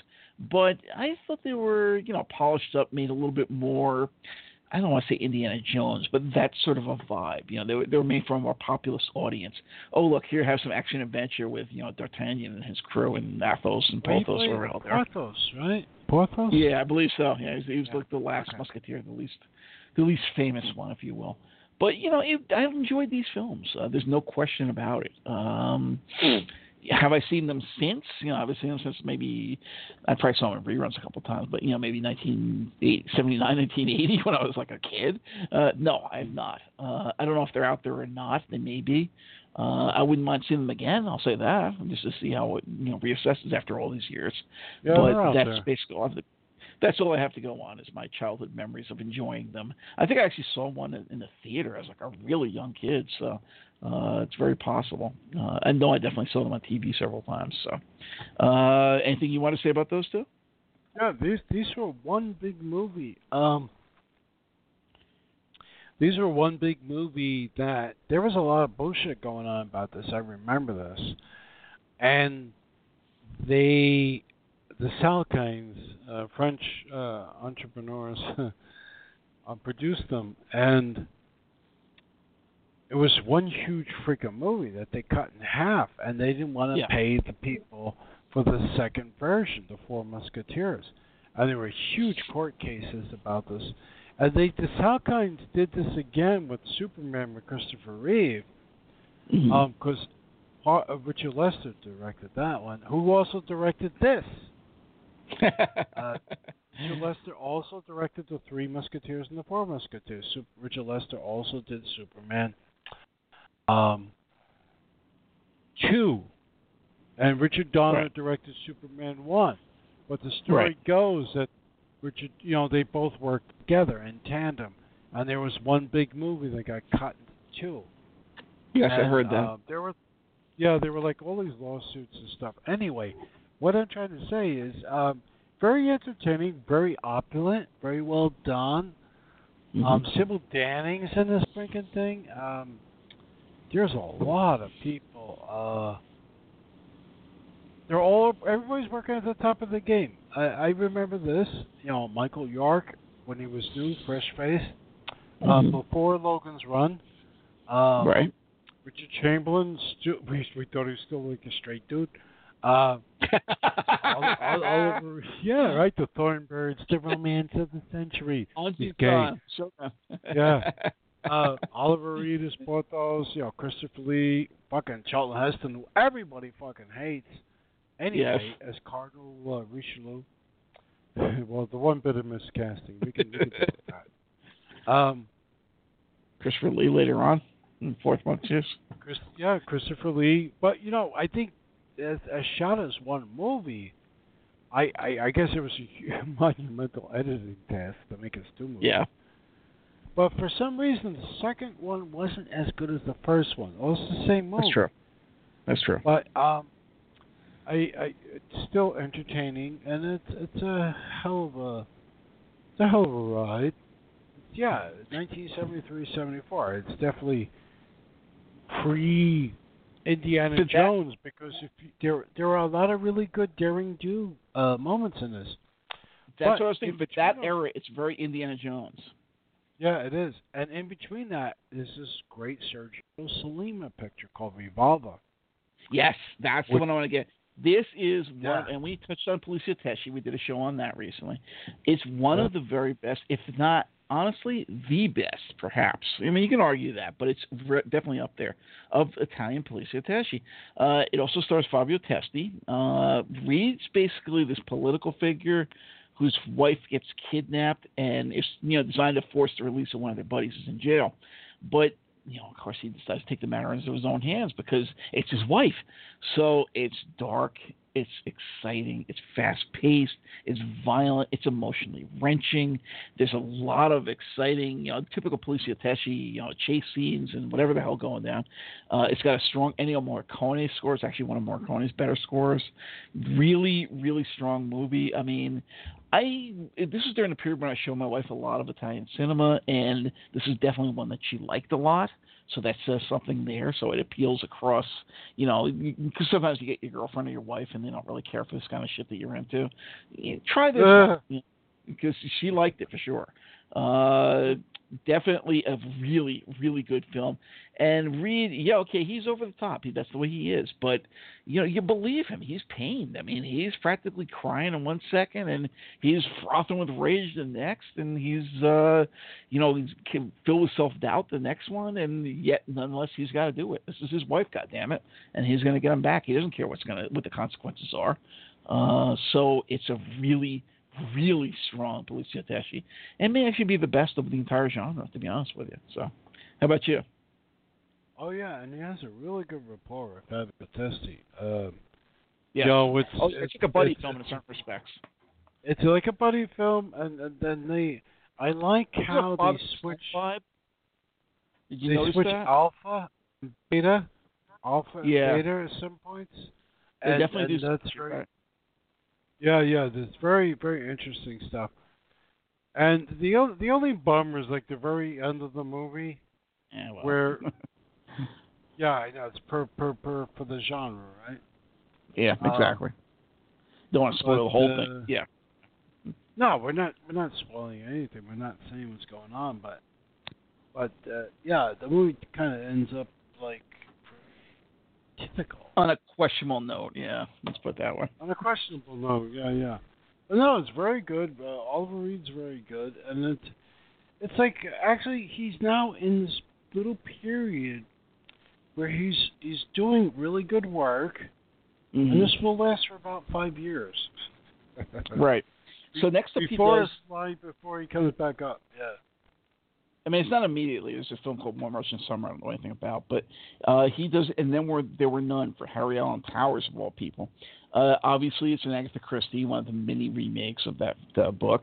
But I thought they were, you know, polished up, made a little bit more, I don't want to say Indiana Jones, but that sort of a vibe. You know, they were, they were made for a more populist audience. Oh, look, here, have some action-adventure with, you know, D'Artagnan and his crew and Athos and Porthos. Or whatever there. Porthos, right? Porthos? Yeah, I believe so. Yeah, he was, he was yeah. like the last okay. musketeer, the least, the least famous one, if you will. But you know, it, I enjoyed these films. Uh, there's no question about it. Um, mm. Have I seen them since? You know, I've seen them since maybe I probably saw them in reruns a couple of times. But you know, maybe nineteen seventy-nine, nineteen eighty, when I was like a kid. Uh, no, I have not. Uh, I don't know if they're out there or not. They may be. Uh, I wouldn't mind seeing them again. I'll say that just to see how it, you know, reassesses after all these years. Yeah, but that's there. basically all the, that's all I have to go on is my childhood memories of enjoying them. I think I actually saw one in, in the theater as like a really young kid, so uh, it's very possible. Uh, I know I definitely saw them on T V several times. So, uh, anything you want to say about those two? Yeah, these these were one big movie. Um, these were one big movie that there was a lot of bullshit going on about this. I remember this, and they. The Salkinds, uh, French uh, entrepreneurs, uh, produced them, and it was one huge freaking movie that they cut in half, and they didn't want to yeah. pay the people for the second version, The Four Musketeers. And there were huge court cases about this. And they, the Salkinds did this again with Superman with Christopher Reeve, because mm-hmm. um, uh, Richard Lester directed that one, who also directed this. uh, Richard Lester also directed The Three Musketeers and The Four Musketeers. Super, Richard Lester also did Superman um, two, and Richard Donner right. directed Superman one. But the story right. goes that Richard, you know, they both worked together in tandem, and there was one big movie that got cut into two. Yes, and, I heard that. Uh, there were, yeah, there were like all these lawsuits and stuff. Anyway. What I'm trying to say is um, very entertaining, very opulent, very well done. Mm-hmm. Um, Sybil Danning's in this freaking thing. Um, there's a lot of people. Uh, they're all everybody's working at the top of the game. I, I remember this. You know, Michael York when he was new, fresh face, mm-hmm. um, before Logan's Run. Um, right. Richard Chamberlain. Stu- we, we thought he was still like a straight dude. Uh, all, all, all over, yeah, right. The Thornbirds, the romance of the century. He's gay. Yeah. Uh, Oliver Reed is Porthos, you know, Christopher Lee, fucking Charlton Heston, who everybody fucking hates anyway, yes. as Cardinal uh, Richelieu. Well, the one bit of miscasting. We can do that. Um, Christopher Lee later on in the fourth one, yes. Chris, yeah, Christopher Lee. But, you know, I think. As, as shot as one movie, I, I, I guess it was a monumental editing task to make us two movies. Yeah. But for some reason, the second one wasn't as good as the first one. Oh, it's the same movie. That's true. That's true. But um, I, I it's still entertaining, and it's it's a hell of a it's a hell of a ride. Yeah, nineteen seventy-three seventy-four. It's definitely pre. Indiana Did Jones, that, because if you, there there are a lot of really good daring do uh, moments in this. That's but what I was thinking. But that era, it's very Indiana Jones. Yeah, it is. And in between that is this great Sergio Salima picture called Revolver. Yes, that's With, the one I want to get. This is yeah. one, and we touched on Polizia Teschi. We did a show on that recently. It's one yeah. of the very best, if not. Honestly, the best, perhaps. I mean, you can argue that, but it's re- definitely up there, of Italian Polizia Teschi. Uh, it also stars Fabio Testi. Uh, Reed's basically this political figure whose wife gets kidnapped and is, you know, designed to force the release of one of their buddies who's in jail. But, you know, of course, he decides to take the matter into his own hands because it's his wife. So it's dark. It's exciting. It's fast-paced. It's violent. It's emotionally wrenching. There's a lot of exciting, you know, typical Polizia Teschi, you know, chase scenes and whatever the hell going down. Uh, it's got a strong Ennio Morricone score. It's actually one of Morricone's better scores. Really, really strong movie. I mean, I this was during the period when I showed my wife a lot of Italian cinema, and this is definitely one that she liked a lot. So that says something there. So it appeals across, you know, because sometimes you get your girlfriend or your wife and they don't really care for this kind of shit that you're into. You try this uh. one, because she liked it for sure. Uh, definitely a really, really good film. And Reed, yeah, okay, he's over the top. He, that's the way he is. But, you know, you believe him. He's pained. I mean, he's practically crying in one second, and he's frothing with rage the next, and he's, uh, you know, he's filled with self-doubt the next one, and yet, nonetheless, he's got to do it. This is his wife, goddammit, and he's going to get him back. He doesn't care what's gonna, what the consequences are. Uh, so it's a really... really strong Polizia Teschi, and may actually be the best of the entire genre, to be honest with you. So, how about you? Oh, yeah, and he has a really good rapport with Fabio Testi. Um, yeah. You know, it's, oh, it's, it's like a buddy it's, film in certain respects. It's like a buddy film, and, and then they. I like how they switch. Vibe? Did you they switch that? Alpha, and beta, alpha, yeah. and beta at some points. They and, definitely and do. That's very, right. Yeah, yeah. There's very, very interesting stuff. And the the only bummer is like the very end of the movie, yeah, well. where. Yeah, I know it's per per per for the genre, right? Yeah, exactly. Um, Don't want to spoil but, the whole uh, thing. Yeah. No, we're not. We're not spoiling anything. We're not saying what's going on, but, but uh, yeah, the movie kind of ends up like typical. On a questionable note, yeah. Let's put it that way. On a questionable note, yeah, yeah. But no, it's very good. Uh, Oliver Reed's very good, and it's it's like actually he's now in this little period where he's he's doing really good work. Mm-hmm. And this will last for about five years. Right. So next up before he does, slide before he comes back up. Yeah. I mean, it's not immediately. There's a film called Warm Russian Summer I don't know anything about, but uh, he does. And then were, there were none for Harry Allen Powers of all people. Uh, obviously, it's an Agatha Christie, one of the mini remakes of that uh, book.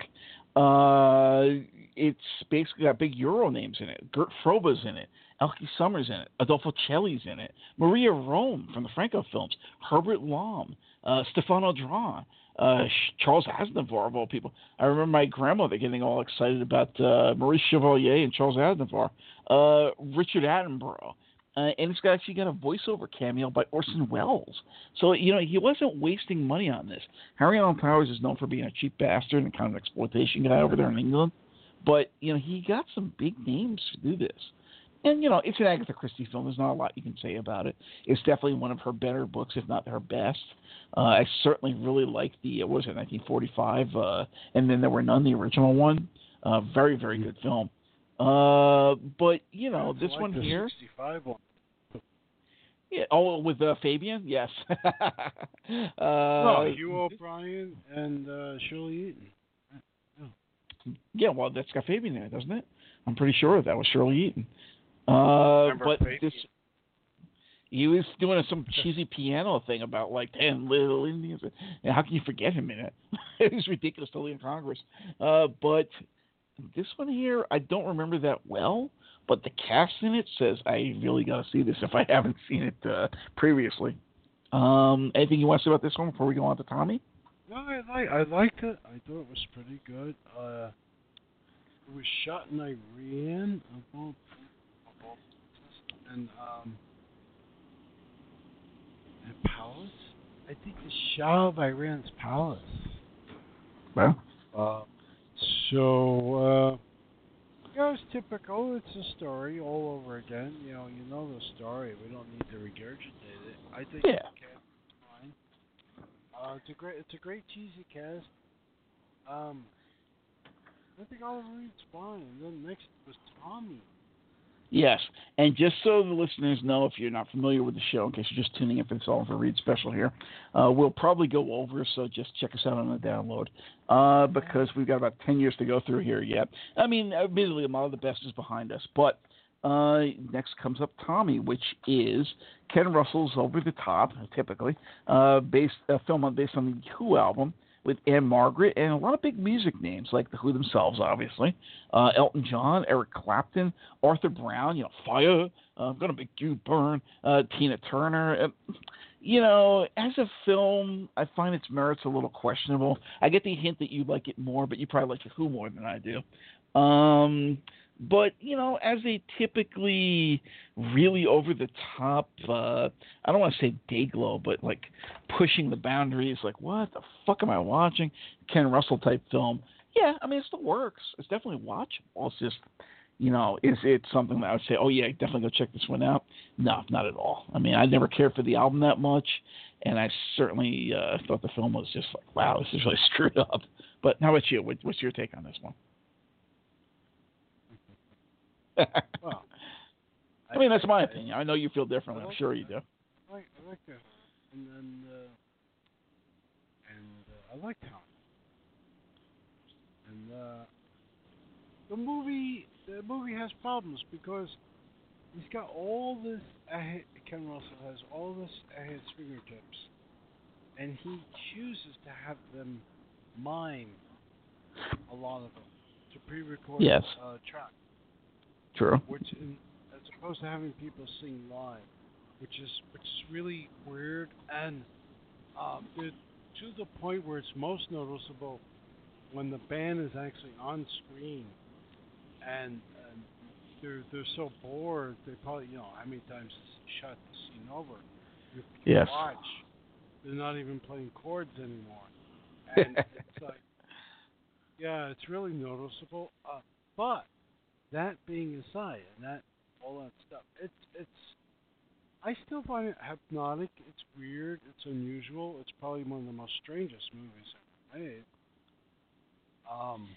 Uh, it's basically got big Euro names in it. Gert Froba's in it. Elkie Summers in it. Adolfo Celli's in it. Maria Rome from the Franco films. Herbert Lom. Uh, Stefano Draw. Uh, Charles Aznavour, of all people. I remember my grandmother getting all excited about uh, Maurice Chevalier and Charles Aznavour. Uh, Richard Attenborough. Uh, and it's got, actually got a voiceover cameo by Orson Welles. So, you know, he wasn't wasting money on this. Harry Allen Powers is known for being a cheap bastard and kind of an exploitation guy over there in England. But, you know, he got some big names to do this. And, you know, it's an Agatha Christie film. There's not a lot you can say about it. It's definitely one of her better books, if not her best. Uh, I certainly really liked the, what was it, nineteen forty-five, uh, and then there were none, the original one. Uh, very, very good film. Uh, but, you know, this like one here. sixty-five one. Yeah, oh, with uh, Fabian? Yes. uh, no, Hugh O'Brien and uh, Shirley Eaton. No. Yeah, well, that's got Fabian there, doesn't it? I'm pretty sure that was Shirley Eaton. Uh, but Fabian. this, he was doing some cheesy piano thing about like ten little Indians. How can you forget him in it? It was ridiculous, totally in Congress. Uh, but this one here, I don't remember that well. But the cast in it says I really got to see this if I haven't seen it uh, previously. Um, anything you want to say about this one before we go on to Tommy? No, I like I liked it. I thought it was pretty good. Uh, it was shot in Iran. About And um, a palace? I think the Shah of Iran's palace. Well, uh, so uh, it goes typical. It's a story all over again. You know, you know the story. We don't need to regurgitate it. I think yeah. it's fine. Uh, it's a great, it's a great cheesy cast. Um, I think Oliver Reed's fine. And then next was Tommy. Yes, and just so the listeners know, if you're not familiar with the show, in case you're just tuning in for this Oliver Reed special here, uh, we'll probably go over, so just check us out on the download, uh, because we've got about ten years to go through here yet. I mean, admittedly, a lot of the best is behind us, but uh, next comes up Tommy, which is Ken Russell's Over the Top, typically, uh, based a film on, based on the Who album, with Anne Margaret and a lot of big music names like the Who themselves, obviously. Uh, Elton John, Eric Clapton, Arthur Brown, you know, Fire, uh, I'm Gonna Make You Burn, uh, Tina Turner. Uh, you know, as a film, I find its merits a little questionable. I get the hint that you like it more, but you probably like the Who more than I do. Um, but, you know, as a typically really over-the-top, uh, I don't want to say day-glow, but, like, pushing the boundaries, like, what the fuck am I watching? Ken Russell-type film. Yeah, I mean, it still works. It's definitely watchable. It's just, you know, is it something that I would say, oh, yeah, definitely go check this one out? No, not at all. I mean, I never cared for the album that much, and I certainly uh, thought the film was just like, wow, this is really screwed up. But how about you? What's your take on this one? Well, I, I mean, that's my I, opinion. I know you feel differently. Like I'm sure you do. I like, I like that. And then, uh, and uh, I like Tom. And uh, the movie, the movie has problems because he's got all this. At, Ken Russell has all this at his fingertips, and he chooses to have them mine a lot of them to pre-record yes. uh, tracks. True. Which, in, as opposed to having people sing live, which is which is really weird, and um, it, to the point where it's most noticeable when the band is actually on screen, and, and they're they're so bored they probably you know how many times shut the scene over. You yes. watch. They're not even playing chords anymore, and it's like, yeah, it's really noticeable. Uh, but that being aside, and that all that stuff, it's it's. I still find it hypnotic. It's weird. It's unusual. It's probably one of the most strangest movies ever made. Um.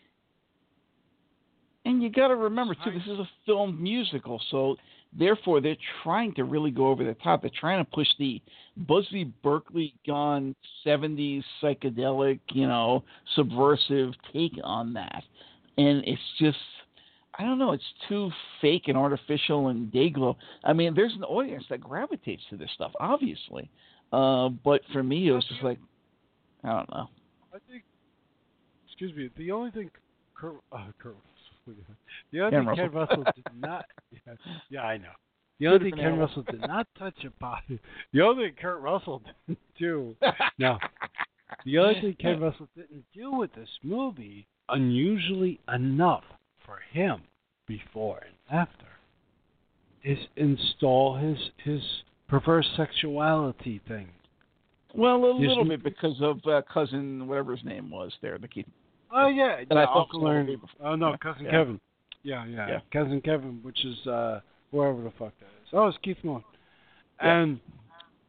And you got to remember too, this is a film musical, so therefore they're trying to really go over the top. They're trying to push the Busby Berkeley gone seventies psychedelic, you know, subversive take on that. And it's just, I don't know, it's too fake and artificial and day-glow. I mean, there's an audience that gravitates to this stuff, obviously. Uh, but for me, it was just like, I don't know. I think, excuse me, the only thing Kurt, uh, Kurt, the only thing Ken Russell did not, yeah, yeah I know. The only thing Ken Russell did not touch upon, the only thing Kurt Russell didn't do, no, the only thing Ken Russell didn't do with this movie, unusually enough, for him, before and after, is install his his perverse sexuality thing. Well, a his little bit because of uh, cousin whatever his name was there, the kid. Oh yeah, and yeah, I Uncle Ernie. Oh no, cousin yeah. Kevin. Yeah, yeah, yeah, cousin Kevin, which is uh, whoever the fuck that is. Oh, it's Keith Moon, yeah. And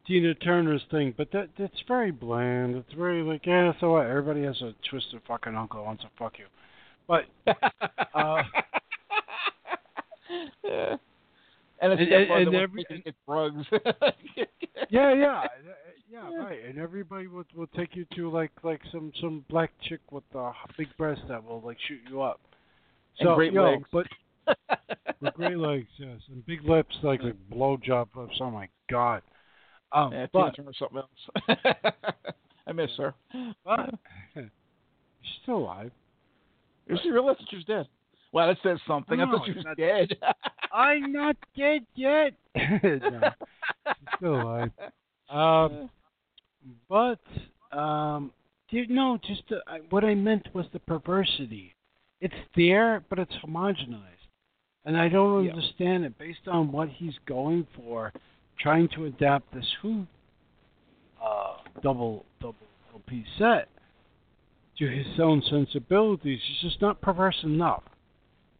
Tina Turner's thing. But that that's very bland. It's very like yeah, so what? Everybody has a twisted fucking uncle who wants to fuck you. But, uh, yeah. and, and, and, and every and, drugs. yeah, yeah, yeah, right. And everybody will will take you to like like some, some black chick with a big breast that will like shoot you up. So, and great yo, legs, but with great legs, yes, and big lips like like blowjob lips. Oh my god. Um, yeah, but or something else. I miss her. But she's still alive. Is she real? I thought she was dead. Wow, that says something. No, I thought she was not dead. I'm not dead yet. No, she's still alive. Um, but, um, dude, no, just the, I, what I meant was the perversity. It's there, but it's homogenized. And I don't yeah. understand it based on what he's going for, trying to adapt this Who uh, double, double L P set to his own sensibilities. He's just not perverse enough.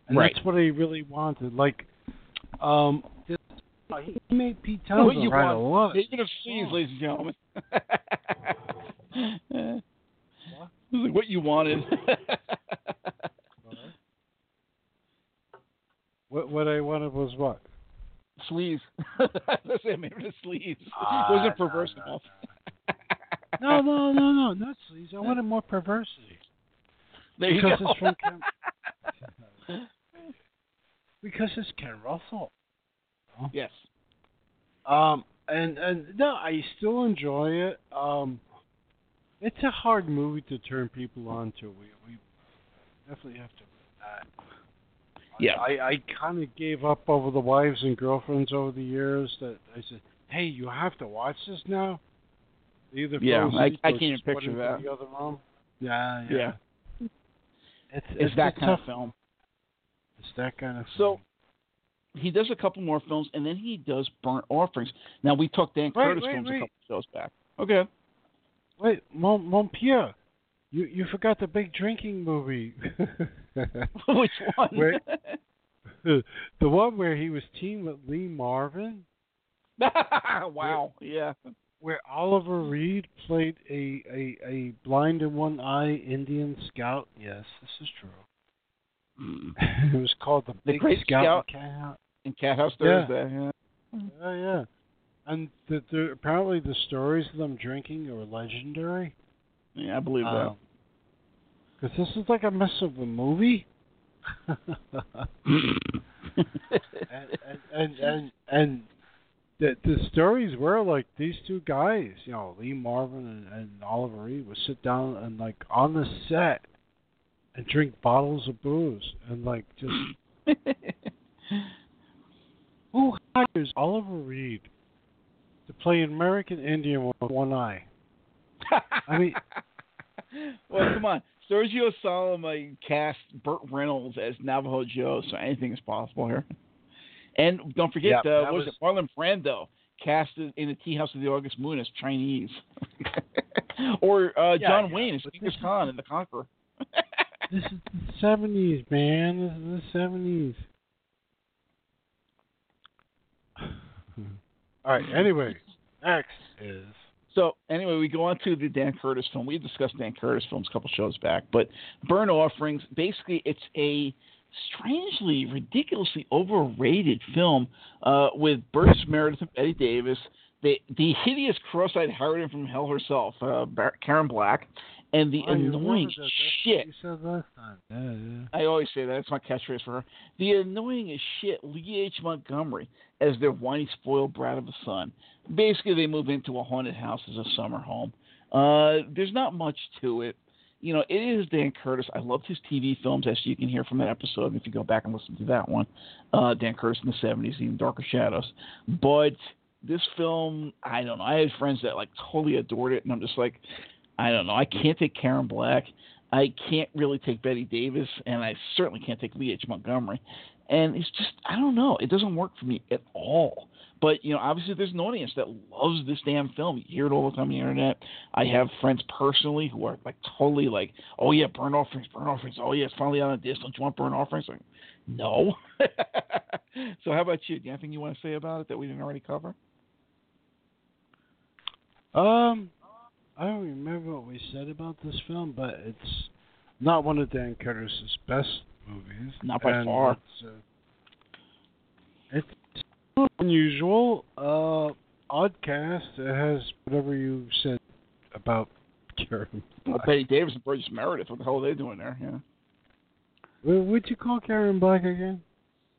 And right. that's what he really wanted. Like, um, this, uh, he made Pete Townsend write a lot. You're going to sneeze, ladies and gentlemen. What? This is what you wanted. what, what I wanted was what? Sleaze. That's what I made him to sleaze. Uh, it wasn't perverse no, no, enough. No. No, no, no, no, not sleaze. I wanted more perversity. There you because go. It's from Ken... because it's Ken Russell. Oh. Yes. Um, and, and, no, I still enjoy it. Um, it's a hard movie to turn people on to. We, we definitely have to... Uh, yeah. I, I kind of gave up over the wives and girlfriends over the years that I said, hey, you have to watch this now? Either yeah, I, I can't even picture that. The other room. Yeah, yeah. yeah. It's, it's, it's that kind tough. of film. It's that kind of so, film. So he does a couple more films, and then he does Burnt Offerings. Now, we took Dan wait, Curtis wait, films wait. a couple shows back. Okay. Wait, Mon, Mon Pierre, you, you forgot the big drinking movie. Which one? Where, the one where he was teamed with Lee Marvin. Wow, where, yeah. Where Oliver Reed played a, a, a blind in one eye Indian scout. Yes, this is true. Mm. It was called The, the Big Great Scout, scout in Cat House Thursday. Yeah, yeah. yeah, yeah. And the, the, apparently the stories of them drinking are legendary. Yeah, I believe um, that. Because this is like a mess of a movie. and, and, and, and, and the the stories were like these two guys, you know, Lee Marvin and, and Oliver Reed, would sit down and like on the set and drink bottles of booze and like just. Who hires Oliver Reed to play an American Indian with one eye? I mean, well, come on. Sergio Solomon cast Burt Reynolds as Navajo Joe, so anything is possible here. And don't forget, yep, uh, what was, was it? Marlon Brando cast in the Tea House of the August Moon as Chinese, or uh, yeah, John yeah, Wayne as Genghis Khan in The Conqueror. This is the seventies, man. This is the seventies. All right. Anyway, next is. So anyway, we go on to the Dan Curtis film. We discussed Dan Curtis films a couple shows back, but Burnt Offerings, basically it's a strangely, ridiculously overrated film uh, with Burt Meredith and Bette Davis, the, the hideous cross-eyed heroine from hell herself, uh, Karen Black, and the oh, annoying that. shit. You said last time. Yeah, yeah. I always say that. It's my catchphrase for her. The annoying as shit Lee H. Montgomery as their whiny, spoiled brat of a son. Basically, they move into a haunted house as a summer home. Uh, there's not much to it. You know, it is Dan Curtis. I loved his T V films, as you can hear from that episode. If you go back and listen to that one, uh, Dan Curtis in the seventies, even Darker Shadows. But this film, I don't know. I had friends that, like, totally adored it, and I'm just like... I don't know. I can't take Karen Black. I can't really take Bette Davis, and I certainly can't take Lee H. Montgomery. And it's just, I don't know. It doesn't work for me at all. But, you know, obviously there's an audience that loves this damn film. You hear it all the time on the internet. I have friends personally who are, like, totally like, oh, yeah, Burnt Offerings, Burnt Offerings. Oh, yeah, it's finally out on disc. Don't you want Burnt Offerings? Like, no. So how about you? Do you have anything you want to say about it that we didn't already cover? Um... I don't remember what we said about this film, but it's not one of Dan Curtis's best movies. Not by and far. It's, uh, it's unusual, uh, odd cast. It has whatever you said about Karen Black. Well, Bette Davis and Burt Meredith. What the hell are they doing there? Yeah. Well, what'd you call Karen Black again?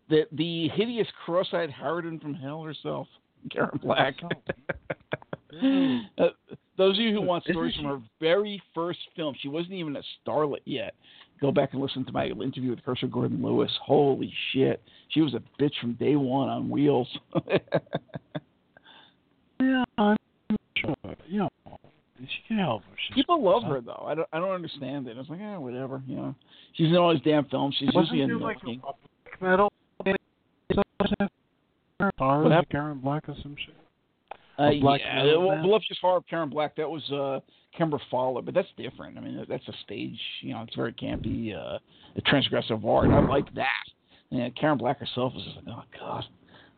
The the hideous cross-eyed harridan from hell herself, Karen Black. Yeah. uh, Those of you who want stories from her very first film, she wasn't even a starlet yet. Go back and listen to my interview with Herschel Gordon Lewis. Holy shit. She was a bitch from day one on wheels. Yeah, I'm sure. You know, she can help her. She's People love her, though. I don't, I don't understand it. I was like, eh, whatever. You know, she's in all these damn films. She's wasn't usually in like nothing. A metal. What Karen Black or some shit? Uh, yeah, Bluff Just Horror of Karen Black, that was uh, Kemba Fowler, but that's different. I mean, that's a stage, you know, it's very campy, uh, a transgressive art. I like that. Yeah, Karen Black herself was just like, oh, God.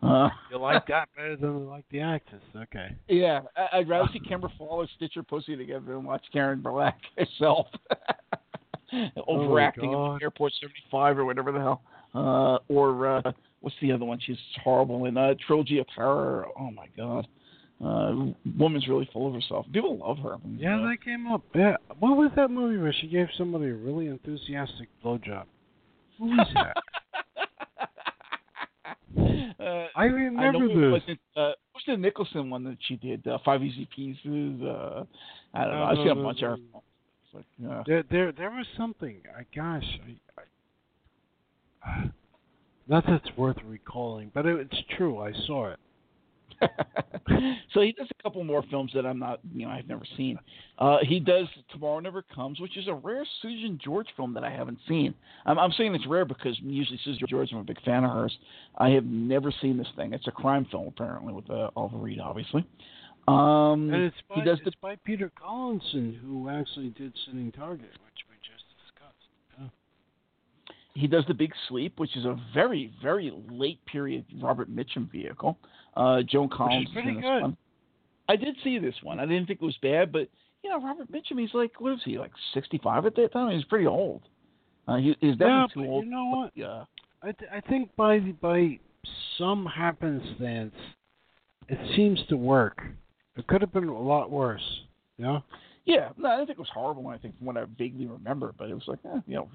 Uh, you like that better than you like the actress, okay. Yeah, I- I'd rather see Kemba Fowler stitch her pussy together than watch Karen Black herself overacting oh at Airport seventy-five or whatever the hell. Uh, or uh, what's the other one? She's horrible in uh, Trilogy of Terror. Oh, my God. Uh, woman's really full of herself. People love her. Yeah, uh, that came up. Yeah, what was that movie where she gave somebody a really enthusiastic blowjob? What was that? uh, I remember I know this. It was uh, what's the Nicholson one that she did? Uh, Five Easy Pieces. Uh, I don't know. Uh, I've seen a bunch of her. Like, uh, there, there, there was something. I gosh, I, I, not that it's worth recalling, but it, it's true. I saw it. So he does a couple more films that I'm not, you know, I've never seen. Uh, he does Tomorrow Never Comes, which is a rare Susan George film that I haven't seen. I'm, I'm saying it's rare because usually Susan George, I'm a big fan of hers. I have never seen this thing. It's a crime film, apparently, with uh, Oliver Reed, obviously. Um, and it's by, he does it's the, by Peter Collinson, who actually did Sitting Target, which we just discussed. Yeah. He does The Big Sleep, which is a very, very late period Robert Mitchum vehicle. Uh, Joan Collins is pretty good. One. I did see this one. I didn't think it was bad, but you know Robert Mitchum, he's like what is he like sixty-five at that time? He's pretty old. Uh, he, he's definitely yeah, too old. You know what? But, uh, I th- I think by the, by some happenstance, it seems to work. It could have been a lot worse. Yeah. Yeah. No, I think it was horrible. I think from what I vaguely remember, but it was like eh, you know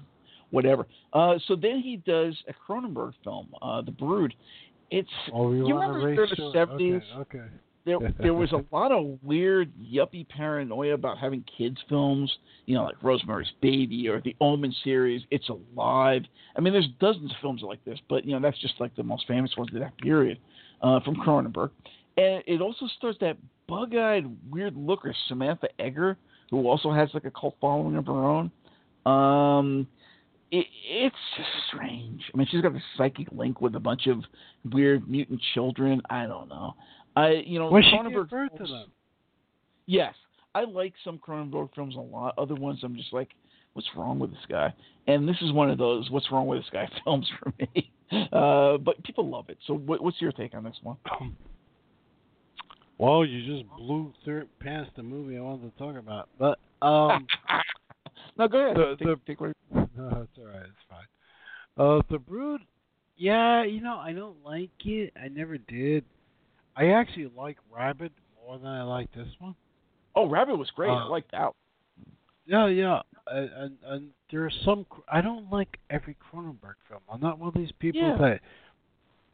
whatever. Uh, so then he does a Cronenberg film, uh, The Brood. It's oh, you, you remember in the seventies? Okay. okay. There, there was a lot of weird yuppie paranoia about having kids' films, you know, like Rosemary's Baby or the Omen series, It's Alive. I mean, there's dozens of films like this, but, you know, that's just like the most famous ones of that period uh, from Cronenberg. And it also starts that bug-eyed, weird looker, Samantha Egger, who also has like a cult following of her own. Um, it, it's just strange. I mean, she's got this psychic link with a bunch of weird mutant children. I don't know. I, you know, well, she gave birth to them. Yes. I like some Cronenberg films a lot. Other ones I'm just like, what's wrong with this guy? And this is one of those what's wrong with this guy films for me. Uh, but people love it. So what, what's your take on this one? Well, you just blew through, past the movie I wanted to talk about. But um, no, go ahead. The, take, the, take away. No, it's all right. It's fine. Uh, the Brood, yeah, you know, I don't like it. I never did. I actually like Rabbit more than I like this one. Oh, Rabbit was great. Uh, I liked that. Yeah, yeah. And, and, and there are some... I don't like every Cronenberg film. I'm not one of these people yeah. that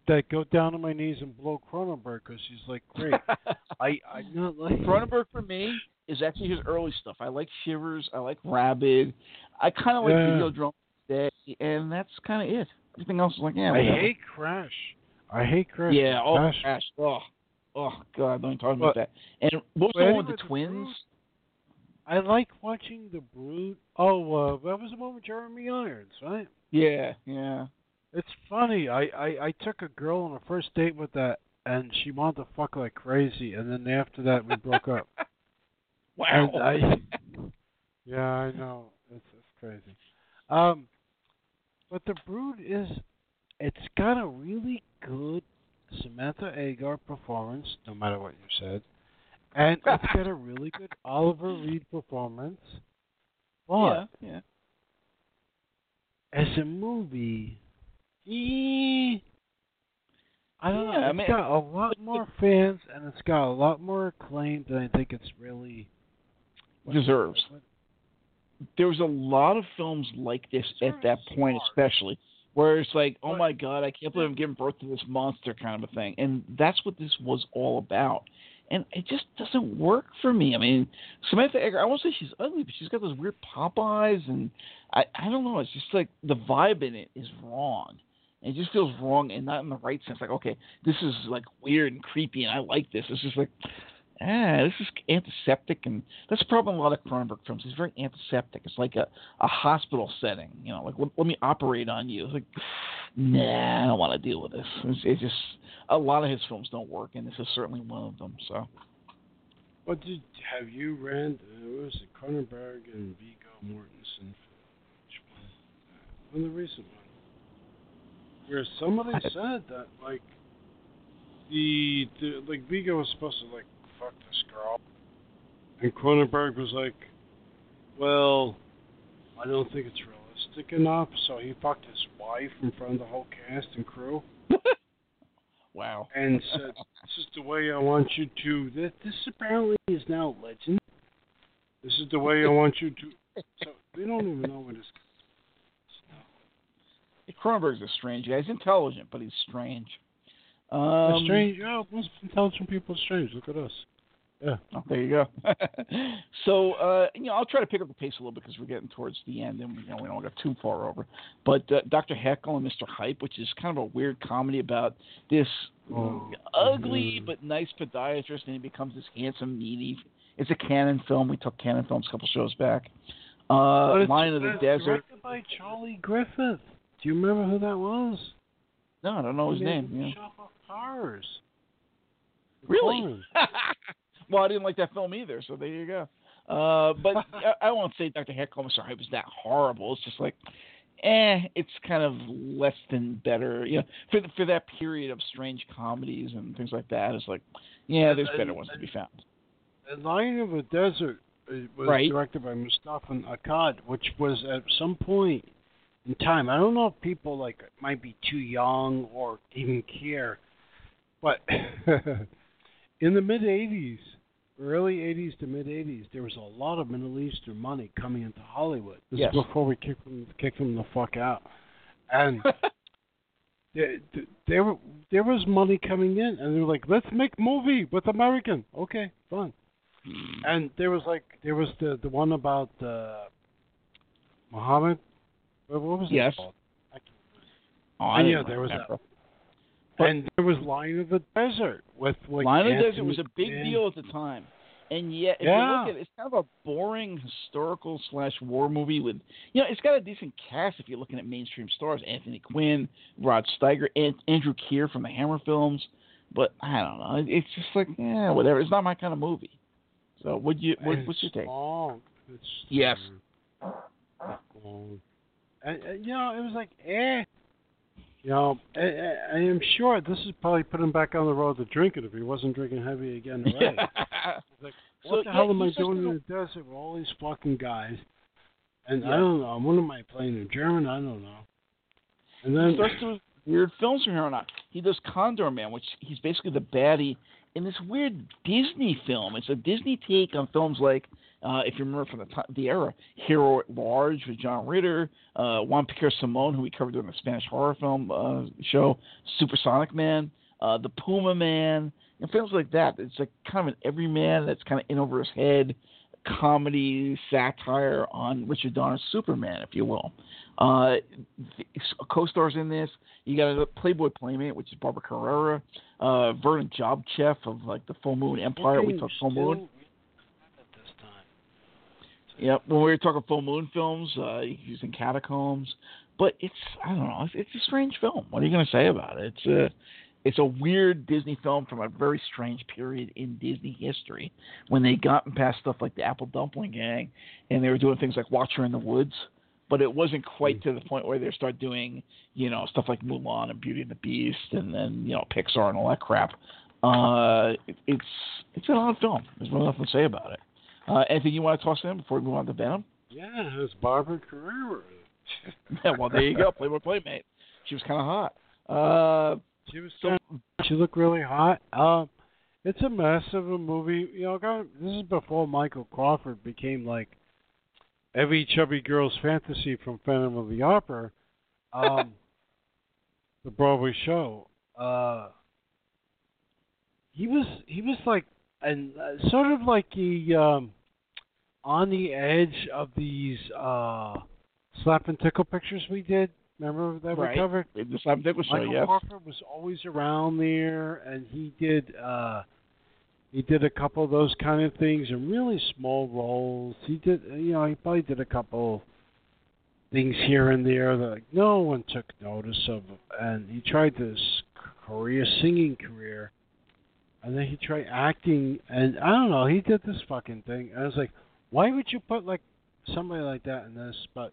that go down on my knees and blow Cronenberg because he's like, great. I, I'm not like... Cronenberg for me is actually his early stuff. I like Shivers. I like Rabbit. I kind of like yeah. Video Drum Today, and that's kind of it. Everything else is like, yeah. I whatever. hate Crash. I hate Crash. Yeah, oh, Crash. Crash. Oh, oh God, don't talk about that. And what's the one with the, the twins? Brood? I like watching The Brood. Oh, uh, that was the one with Jeremy Irons, right? Yeah, yeah. It's funny. I, I, I took a girl on a first date with that, and she wanted to fuck like crazy, and then after that, we broke up. Wow. I, yeah, I know. It's, it's crazy. Um, but The Brood is... It's got a really good Samantha Agar performance, no matter what you said. And it's got a really good Oliver Reed performance. But yeah, yeah. as a movie, ee, I don't yeah, know. It's I mean, got a lot more fans, and it's got a lot more acclaim than I think it's really deserves. What, what? There was a lot of films like this at that point, smart. especially. Where it's like, oh, my God, I can't believe I'm giving birth to this monster kind of a thing. And that's what this was all about. And it just doesn't work for me. I mean, Samantha Eggar, I won't say she's ugly, but she's got those weird pop eyes. And I, I don't know. It's just like the vibe in it is wrong. And it just feels wrong and not in the right sense. Like, okay, this is like weird and creepy, and I like this. It's just like, ah, this is antiseptic. And that's a problem in a lot of Cronenberg films. It's very antiseptic. It's like a, a hospital setting, you know, like, let, let me operate on you. It's like, nah, I don't want to deal with this. It's, it's just, a lot of his films don't work, and this is certainly one of them, so. What did, have you read, uh, what was it, Cronenberg and Viggo Mortensen, which one? One of the recent ones, where somebody said that, like, the, the like, Viggo was supposed to, like, fuck this girl. And Cronenberg was like, well, I don't think it's realistic enough, so he fucked his wife in front of the whole cast and crew. Wow. And said, this is the way I want you to, this, this apparently is now legend. This is the way I want you to, so they don't even know what it's hey, Cronenberg's a strange guy. He's intelligent, but he's strange. Um, strange, oh, most intelligent people are strange. Look at us. Yeah. Oh, there you go. so, uh, you know, I'll try to pick up the pace a little bit because we're getting towards the end and you know, we don't get too far over. But uh, Doctor Heckle and Mister Hype, which is kind of a weird comedy about this oh. ugly mm. but nice podiatrist, and he becomes this handsome, needy. It's a Cannon film. We took Cannon films a couple shows back. Uh, Lion of the Desert. Directed by Charlie Griffith. Do you remember who that was? No, I don't know his name. Yeah. Shop of Horrors. Really? Well, I didn't like that film either, so there you go. Uh, but I, I won't say Doctor Heckle, Mister Hype was that horrible. It's just like, eh, it's kind of less than better. You know, for the, for that period of strange comedies and things like that, it's like, yeah, there's and, better ones and, to be found. And Lion of the Desert was right. directed by Mustafa Akkad, which was at some point in time. I don't know if people like might be too young or even care, but in the mid-eighties, early eighties to mid-eighties, there was a lot of Middle Eastern money coming into Hollywood. This yes. is before we kicked them, kicked them the fuck out. And There, there, there was money coming in, and they were like, "Let's make movie with American." Okay, fun. And there was like, there was the the one about uh, Muhammad. What was it yes. called? I can't oh, I and, yeah, there was that. But and there was Lion of the Desert with like Lion of the Desert was a big and, deal at the time, and yet if yeah. you look at it, it's kind of a boring historical slash war movie with you know it's got a decent cast if you're looking at mainstream stars: Anthony Quinn, Rod Steiger, and Andrew Keir from the Hammer films. But I don't know, it's just like yeah, whatever. It's not my kind of movie. So would you? What, what's your take? Long. It's yes. Long. And, and, you know, it was like eh. You know, I, I, I am sure this is probably putting him back on the road to drinking if he wasn't drinking heavy again. Right? Like, what so, the hell yeah, am I doing in the desert with all these fucking guys? And yeah. I don't know. What am I playing in German? I don't know. And then he starts doing weird films from here on out. He does Condor Man, which he's basically the baddie in this weird Disney film. It's a Disney take on films like, uh, if you remember from the top, the era, Hero at Large with John Ritter, uh, Juan Piquer Simon, who we covered during the Spanish horror film uh, show, Supersonic Man, uh, The Puma Man, and films like that. It's like kind of an everyman that's kind of in over his head, comedy, satire on Richard Donner's Superman, if you will. Uh, co-stars in this, you got a Playboy Playmate, which is Barbara Carrera, uh, Vernon Jobchef of like the Full Moon Empire. We talked Full Moon. Yeah, when we were talking Full Moon films, uh, he's in Catacombs, but it's I don't know, it's, it's a strange film. What are you going to say about it? It's a it's a weird Disney film from a very strange period in Disney history when they gotten past stuff like the Apple Dumpling Gang, and they were doing things like Watcher in the Woods. But it wasn't quite to the point where they start doing, you know, stuff like Mulan and Beauty and the Beast and then, you know, Pixar and all that crap. Uh, it, it's it's an odd film. There's really nothing to say about it. Uh, anything you want to toss in before we move on to Venom? Yeah, it was Barbara Carrera. Yeah, well, there you go. Playboy Playmate. She was kind of hot. Uh, she was. So, she looked really hot. Uh, it's a mess of a movie. You know, God, this is before Michael Crawford became like every chubby girl's fantasy from Phantom of the Opera, um, the Broadway show. Uh, he was he was like and uh, sort of like he um, on the edge of these uh, slap and tickle pictures we did. Remember that right. we covered? The slap and tickle show. Michael yes. Crawford was always around there, and he did. Uh, He did a couple of those kind of things in really small roles. He did, you know, he probably did a couple things here and there that like, no one took notice of. And he tried this career, singing career, and then he tried acting. And I don't know, he did this fucking thing. And I was like, why would you put like somebody like that in this? But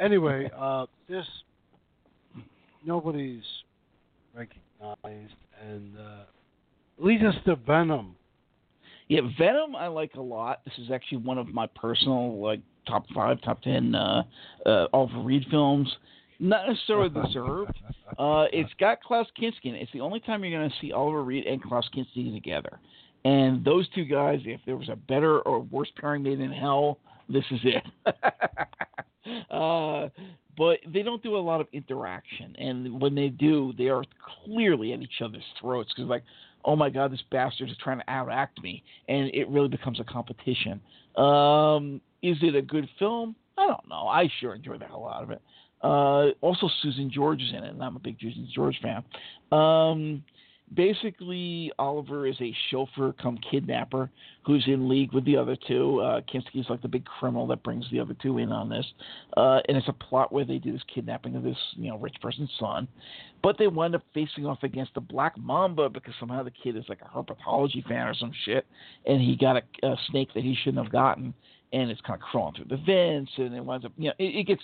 anyway, uh, this nobody's recognized and. Uh, Leads us to Venom. Yeah, Venom I like a lot. This is actually one of my personal like top five, top ten uh, uh, Oliver Reed films. Not necessarily deserved. Uh, it's got Klaus Kinski. It's the only time you're going to see Oliver Reed and Klaus Kinski together. And those two guys, if there was a better or worse pairing made in hell, this is it. uh, but they don't do a lot of interaction. And when they do, they are clearly at each other's throats. Because like, oh my God, this bastard is trying to outact me, and it really becomes a competition. Um, is it a good film? I don't know. I sure enjoyed the hell out of it. Uh, also, Susan George is in it, and I'm a big Susan George fan. Um, basically, Oliver is a chauffeur come kidnapper who's in league with the other two. Uh, Kinski's like the big criminal that brings the other two in on this, uh, and it's a plot where they do this kidnapping of this, you know, rich person's son. But they wind up facing off against the Black Mamba because somehow the kid is like a herpetology fan or some shit, and he got a, a snake that he shouldn't have gotten, and it's kind of crawling through the vents, and it winds up, you know, it, it gets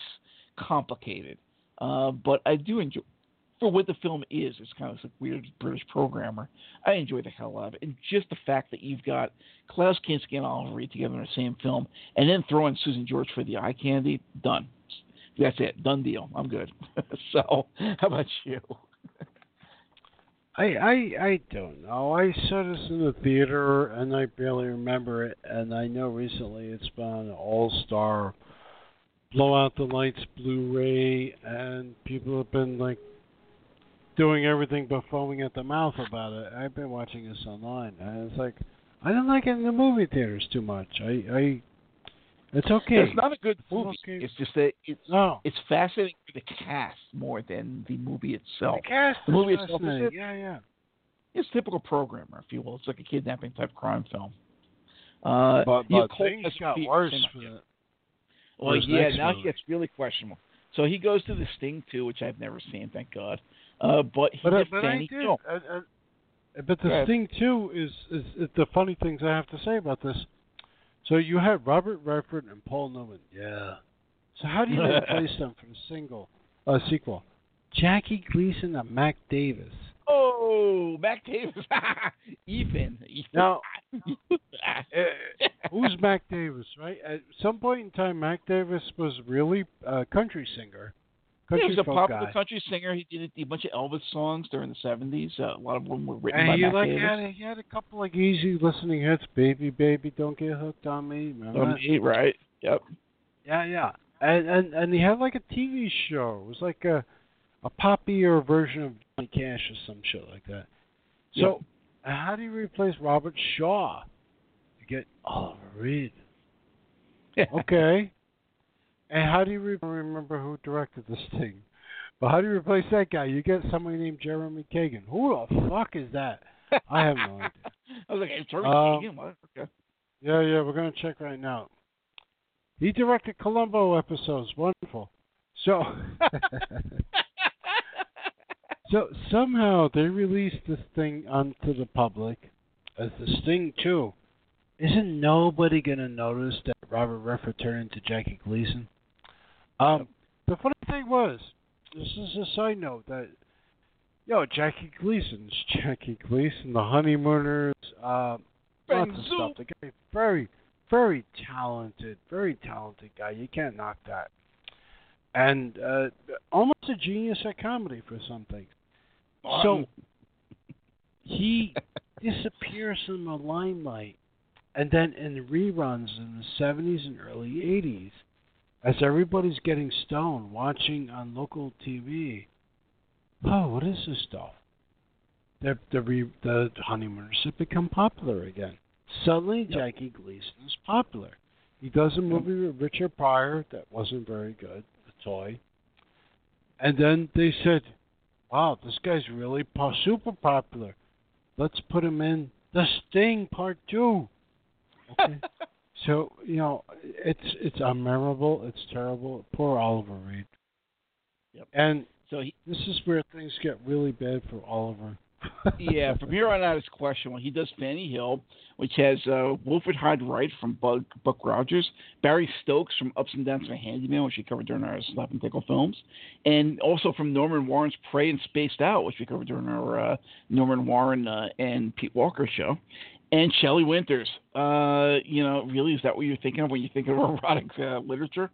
complicated. Uh, but I do enjoy. For what the film is, it's kind of this weird British programmer. I enjoy the hell out of it. And just the fact that you've got Klaus Kinski and Oliver Reed together in the same film, and then throw in Susan George for the eye candy, done. That's it. Done deal. I'm good. So, how about you? I, I I don't know. I saw this in the theater, and I barely remember it. And I know recently it's been an all-star blow out the lights Blu-ray, and people have been like, doing everything but foaming at the mouth about it. I've been watching this online, and it's like, I don't like it in the movie theaters too much. I, I it's okay. It's not a good movie. It's, okay. it's just that it's no. it's fascinating for the cast more than the movie itself. The cast, the movie itself, is yeah, yeah. It's typical programmer, if you will. It's like a kidnapping type crime film. Uh, but but things got Peterson worse. For the, well, yeah, now movie. It gets really questionable. So he goes to The Sting two, which I've never seen, thank God. Uh, but he but, did but Danny I did. I, I, But The Sting two is, is, is the funny things I have to say about this. So you had Robert Redford and Paul Newman. Yeah. So how do you replace them for a single uh, sequel? Jackie Gleason and Mac Davis. Oh, Mac Davis. Even. Now, uh, who's Mac Davis, right? At some point in time, Mac Davis was really a country singer. Country he was a popular guy. Country singer. He did a bunch of Elvis songs during the seventies. Uh, a lot of them were written and by Mac like, Davis. Had a, he had a couple like easy listening hits. Baby, baby, don't get hooked on me. On me, right? Yep. Yeah, yeah. And, and and he had like a T V show. It was like a a poppier version of Johnny Cash or some shit like that. So yep. How do you replace Robert Shaw? You get Oliver Reed. Okay. And how do you re- I remember who directed this thing? But how do you replace that guy? You get somebody named Jeremy Kagan. Who the fuck is that? I have no idea. I was like, hey, Jeremy um, Kagan? What? Okay. Yeah, yeah, we're going to check right now. He directed Columbo episodes. Wonderful. So, so somehow they released this thing onto the public as The Sting two. Isn't nobody going to notice that Robert Redford turned into Jackie Gleason? Um, the funny thing was, this is a side note that, yo, Jackie Gleason's Jackie Gleason, The Honeymooners, uh, lots of stuff. The guy, very, very talented, very talented guy. You can't knock that. And uh, almost a genius at comedy for some things. So he disappears from the limelight. And then in reruns in the seventies and early eighties, as everybody's getting stoned, watching on local T V, oh, what is this stuff? The the, re, the Honeymooners have become popular again. Suddenly, Jackie Gleason is popular. He does a movie with Richard Pryor that wasn't very good, The Toy. And then they said, wow, this guy's really po- super popular. Let's put him in The Sting Part two. Okay. So, you know, it's it's unmemorable. It's terrible. Poor Oliver Reed. Yep. And so he, this is where things get really bad for Oliver. Yeah, from here on out, it's questionable. He does Fanny Hill, which has uh, Wilfred Hyde Wright from Buck, Buck Rogers, Barry Stokes from Ups and Downs of a Handyman, which we covered during our Slap and Tickle films, and also from Norman Warren's Prey and Spaced Out, which we covered during our uh, Norman Warren uh, and Pete Walker show. And Shelley Winters, uh, you know, really, is that what you're thinking of when you're thinking of erotic uh, literature?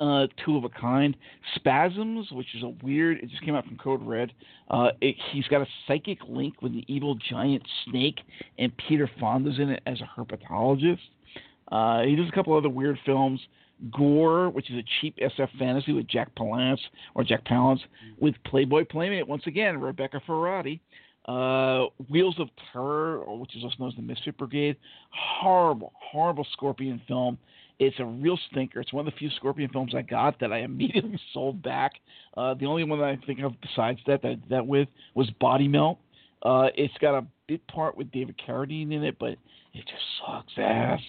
Uh, two of a kind. Spasms, which is a weird, it just came out from Code Red. Uh, it, he's got a psychic link with the evil giant snake, and Peter Fonda's in it as a herpetologist. Uh, he does a couple other weird films. Gore, which is a cheap S F fantasy with Jack Palance, or Jack Palance, with Playboy Playmate, once again, Rebecca Ferrati. Uh, Wheels of Terror, which is also known as the Misfit Brigade, horrible, horrible Scorpion film. It's a real stinker. It's one of the few Scorpion films I got that I immediately sold back. Uh, the only one that I think of besides that that I did that with was Body Melt. Uh, it's got a bit part with David Carradine in it, but it just sucks ass.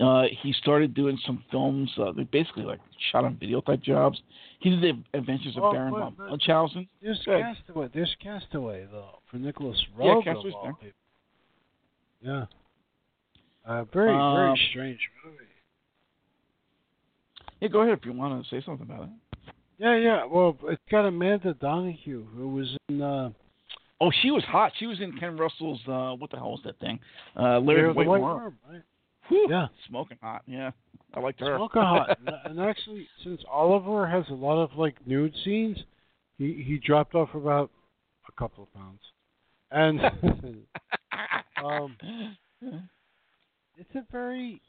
Uh, he started doing some films, uh, they're basically like shot on video type jobs. He did The Adventures of well, Baron von Munchausen. There's Good. Castaway. There's Castaway though for Nicholas Roeg. Yeah, Castaway's there. People. Yeah. Uh, very um, very strange movie. Yeah, go ahead if you want to say something about it. Yeah, yeah. Well, it's got Amanda Donahue who was in. Uh, oh, she was hot. She was in Ken Russell's. Uh, what the hell was that thing? Uh, Larry the White Worm. Right? Whew, yeah, smoking hot. Yeah, I liked her. Smoking hot, and actually, since Oliver has a lot of like nude scenes, he, he dropped off about a couple of pounds, and um, it's a very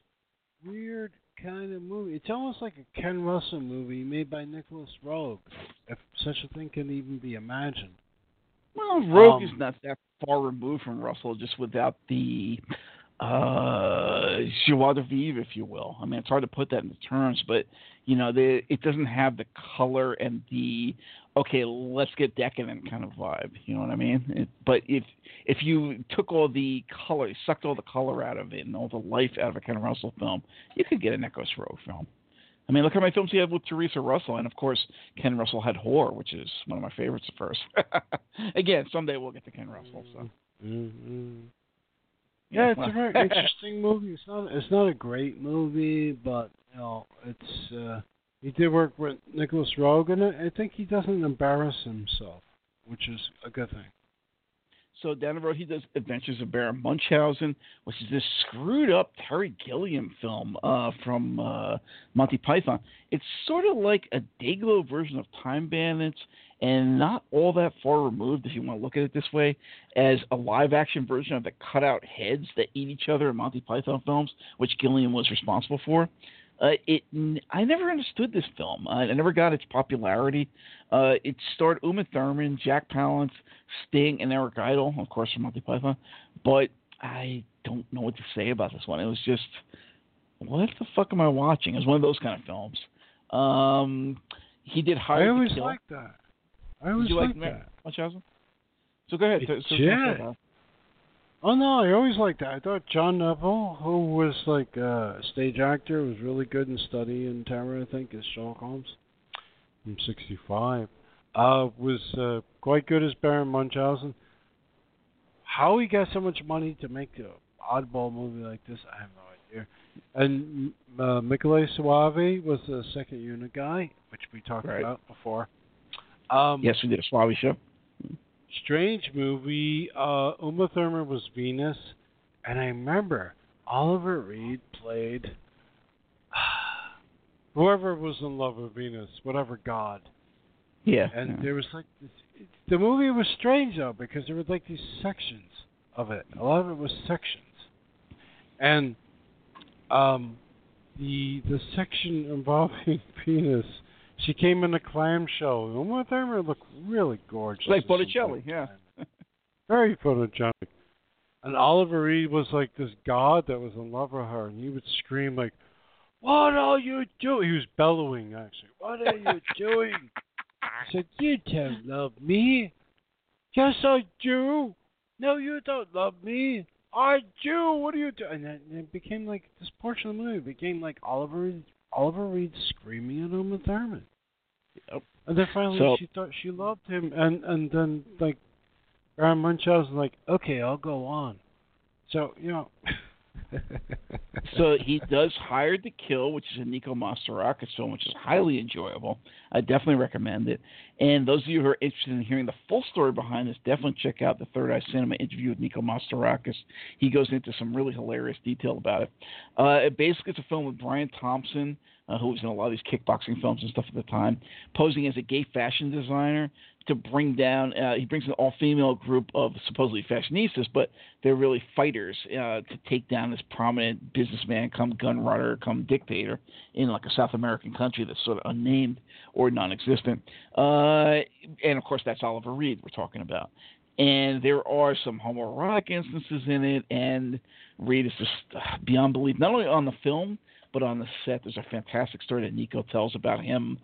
weird kind of movie. It's almost like a Ken Russell movie made by Nicholas Roeg, if such a thing can even be imagined. Well, Rogue um, is not that far removed from Russell, just without the uh, joie de vivre, if you will. I mean, it's hard to put that into terms, but, you know, they, it doesn't have the color and the, okay, let's get decadent kind of vibe. You know what I mean? It, but if if you took all the color, sucked all the color out of it and all the life out of a Ken Russell film, you could get an Echoes Road film. I mean, look how many films he had with Teresa Russell, and of course, Ken Russell had Whore, which is one of my favorites at first. Again, someday we'll get to Ken Russell. So, mm-hmm. yeah, yeah, it's well. a very interesting movie. It's not, it's not a great movie, but you know, it's uh, he did work with Nicholas Roeg, and I think he doesn't embarrass himself, which is a good thing. So down the road, he does Adventures of Baron Munchausen, which is this screwed-up Terry Gilliam film uh, from uh, Monty Python. It's sort of like a Dayglow version of Time Bandits and not all that far removed, if you want to look at it this way, as a live-action version of the cutout heads that eat each other in Monty Python films, which Gilliam was responsible for. Uh, it, I never understood this film. I, I never got its popularity. Uh, it starred Uma Thurman, Jack Palance, Sting, and Eric Idle, of course, from Monty Python. But I don't know what to say about this one. It was just, what the fuck am I watching? It was one of those kind of films. Um, he did Hired I always to Kill. Liked that. I always did you liked like that. Munchausen? So go ahead. Yeah. Oh, no, I always liked that. I thought John Neville, who was like a stage actor, was really good in Study in Terror, I think, as Sherlock Holmes from sixty-five, uh, was uh, quite good as Baron Munchausen. How he got so much money to make an oddball movie like this, I have no idea. And uh, Michele Soavi was the second unit guy, which we talked right. about before. Um, yes, we did a Soavi show. Strange movie. Uh, Uma Thurman was Venus, and I remember Oliver Reed played whoever was in love with Venus, whatever god. Yeah. And yeah. there was like this, it, the movie was strange though because there were like these sections of it. A lot of it was sections, and um, the the section involving Venus. She came in a clamshell. Uma Thurman looked really gorgeous. Like Botticelli, yeah. Very photogenic. And Oliver Reed was like this god that was in love with her, and he would scream like, "What are you doing?" He was bellowing, actually. "What are you doing?" I said, "You don't love me." "Yes, I do." "No, you don't love me." "I do. What are you doing?" And, that, and it became like, this portion of the movie became like Oliver Reed. Oliver Reed screaming at Uma Thurman. Yep. And then finally so, she thought she loved him. And, and then, like, Baron Munchausen like, okay, I'll go on. So, you know. So he does Hired to Kill, which is a Nico Mastarakis film, which is highly enjoyable. I definitely recommend it. And those of you who are interested in hearing the full story behind this, definitely check out the Third Eye Cinema interview with Nico Mastarakis. He goes into some really hilarious detail about it. Uh, it basically, it's a film with Brian Thompson, uh, who was in a lot of these kickboxing films and stuff at the time, posing as a gay fashion designer to bring down uh, – he brings an all-female group of supposedly fashionistas, but they're really fighters uh, to take down this prominent businessman come gunrunner, come dictator in like a South American country that's sort of unnamed or non-existent. Uh, and, of course, that's Oliver Reed we're talking about. And there are some homoerotic instances in it, and Reed is just beyond belief, not only on the film – but on the set, there's a fantastic story that Nico tells about him.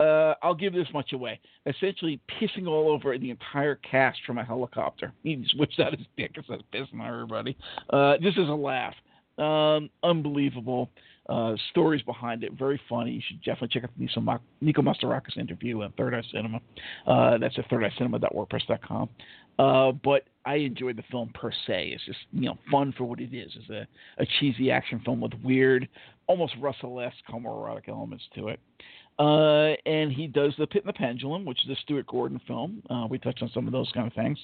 Uh, I'll give this much away. Essentially pissing all over the entire cast from a helicopter. He just whips out his dick and says, pissing on everybody. Uh, this is a laugh. Um, unbelievable. Uh, stories behind it. Very funny. You should definitely check out the Nico Mastarakis interview at Third Eye Cinema. Uh, that's at third eye cinema dot wordpress dot com. Uh, but I enjoyed the film per se. It's just, you know, fun for what it is. It's a, a cheesy action film with weird, almost Russell-esque homoerotic elements to it. Uh, and he does The Pit and the Pendulum, which is a Stuart Gordon film. Uh, we touched on some of those kind of things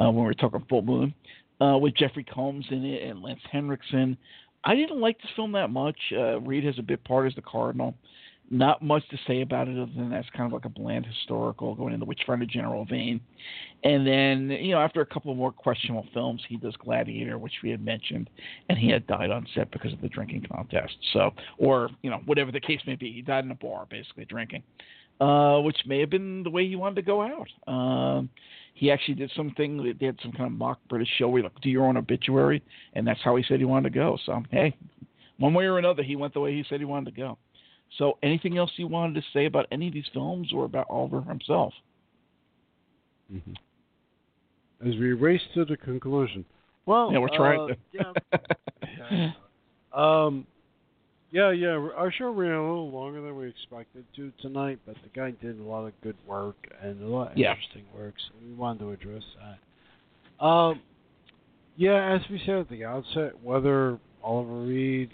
uh, when we were talking Full Moon, uh, with Jeffrey Combs in it and Lance Henriksen. I didn't like this film that much. Uh, Reed has a bit part as the Cardinal. Not much to say about it other than that's kind of like a bland historical going into Witch Finder General Vane. And then, you know, after a couple more questionable films, he does Gladiator, which we had mentioned, and he had died on set because of the drinking contest. So, or, you know, whatever the case may be, he died in a bar, basically, drinking, uh, which may have been the way he wanted to go out. Um, He actually did something. They had some kind of mock British show where you like, do your own obituary, and that's how he said he wanted to go. So, hey, one way or another, he went the way he said he wanted to go. So anything else you wanted to say about any of these films or about Oliver himself? Mm-hmm. As we race to the conclusion. Well, yeah, we're trying uh, to. yeah. Um, yeah, yeah. Our show ran a little longer than we expected to tonight, but the guy did a lot of good work and a lot of yeah. interesting work, so we wanted to address that. Um, yeah, as we said at the outset, whether Oliver Reed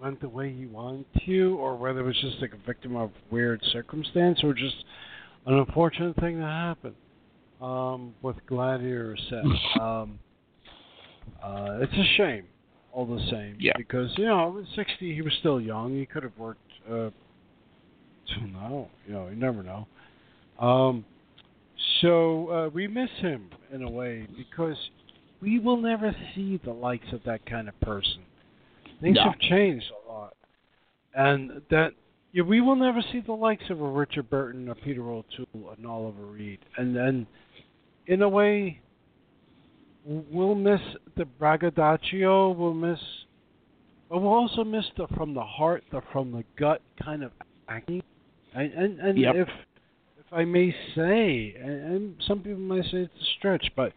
went the way he wanted to, or whether it was just like a victim of weird circumstance, or just an unfortunate thing that happened um, with Gladiator set. Um, uh, it's a shame, all the same, yeah. because you know, at sixty, he was still young. He could have worked. Uh, to know, you know, you never know. Um, so uh, we miss him in a way because we will never see the likes of that kind of person. Things no. have changed a lot. And that yeah, we will never see the likes of a Richard Burton, a Peter O'Toole, an Oliver Reed. And then, in a way, we'll miss the braggadocio, we'll miss, but we'll also miss the from the heart, the from the gut kind of acting. And, and, and yep. if if I may say, and, and some people might say it's a stretch, but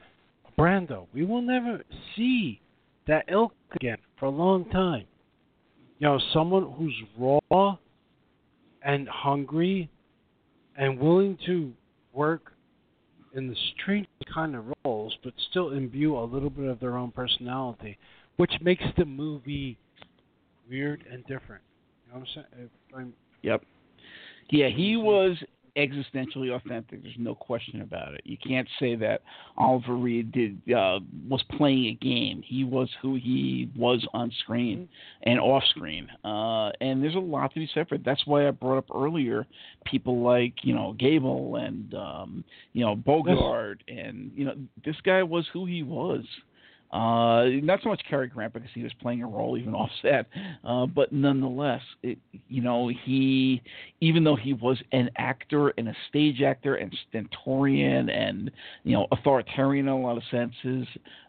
Brando, we will never see that ilk again for a long time. You know, someone who's raw and hungry and willing to work in the street kind of roles, but still imbue a little bit of their own personality, which makes the movie weird and different. You know what I'm saying? If I'm, yep. Yeah, he was existentially authentic. There's no question about it. You can't say that Oliver Reed did uh, was playing a game. He was who he was on screen and off screen. Uh, and there's a lot to be said for it. That's why I brought up earlier people like you know Gable and um, you know Bogart and you know this guy was who he was. Uh, not so much Cary Grant because he was playing a role even off set, uh, but nonetheless, it, you know, he, even though he was an actor and a stage actor and stentorian and, you know, authoritarian in a lot of senses,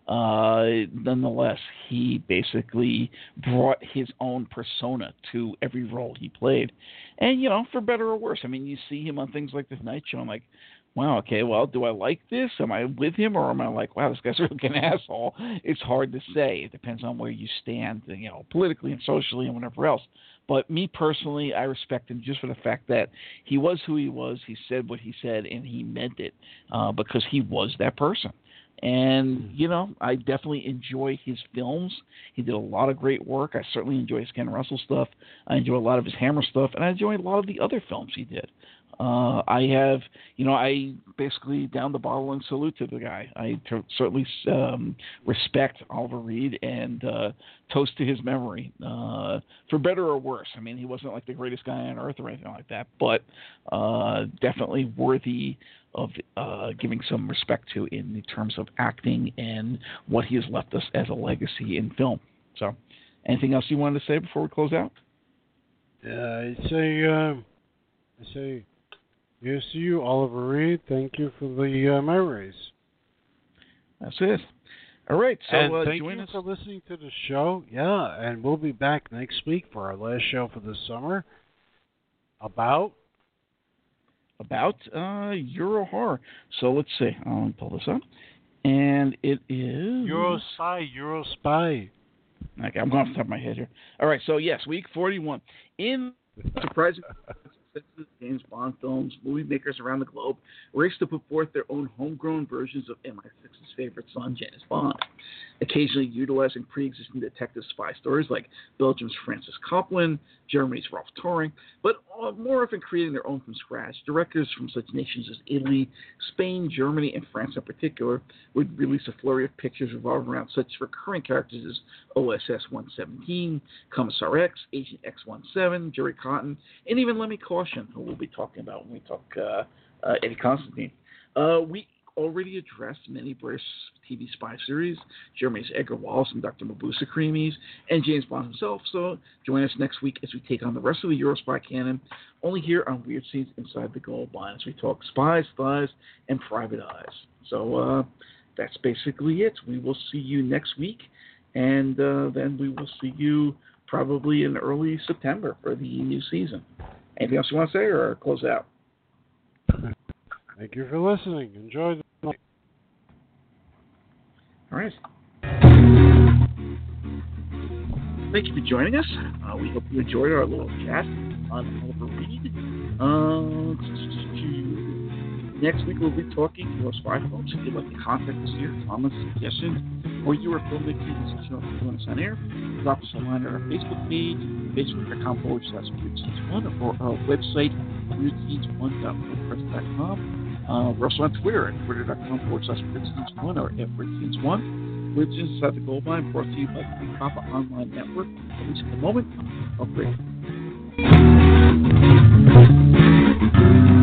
uh, nonetheless, he basically brought his own persona to every role he played. And, you know, for better or worse, I mean, you see him on things like The Tonight Show, I'm like, wow, okay, well, do I like this? Am I with him? Or am I like, wow, this guy's really an asshole? It's hard to say. It depends on where you stand, you know, politically and socially and whatever else. But me personally, I respect him just for the fact that he was who he was, he said what he said, and he meant it uh, because he was that person. And, you know, I definitely enjoy his films. He did a lot of great work. I certainly enjoy his Ken Russell stuff. I enjoy a lot of his Hammer stuff, and I enjoy a lot of the other films he did. Uh, I have, you know, I basically down the bottle and salute to the guy. I t- certainly um, respect Oliver Reed and uh, toast to his memory, uh, for better or worse. I mean, he wasn't like the greatest guy on earth or anything like that, but uh, definitely worthy of uh, giving some respect to in the terms of acting and what he has left us as a legacy in film. So anything else you wanted to say before we close out? Yeah, I'd say, uh, I'd say, Yes, to you, Oliver Reed. Thank you for the uh, memories. That's it. All right. So, and uh, thank join you us. for listening to the show. Yeah, and we'll be back next week for our last show for the summer. About? About uh, Euro horror. So let's see. I'll pull this up. And it is... Euro Spy, Euro Spy. Okay, I'm going off the top of my head here. All right. So, yes, week forty-one. In surprising... James Bond films, movie makers around the globe race to put forth their own homegrown versions of M I six's favorite son, James Bond, occasionally utilizing pre-existing detective spy stories like Belgium's Francis Copland, Germany's Rolf Turing, but more often creating their own from scratch. Directors from such nations as Italy, Spain, Germany, and France in particular would release a flurry of pictures revolving around such recurring characters as O S S one seventeen, Commissar X, Agent X seventeen, Jerry Cotton, and even Lemmy Caution, who we'll be talking about when we talk uh, uh, Eddie Constantine. Uh, we already addressed many British T V spy series, Jeremy's Edgar Wallace and Doctor Mabuse Creamies, and James Bond himself, so join us next week as we take on the rest of the Eurospy canon, only here on Weird Scenes Inside the Gold Line, as we talk spies, spies, and private eyes. So uh, that's basically it. We will see you next week, and uh, then we will see you probably in early September for the new season. Anything else you want to say, or close out? Thank you for listening. Enjoy the night. All right. Thank you for joining us. Uh, we hope you enjoyed our little chat on Oliver Reed. Uh, next week we'll be talking to our spy folks. If you'd like to contact us here, comments, suggestions, or you are filming things you want us on air, drop us a line on our Facebook page, facebook.com forward slash weird scenes one, or our website, weird scenes one dot wordpress dot com. Uh, we're also on Twitter at twitter.com forward slash weird scenes one or at weird scenes one. Weird Scenes Inside the Gold Line brought to you by the Papa Online Network. At least at the moment, upgrade.